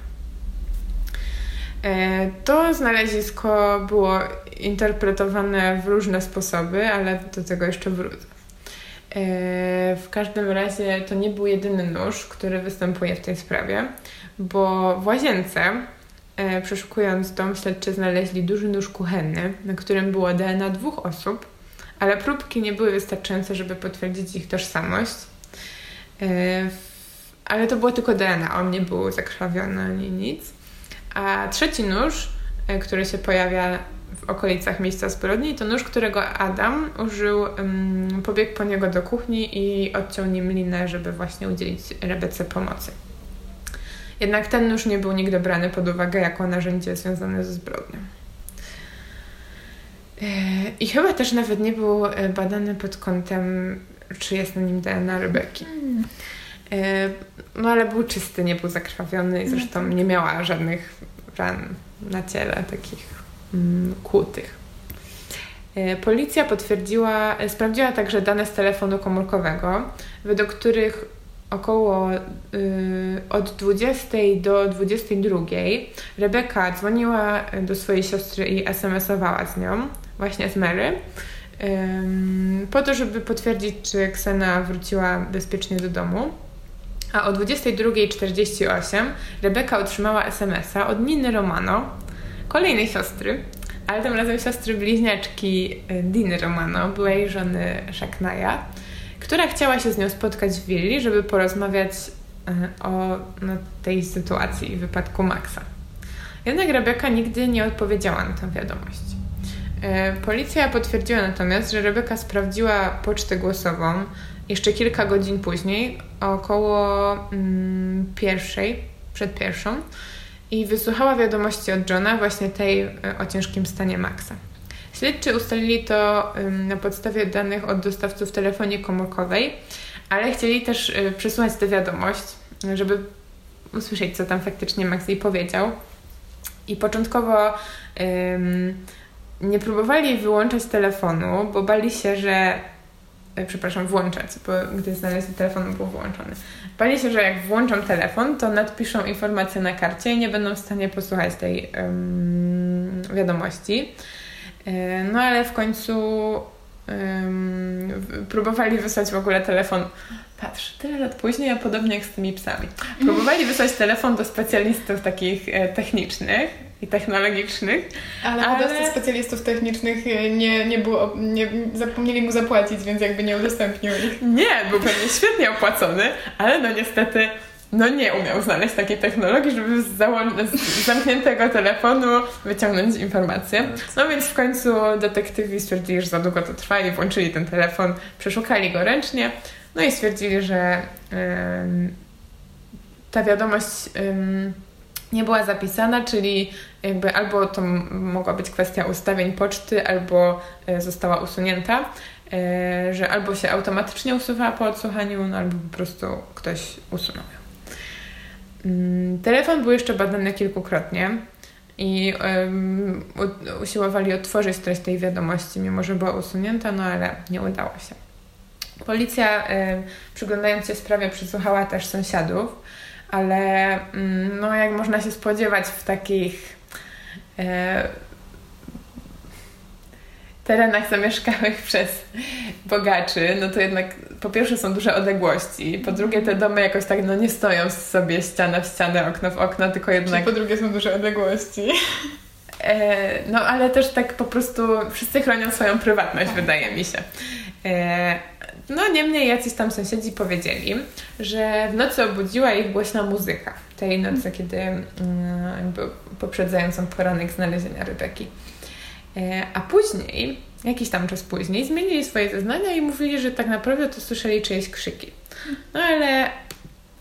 To znalezisko było interpretowane w różne sposoby, ale do tego jeszcze wrócę. W każdym razie to nie był jedyny nóż, który występuje w tej sprawie, bo w łazience, przeszukując dom, śledczy znaleźli duży nóż kuchenny, na którym było D N A dwóch osób, ale próbki nie były wystarczające, żeby potwierdzić ich tożsamość. Ale to było tylko D N A, on nie był zakrwawiony ani nic. A trzeci nóż, który się pojawia w okolicach miejsca zbrodni, to nóż, którego Adam użył, pobiegł po niego do kuchni i odciął nim linę, żeby właśnie udzielić Rebece pomocy. Jednak ten nóż nie był nigdy brany pod uwagę jako narzędzie związane ze zbrodnią. I chyba też nawet nie był badany pod kątem, czy jest na nim D N A Rebeki. No ale był czysty, nie był zakrwawiony i zresztą nie miała żadnych ran na ciele, takich kłutych. Policja potwierdziła, sprawdziła także dane z telefonu komórkowego, według których około y, od dwudziestej do dwudziestej drugiej Rebeka dzwoniła do swojej siostry i es em esowała z nią, właśnie z Mary, y, po to, żeby potwierdzić, czy Xena wróciła bezpiecznie do domu. A o dwudziestej drugiej czterdzieści osiem Rebeka otrzymała es em esa od Niny Romano, kolejnej siostry, ale tym razem siostry bliźniaczki Diny Romano, byłej żony Shacknaia, która chciała się z nią spotkać w willi, żeby porozmawiać o no, tej sytuacji i wypadku Maxa. Jednak Rebeka nigdy nie odpowiedziała na tę wiadomość. Policja potwierdziła natomiast, że Rebeka sprawdziła pocztę głosową jeszcze kilka godzin później, około mm, pierwszej, przed pierwszą, i wysłuchała wiadomości od Johna, właśnie tej o ciężkim stanie Maxa. Śledczy ustalili to na podstawie danych od dostawców telefonii komórkowej, ale chcieli też przesłuchać tę wiadomość, żeby usłyszeć, co tam faktycznie Max jej powiedział. I początkowo um, nie próbowali wyłączać telefonu, bo bali się, że... Przepraszam, włączać, bo gdy znaleźli telefon, był włączony. Bali się, że jak włączą telefon, to nadpiszą informację na karcie i nie będą w stanie posłuchać tej um, wiadomości. No ale w końcu um, próbowali wysłać w ogóle telefon. Patrz, tyle lat później, a podobnie jak z tymi psami. Próbowali wysłać telefon do specjalistów takich technicznych i technologicznych. Ale, ale... dostęp specjalistów technicznych nie, nie było, nie, zapomnieli mu zapłacić, więc jakby nie udostępnił ich. Nie, był pewnie świetnie opłacony, ale no niestety... No nie umiał znaleźć takiej technologii, żeby z, załą- z zamkniętego telefonu wyciągnąć informację. No więc w końcu detektywi stwierdzili, że za długo to trwa i włączyli ten telefon, przeszukali go ręcznie, no i stwierdzili, że ym, ta wiadomość ym, nie była zapisana, czyli jakby albo to m- mogła być kwestia ustawień poczty, albo y, została usunięta, y, że albo się automatycznie usuwała po odsłuchaniu, no albo po prostu ktoś usunął. Telefon był jeszcze badany kilkukrotnie i um, usiłowali odtworzyć treść tej wiadomości, mimo że była usunięta, no ale nie udało się. Policja, um, przyglądając się sprawie, przesłuchała też sąsiadów, ale um, no jak można się spodziewać w takich e, terenach zamieszkałych przez bogaczy, no to jednak po pierwsze są duże odległości, po drugie te domy jakoś tak no nie stoją sobie ściana w ścianę, okno w okno, tylko jednak... Czyli po drugie są duże odległości. E, no ale też tak po prostu wszyscy chronią swoją prywatność, tak wydaje mi się. E, no niemniej jacyś tam sąsiedzi powiedzieli, że w nocy obudziła ich głośna muzyka, tej nocy, kiedy no, jakby poprzedzającą poranek znalezienia Rebeki. A później, jakiś tam czas później, zmienili swoje zeznania i mówili, że tak naprawdę to słyszeli czyjeś krzyki. No ale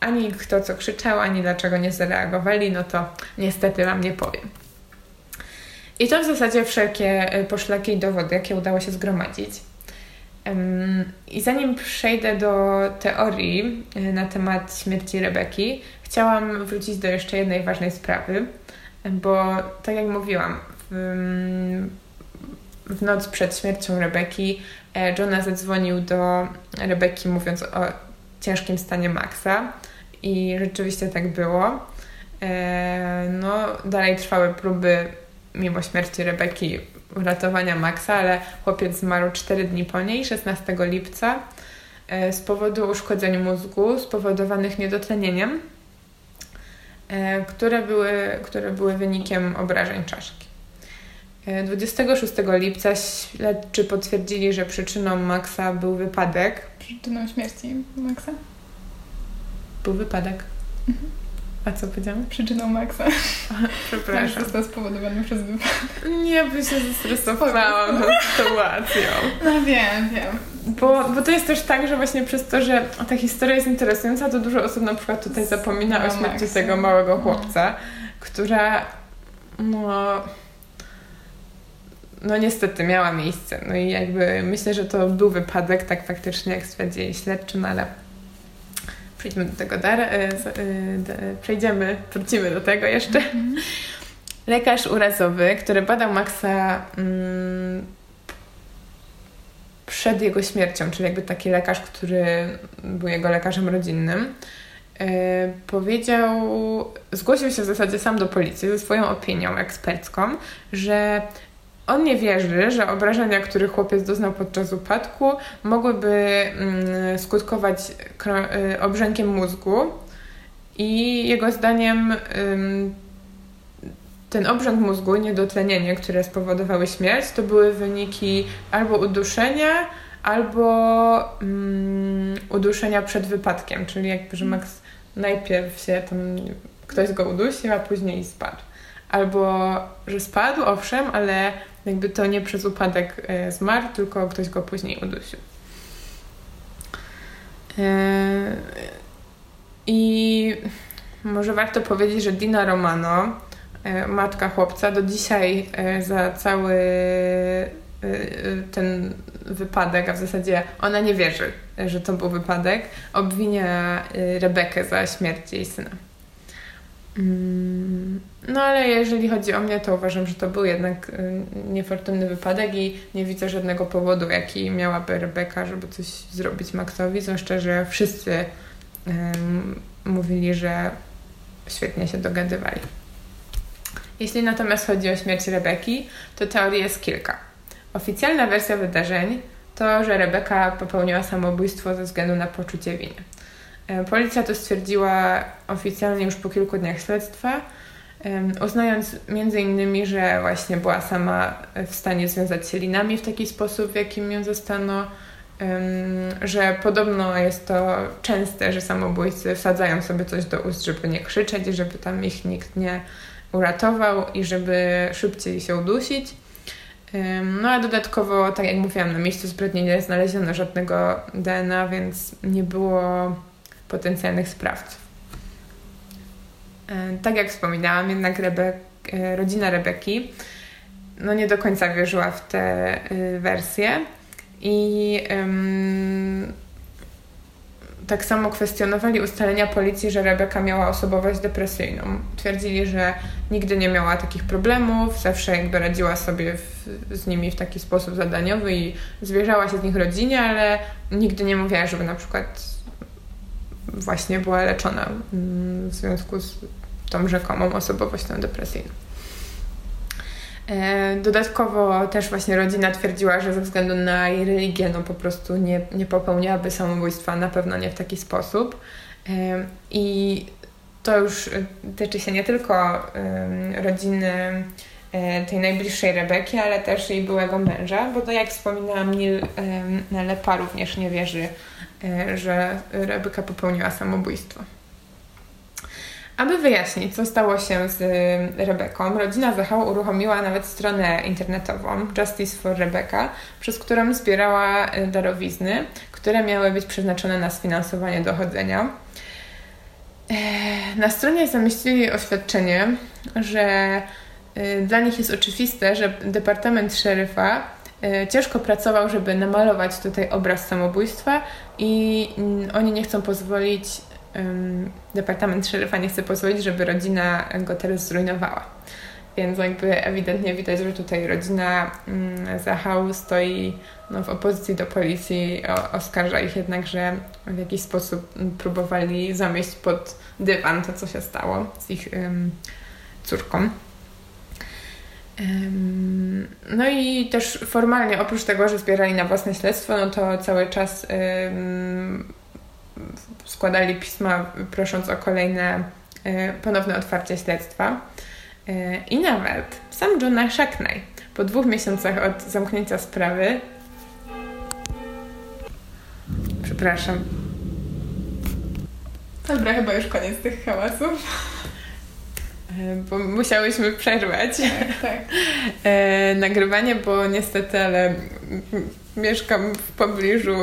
ani kto co krzyczał, ani dlaczego nie zareagowali, no to niestety wam nie powiem. I to w zasadzie wszelkie poszlaki i dowody, jakie udało się zgromadzić. I zanim przejdę do teorii na temat śmierci Rebeki, chciałam wrócić do jeszcze jednej ważnej sprawy, bo tak jak mówiłam, w, w noc przed śmiercią Rebeki Jonah zadzwonił do Rebeki, mówiąc o ciężkim stanie Maxa, i rzeczywiście tak było. No, dalej trwały próby mimo śmierci Rebeki uratowania Maxa, ale chłopiec zmarł cztery dni po niej, szesnastego lipca, z powodu uszkodzeń mózgu spowodowanych niedotlenieniem, które były, które były wynikiem obrażeń czaszki. dwudziestego szóstego lipca śledczy potwierdzili, że przyczyną Maxa był wypadek. Przyczyną śmierci Maxa? Był wypadek. Mhm. A co powiedziałam? Przyczyną Maxa. Przepraszam. Tak, został spowodowany przez wypadek. Nie, by się zestresowałam tą sytuacją. No wiem, wiem. Bo, bo to jest też tak, że właśnie przez to, że ta historia jest interesująca, to dużo osób na przykład tutaj zapomina o śmierci tego małego chłopca, która no... no niestety miała miejsce. No i jakby myślę, że to był wypadek, tak faktycznie, jak stwierdzili śledczy, no ale przejdźmy do tego dar... Przejdziemy, wrócimy do tego jeszcze. Mm-hmm. Lekarz urazowy, który badał Maxa mm, przed jego śmiercią, czyli jakby taki lekarz, który był jego lekarzem rodzinnym, yy, powiedział, zgłosił się w zasadzie sam do policji ze swoją opinią ekspercką, że on nie wierzy, że obrażenia, których chłopiec doznał podczas upadku, mogłyby skutkować obrzękiem mózgu, i jego zdaniem ten obrzęk mózgu, niedotlenienie, które spowodowały śmierć, to były wyniki albo uduszenia, albo uduszenia przed wypadkiem, czyli jakby, że Max najpierw się tam, ktoś go udusił, a później spadł. Albo, że spadł, owszem, ale jakby to nie przez upadek e, zmarł, tylko ktoś go później udusił. E, I może warto powiedzieć, że Dina Romano, e, matka chłopca, do dzisiaj e, za cały e, ten wypadek, a w zasadzie ona nie wierzy, że to był wypadek, obwinia e, Rebekę za śmierć jej syna. No ale jeżeli chodzi o mnie, to uważam, że to był jednak niefortunny wypadek i nie widzę żadnego powodu, jaki miałaby Rebeka, żeby coś zrobić Maxowi, zwłaszcza, że wszyscy um, mówili, że świetnie się dogadywali. Jeśli natomiast chodzi o śmierć Rebeki, to teorii jest kilka. Oficjalna wersja wydarzeń to, że Rebeka popełniła samobójstwo ze względu na poczucie winy. Policja to stwierdziła oficjalnie już po kilku dniach śledztwa, uznając między innymi, że właśnie była sama w stanie związać się linami w taki sposób, w jakim ją zastano, że podobno jest to częste, że samobójcy wsadzają sobie coś do ust, żeby nie krzyczeć, żeby tam ich nikt nie uratował i żeby szybciej się udusić. No a dodatkowo, tak jak mówiłam, na miejscu zbrodni nie znaleziono żadnego D N A, więc nie było potencjalnych sprawców. Tak jak wspominałam, jednak Rebek, rodzina Rebeki no nie do końca wierzyła w tę wersję i um, tak samo kwestionowali ustalenia policji, że Rebeka miała osobowość depresyjną. Twierdzili, że nigdy nie miała takich problemów, zawsze jakby radziła sobie w, z nimi w taki sposób zadaniowy i zwierzała się z nich rodzinie, ale nigdy nie mówiła, żeby na przykład właśnie była leczona w związku z tą rzekomą osobowością depresyjną. Dodatkowo też właśnie rodzina twierdziła, że ze względu na jej religię no po prostu nie, nie popełniałaby samobójstwa, na pewno nie w taki sposób. I to już tyczy się nie tylko rodziny tej najbliższej Rebeki, ale też jej byłego męża, bo to jak wspominałam, Nile Nalepé również nie wierzy, że Rebeka popełniła samobójstwo. Aby wyjaśnić, co stało się z Rebeką, rodzina Zahau uruchomiła nawet stronę internetową Justice for Rebecca, przez którą zbierała darowizny, które miały być przeznaczone na sfinansowanie dochodzenia. Na stronie zamieścili oświadczenie, że dla nich jest oczywiste, że Departament Szeryfa ciężko pracował, żeby namalować tutaj obraz samobójstwa i oni nie chcą pozwolić, Departament Szeryfa nie chce pozwolić, żeby rodzina go teraz zrujnowała. Więc jakby ewidentnie widać, że tutaj rodzina Zahau stoi no, w opozycji do policji, o, oskarża ich jednak, że w jakiś sposób próbowali zamieść pod dywan to, co się stało z ich um, córką. Um, no i też formalnie, oprócz tego, że zbierali na własne śledztwo, no to cały czas um, składali pisma prosząc o kolejne um, ponowne otwarcie śledztwa. I nawet sam Jonah Shacknai po dwóch miesiącach od zamknięcia sprawy przepraszam dobra, chyba już koniec tych hałasów, bo musiałyśmy przerwać tak, tak. nagrywanie, bo niestety ale mieszkam w pobliżu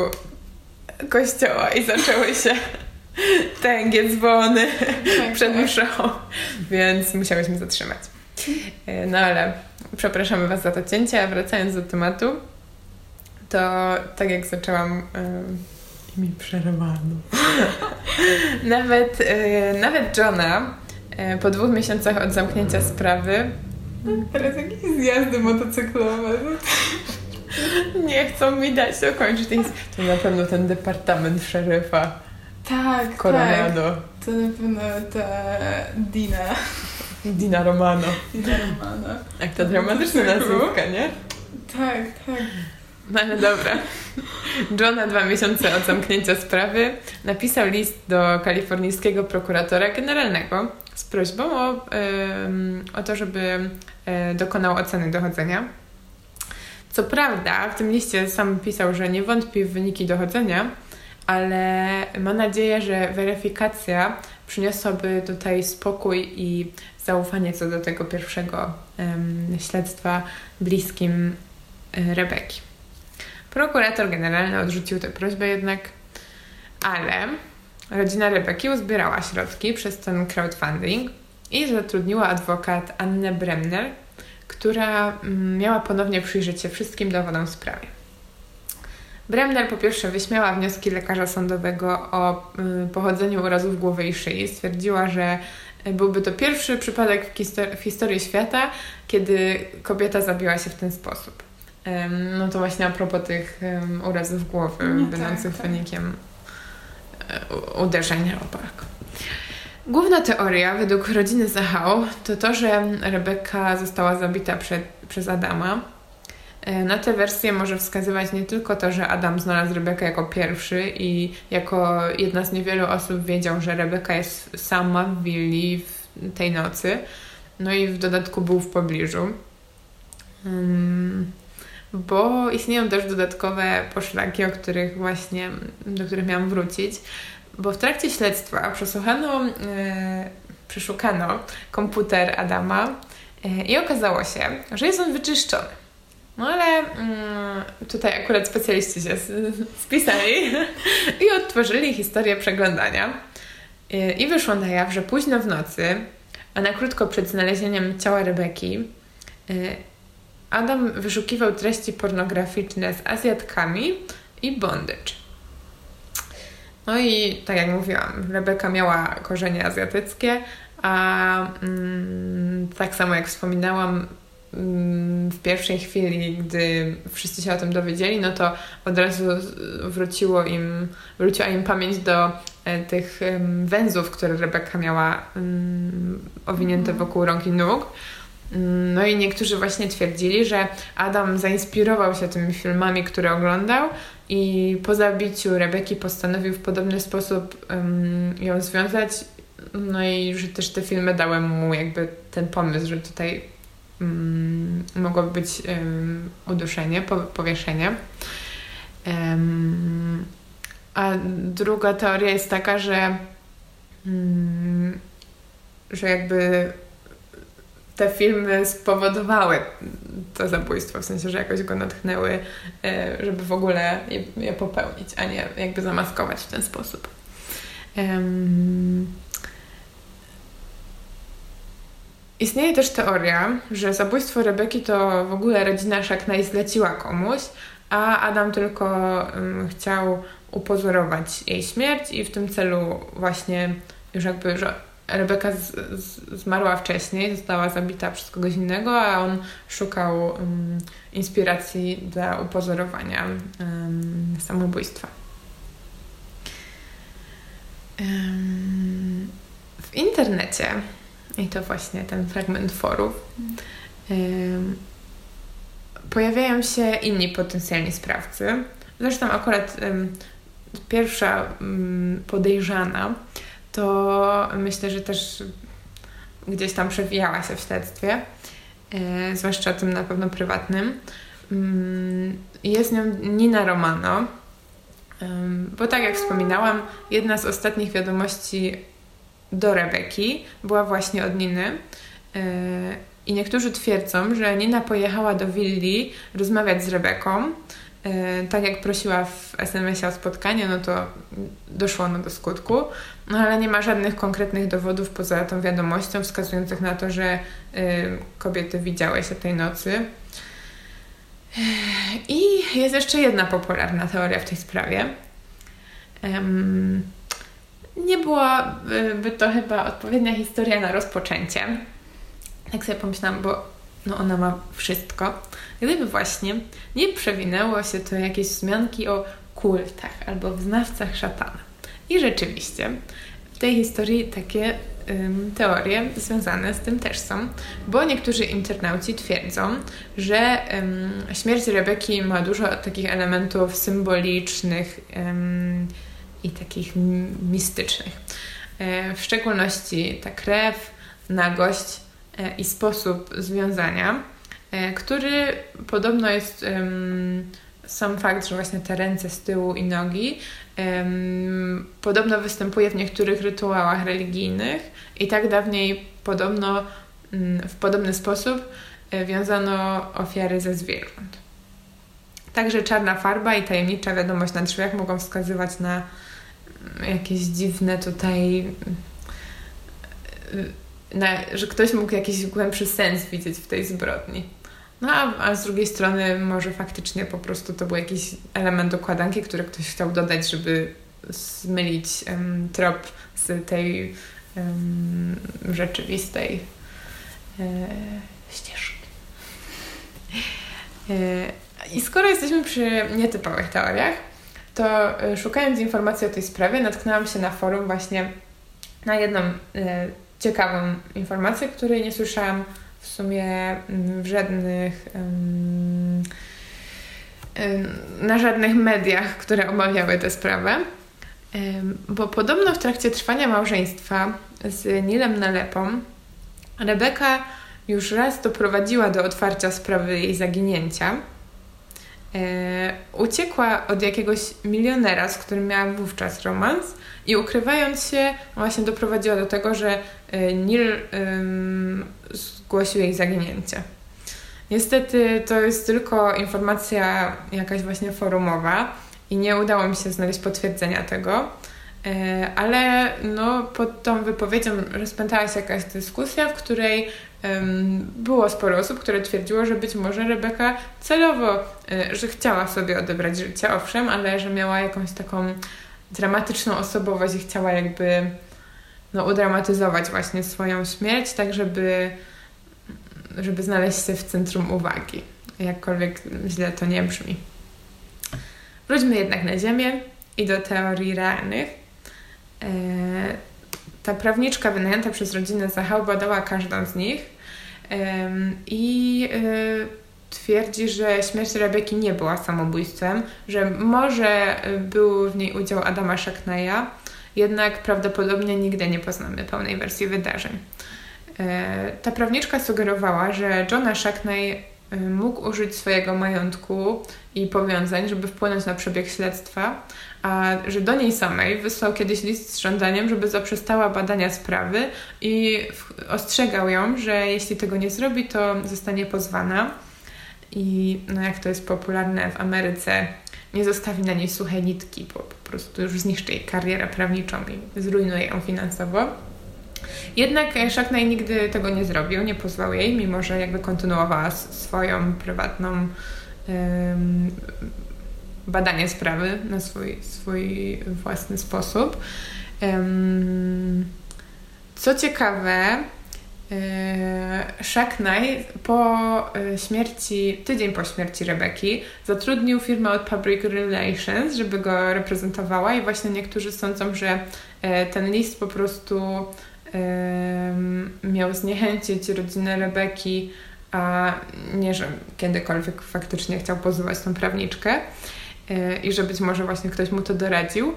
kościoła i zaczęły się tęgie dzwony tak, przed tak. mszą, więc musiałyśmy zatrzymać. No ale przepraszamy Was za to cięcie, a wracając do tematu, to tak jak zaczęłam i mi przerwano. nawet, y, nawet Johna y, po dwóch miesiącach od zamknięcia sprawy teraz jakieś zjazdy motocyklowe nie chcą mi dać dokończyć. To na pewno ten departament szeryfa. Tak, Coronado. Tak. To na pewno ta Dina. Dina Romano. Dina Romano. Jak ta dramatyczna nazywka, nie? Tak, tak. No ale dobra. Johna dwa miesiące od zamknięcia sprawy napisał list do kalifornijskiego prokuratora generalnego z prośbą o, o to, żeby dokonał oceny dochodzenia. Co prawda, w tym liście sam pisał, że nie wątpi w wyniki dochodzenia, ale ma nadzieję, że weryfikacja przyniosłaby tutaj spokój i zaufanie co do tego pierwszego um, śledztwa bliskim Rebeki. Prokurator generalny odrzucił tę prośbę jednak, ale rodzina Rebeki uzbierała środki przez ten crowdfunding i zatrudniła adwokat Annę Bremner, która miała ponownie przyjrzeć się wszystkim dowodom w sprawie. Bremner po pierwsze wyśmiała wnioski lekarza sądowego o y, pochodzeniu urazów głowy i szyi. Stwierdziła, że byłby to pierwszy przypadek w, histor- w historii świata, kiedy kobieta zabiła się w ten sposób. Ym, no to właśnie a propos tych ym, urazów głowy, no, będących tak, tak. wynikiem y, uderzenia o bark. Główna teoria według rodziny Zahau to to, że Rebecca została zabita przed, przez Adama. Na tę wersję może wskazywać nie tylko to, że Adam znalazł Rebekę jako pierwszy i jako jedna z niewielu osób wiedział, że Rebeka jest sama w willi w tej nocy, no i w dodatku był w pobliżu. Um, bo istnieją też dodatkowe poszlaki, o których właśnie, do których miałam wrócić, bo w trakcie śledztwa przesłuchano, yy, przeszukano komputer Adama yy, i okazało się, że jest on wyczyszczony. No ale mm, tutaj akurat specjaliści się spisali i odtworzyli historię przeglądania. I, I wyszło na jaw, że późno w nocy, a na krótko przed znalezieniem ciała Rebeki, Adam wyszukiwał treści pornograficzne z Azjatkami i bondage. No i tak jak mówiłam, Rebeka miała korzenie azjatyckie, a mm, tak samo jak wspominałam, w pierwszej chwili, gdy wszyscy się o tym dowiedzieli, no to od razu wróciło im, wróciła im pamięć do tych węzłów, które Rebeka miała owinięte wokół rąk i nóg. No i niektórzy właśnie twierdzili, że Adam zainspirował się tymi filmami, które oglądał i po zabiciu Rebeki postanowił w podobny sposób ją związać. No i że też te filmy dały mu jakby ten pomysł, że tutaj Mm, mogło być um, uduszenie, po, powieszenie. Um, a druga teoria jest taka, że um, że jakby te filmy spowodowały to zabójstwo, w sensie, że jakoś go natchnęły, e, żeby w ogóle je, je popełnić, a nie jakby zamaskować w ten sposób. Um, Istnieje też teoria, że zabójstwo Rebeki to w ogóle rodzina Shacknai zleciła komuś, a Adam tylko um, chciał upozorować jej śmierć i w tym celu właśnie już jakby, że Rebeka z, z, zmarła wcześniej, została zabita przez kogoś innego, a on szukał um, inspiracji dla upozorowania um, samobójstwa. Um, w internecie, i to właśnie ten fragment forów, um, pojawiają się inni potencjalni sprawcy. Zresztą akurat um, pierwsza um, podejrzana to myślę, że też gdzieś tam przewijała się w śledztwie, e, zwłaszcza tym na pewno prywatnym. Um, jest nią Dina Romano, um, bo tak jak wspominałam, jedna z ostatnich wiadomości do Rebeki była właśnie od Niny. E, I niektórzy twierdzą, że Nina pojechała do willi rozmawiać z Rebeką. E, tak jak prosiła w es em esie o spotkanie, no to doszło ono do skutku. No ale nie ma żadnych konkretnych dowodów poza tą wiadomością wskazujących na to, że e, kobiety widziały się tej nocy. E, I jest jeszcze jedna popularna teoria w tej sprawie. Ehm, nie byłaby to chyba odpowiednia historia na rozpoczęcie. Tak sobie pomyślałam, bo no ona ma wszystko. Gdyby właśnie nie przewinęło się to jakieś wzmianki o kultach albo wyznawcach szatana. I rzeczywiście w tej historii takie ym, teorie związane z tym też są, bo niektórzy internauci twierdzą, że ym, śmierć Rebeki ma dużo takich elementów symbolicznych ym, i takich mistycznych. Yy, w szczególności ta krew, nagość i sposób związania, który podobno jest um, sam fakt, że właśnie te ręce z tyłu i nogi um, podobno występuje w niektórych rytuałach religijnych i tak dawniej podobno um, w podobny sposób wiązano ofiary ze zwierząt. Także czarna farba i tajemnicza wiadomość na drzwiach mogą wskazywać na jakieś dziwne tutaj... Na, że ktoś mógł jakiś głębszy sens widzieć w tej zbrodni. No a, a z drugiej strony może faktycznie po prostu to był jakiś element układanki, który ktoś chciał dodać, żeby zmylić um, trop z tej um, rzeczywistej e, ścieżki. E, I skoro jesteśmy przy nietypowych teoriach, to e, szukając informacji o tej sprawie natknęłam się na forum właśnie na jedną e, ciekawą informację, której nie słyszałam w sumie w żadnych um, na żadnych mediach, które omawiały tę sprawę, um, bo podobno w trakcie trwania małżeństwa z Nilem Nalepą Rebeka już raz doprowadziła do otwarcia sprawy jej zaginięcia. Um, uciekła od jakiegoś milionera, z którym miała wówczas romans, i ukrywając się właśnie doprowadziła do tego, że Nil ym, zgłosił jej zaginięcie. Niestety to jest tylko informacja jakaś właśnie forumowa i nie udało mi się znaleźć potwierdzenia tego, yy, ale no, pod tą wypowiedzią rozpętała się jakaś dyskusja, w której ym, było sporo osób, które twierdziło, że być może Rebeka celowo, yy, że chciała sobie odebrać życie, owszem, ale że miała jakąś taką dramatyczną osobowość i chciała jakby no, udramatyzować właśnie swoją śmierć, tak żeby, żeby znaleźć się w centrum uwagi. Jakkolwiek źle to nie brzmi. Wróćmy jednak na ziemię i do teorii realnych. Eee, ta prawniczka wynajęta przez rodzinę Zahau badała każdą z nich eee, i e, twierdzi, że śmierć Rebeki nie była samobójstwem, że może był w niej udział Adama Shacknaia, jednak prawdopodobnie nigdy nie poznamy pełnej wersji wydarzeń. Ta prawniczka sugerowała, że Jonah Shacknai mógł użyć swojego majątku i powiązań, żeby wpłynąć na przebieg śledztwa, a że do niej samej wysłał kiedyś list z żądaniem, żeby zaprzestała badania sprawy i ostrzegał ją, że jeśli tego nie zrobi, to zostanie pozwana. I no jak to jest popularne w Ameryce, nie zostawi na niej suchej nitki, bo po prostu już zniszczy jej karierę prawniczą i zrujnuje ją finansowo. Jednak Shacknai nigdy tego nie zrobił, nie pozwał jej, mimo że jakby kontynuowała swoją prywatną um, badanie sprawy na swój, swój własny sposób. Um, co ciekawe, Shacknai po śmierci, tydzień po śmierci Rebeki, zatrudnił firmę od Public Relations, żeby go reprezentowała, i właśnie niektórzy sądzą, że ten list po prostu um, miał zniechęcić rodzinę Rebeki, a nie, że kiedykolwiek faktycznie chciał pozywać tą prawniczkę i że być może właśnie ktoś mu to doradził.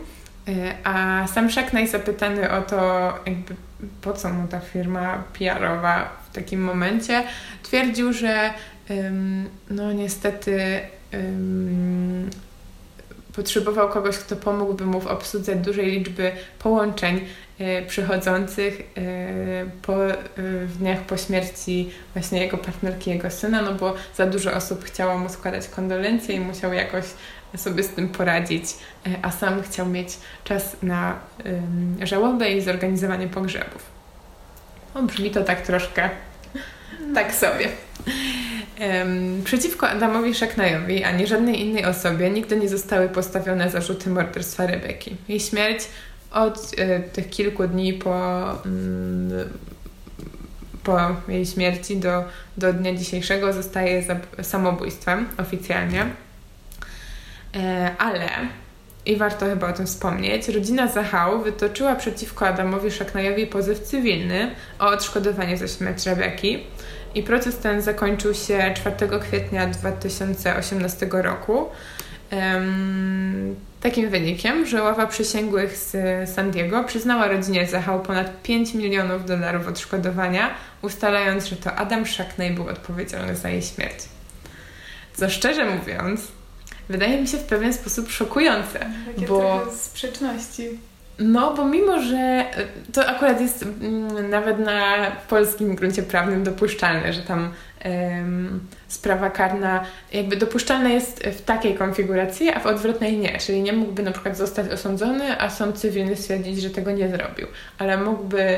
A sam Shacknai zapytany o to, jakby po co mu ta firma P R-owa w takim momencie, twierdził, że ym, no niestety ym, potrzebował kogoś, kto pomógłby mu w obsłudze dużej liczby połączeń y, przychodzących y, po, y, w dniach po śmierci właśnie jego partnerki, jego syna, no bo za dużo osób chciało mu składać kondolencje i musiał jakoś sobie z tym poradzić, a sam chciał mieć czas na ym, żałobę i zorganizowanie pogrzebów. O, brzmi to tak troszkę no. tak sobie. Ym, przeciwko Adamowi Shacknaiowi ani żadnej innej osobie nigdy nie zostały postawione zarzuty morderstwa Rebeki. Jej śmierć od y, tych kilku dni po, mm, po jej śmierci do, do dnia dzisiejszego zostaje zap- samobójstwem oficjalnie. Ale, i warto chyba o tym wspomnieć, rodzina Zahau wytoczyła przeciwko Adamowi Shacknaiowi pozew cywilny o odszkodowanie za śmierć Rebeki i proces ten zakończył się czwartego kwietnia dwa tysiące osiemnastego roku um, takim wynikiem, że ława przysięgłych z San Diego przyznała rodzinie Zahau ponad pięć milionów dolarów odszkodowania, ustalając, że to Adam Shacknai był odpowiedzialny za jej śmierć. Co szczerze mówiąc, wydaje mi się w pewien sposób szokujące. Takie bo sprzeczności. No, bo mimo że to akurat jest m, nawet na polskim gruncie prawnym dopuszczalne, że tam ym, sprawa karna jakby dopuszczalna jest w takiej konfiguracji, a w odwrotnej nie. Czyli nie mógłby na przykład zostać osądzony, a sąd cywilny stwierdzić, że tego nie zrobił. Ale mógłby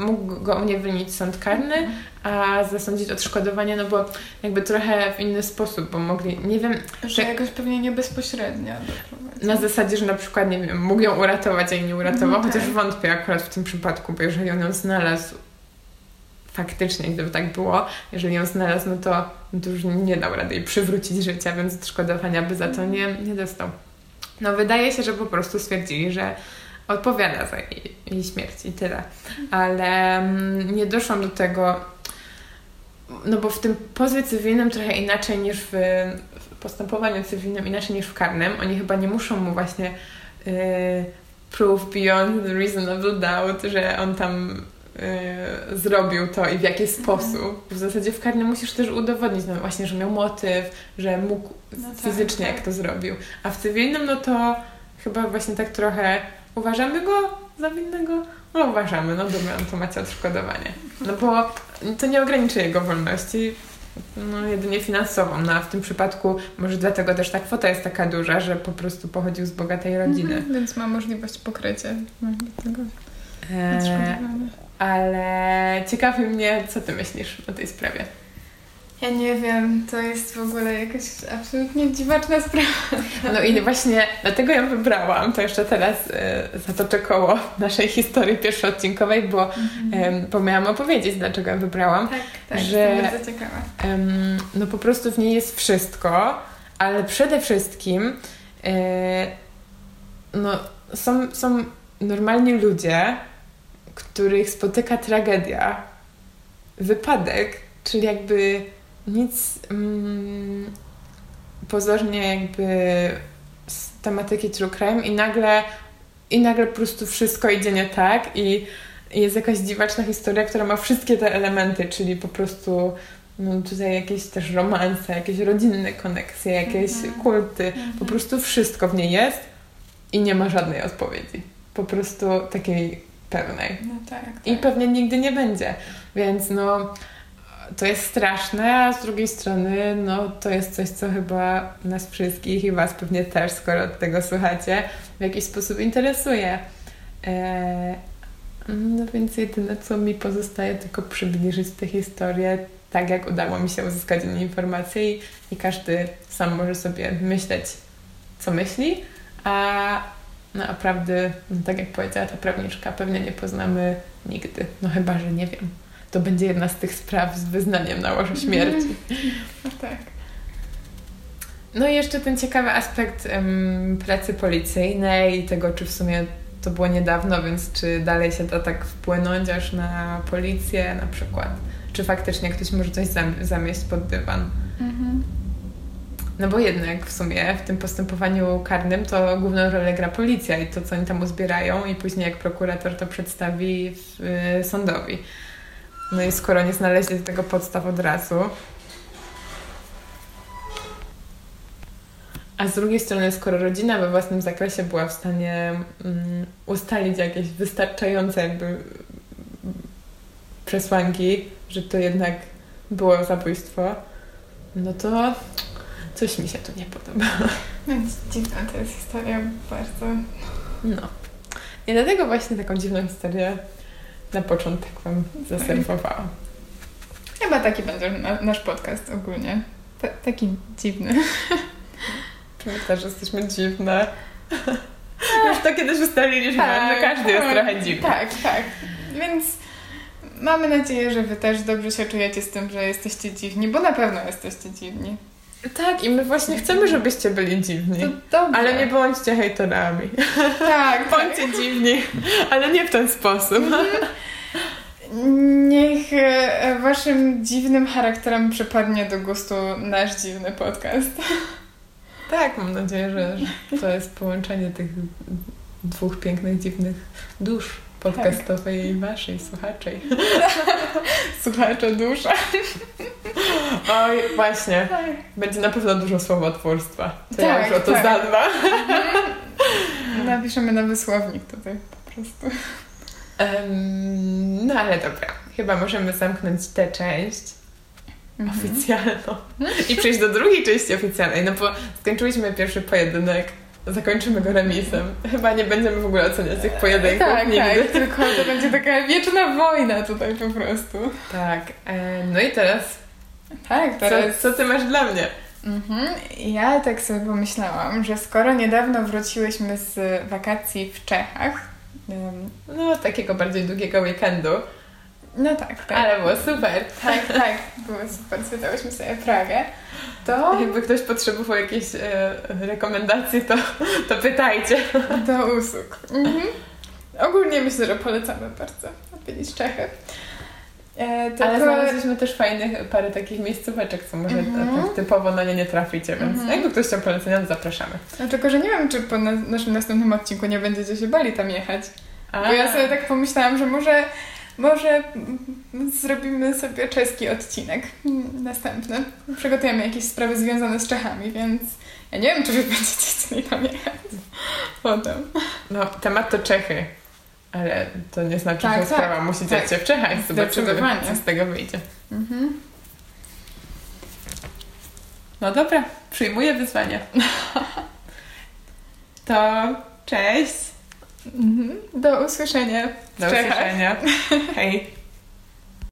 mógł go uniewinnić sąd karny, a zasądzić odszkodowanie, no bo jakby trochę w inny sposób, bo mogli, nie wiem... Że jakoś pewnie nie bezpośrednio. Na zasadzie, że na przykład, nie wiem, mógł ją uratować, a jej nie uratował, no, chociaż tak. Wątpię akurat w tym przypadku, bo jeżeli on ją znalazł, faktycznie, gdyby tak było, jeżeli ją znalazł, no to, no to już nie dał rady jej przywrócić życia, więc odszkodowania by za to nie, nie dostał. No wydaje się, że po prostu stwierdzili, że odpowiada za jej, jej śmierć i tyle. Ale mm, nie doszłam do tego, no bo w tym pozwie cywilnym trochę inaczej niż w, w postępowaniu cywilnym, inaczej niż w karnym. Oni chyba nie muszą mu właśnie yy, prove beyond reasonable doubt, że on tam Yy, zrobił to i w jaki sposób. W zasadzie w karnym musisz też udowodnić, no właśnie, że miał motyw, że mógł no tak, fizycznie tak. jak to zrobił. A w cywilnym no to chyba właśnie tak trochę uważamy go za winnego? No uważamy, no dobra, to macie odszkodowanie. No bo to nie ograniczy jego wolności, no jedynie finansową. No a w tym przypadku może dlatego też ta kwota jest taka duża, że po prostu pochodził z bogatej rodziny. Mhm, więc ma możliwość pokrycia tego odszkodowania. Ale ciekawi mnie, co ty myślisz o tej sprawie? Ja nie wiem, to jest w ogóle jakaś absolutnie dziwaczna sprawa. No i właśnie dlatego ją wybrałam, to jeszcze teraz y, zatoczę koło naszej historii pierwszoodcinkowej, bo, mm-hmm. y, bo miałam opowiedzieć, dlaczego ją wybrałam. Tak, tak, że to bardzo ciekawa. Y, no po prostu w niej jest wszystko, ale przede wszystkim y, no, są, są normalni ludzie, których spotyka tragedia, wypadek, czyli jakby nic mm, pozornie jakby z tematyki true crime i nagle, i nagle po prostu wszystko idzie nie tak i, i jest jakaś dziwaczna historia, która ma wszystkie te elementy, czyli po prostu no, tutaj jakieś też romanse, jakieś rodzinne koneksje, jakieś mhm. kulty, mhm. po prostu wszystko w niej jest i nie ma żadnej odpowiedzi. Po prostu takiej pewnej. No tak, tak. I pewnie nigdy nie będzie. Więc no to jest straszne, a z drugiej strony no to jest coś, co chyba nas wszystkich i was pewnie też, skoro od tego słuchacie, w jakiś sposób interesuje. Eee, No więc jedyne, co mi pozostaje, tylko przybliżyć tę historię tak, jak udało mi się uzyskać o niej informacje i, i każdy sam może sobie myśleć, co myśli, a naprawdę, no tak jak powiedziała ta prawniczka, pewnie nie poznamy nigdy. No chyba, że nie wiem. To będzie jedna z tych spraw z wyznaniem na łożu śmierci. No tak. No i jeszcze ten ciekawy aspekt um, pracy policyjnej i tego, czy w sumie to było niedawno, więc czy dalej się da tak wpłynąć aż na policję na przykład. Czy faktycznie ktoś może coś zamieść pod dywan. Mhm. No bo jednak w sumie w tym postępowaniu karnym to główną rolę gra policja i to, co oni tam uzbierają i później jak prokurator to przedstawi w, y, sądowi. No i skoro nie znaleźli do tego podstaw od razu. A z drugiej strony, skoro rodzina we własnym zakresie była w stanie um, ustalić jakieś wystarczające jakby przesłanki, że to jednak było zabójstwo, no to coś mi się tu nie podoba. No dziwna to jest historia bardzo. No. I dlatego właśnie taką dziwną historię na początek Wam zaserwowałam. Chyba taki będzie nasz podcast ogólnie. T- taki dziwny. My też jesteśmy dziwne. Już to kiedyś ustaliliśmy, tak, że każdy jest trochę dziwny. Tak, tak. Więc mamy nadzieję, że Wy też dobrze się czujecie z tym, że jesteście dziwni, bo na pewno jesteście dziwni. Tak, i my właśnie chcemy, żebyście byli dziwni. To dobrze. Ale nie bądźcie hejterami. Tak. Bądźcie tak. Dziwni, ale nie w ten sposób. Niech Waszym dziwnym charakterem przypadnie do gustu nasz dziwny podcast. Tak, mam nadzieję, że to jest połączenie tych dwóch pięknych, dziwnych dusz podcastowej tak. I waszej, słuchaczej. Słuchacza dusza. Oj, właśnie. Tak. Będzie na pewno dużo słowotwórstwa. To tak, ja już o to tak. zadbam. Napiszemy nowy słownik tutaj po prostu. Um, no ale dobra. Chyba możemy zamknąć tę część. Oficjalną. I przejść do drugiej części oficjalnej, no bo skończyliśmy pierwszy pojedynek, zakończymy go remisem. Chyba nie będziemy w ogóle oceniać tych pojedynków tak, nigdy. Tak, tylko to będzie taka wieczna wojna tutaj po prostu. Tak. E, no i teraz... Tak, teraz... Co, co ty masz dla mnie? Mhm. Ja tak sobie pomyślałam, że skoro niedawno wróciłyśmy z wakacji w Czechach, um, no takiego bardziej długiego weekendu, no tak, tak. Ale było super. Tak, tak. Było super. Zwiedzałyśmy sobie Pragę. To... Jakby ktoś potrzebował jakiejś e, rekomendacji, to, to pytajcie. Do usług. Mhm. Ogólnie myślę, że polecamy bardzo odwiedzić Czechy. E, to Ale to... znaleźliśmy też fajnych parę takich miejscóweczek, co może mhm. tak typowo na nie nie traficie, więc mhm. jakby ktoś chciał polecenia, to zapraszamy. No, tylko, że nie wiem, czy po na- naszym następnym odcinku nie będziecie się bali tam jechać. A. Bo ja sobie tak pomyślałam, że może... Może zrobimy sobie czeski odcinek następny. Przygotujemy jakieś sprawy związane z Czechami, więc ja nie wiem, czy wy będziecie chcieli tam jechać potem. No, temat to Czechy, ale to nie znaczy, tak, że tak, sprawa musi dziać tak. się w Czechach. Zobaczymy, co z tego wyjdzie. Mhm. No dobra, przyjmuję wyzwanie. To cześć! Do usłyszenia. Do usłyszenia. Hej.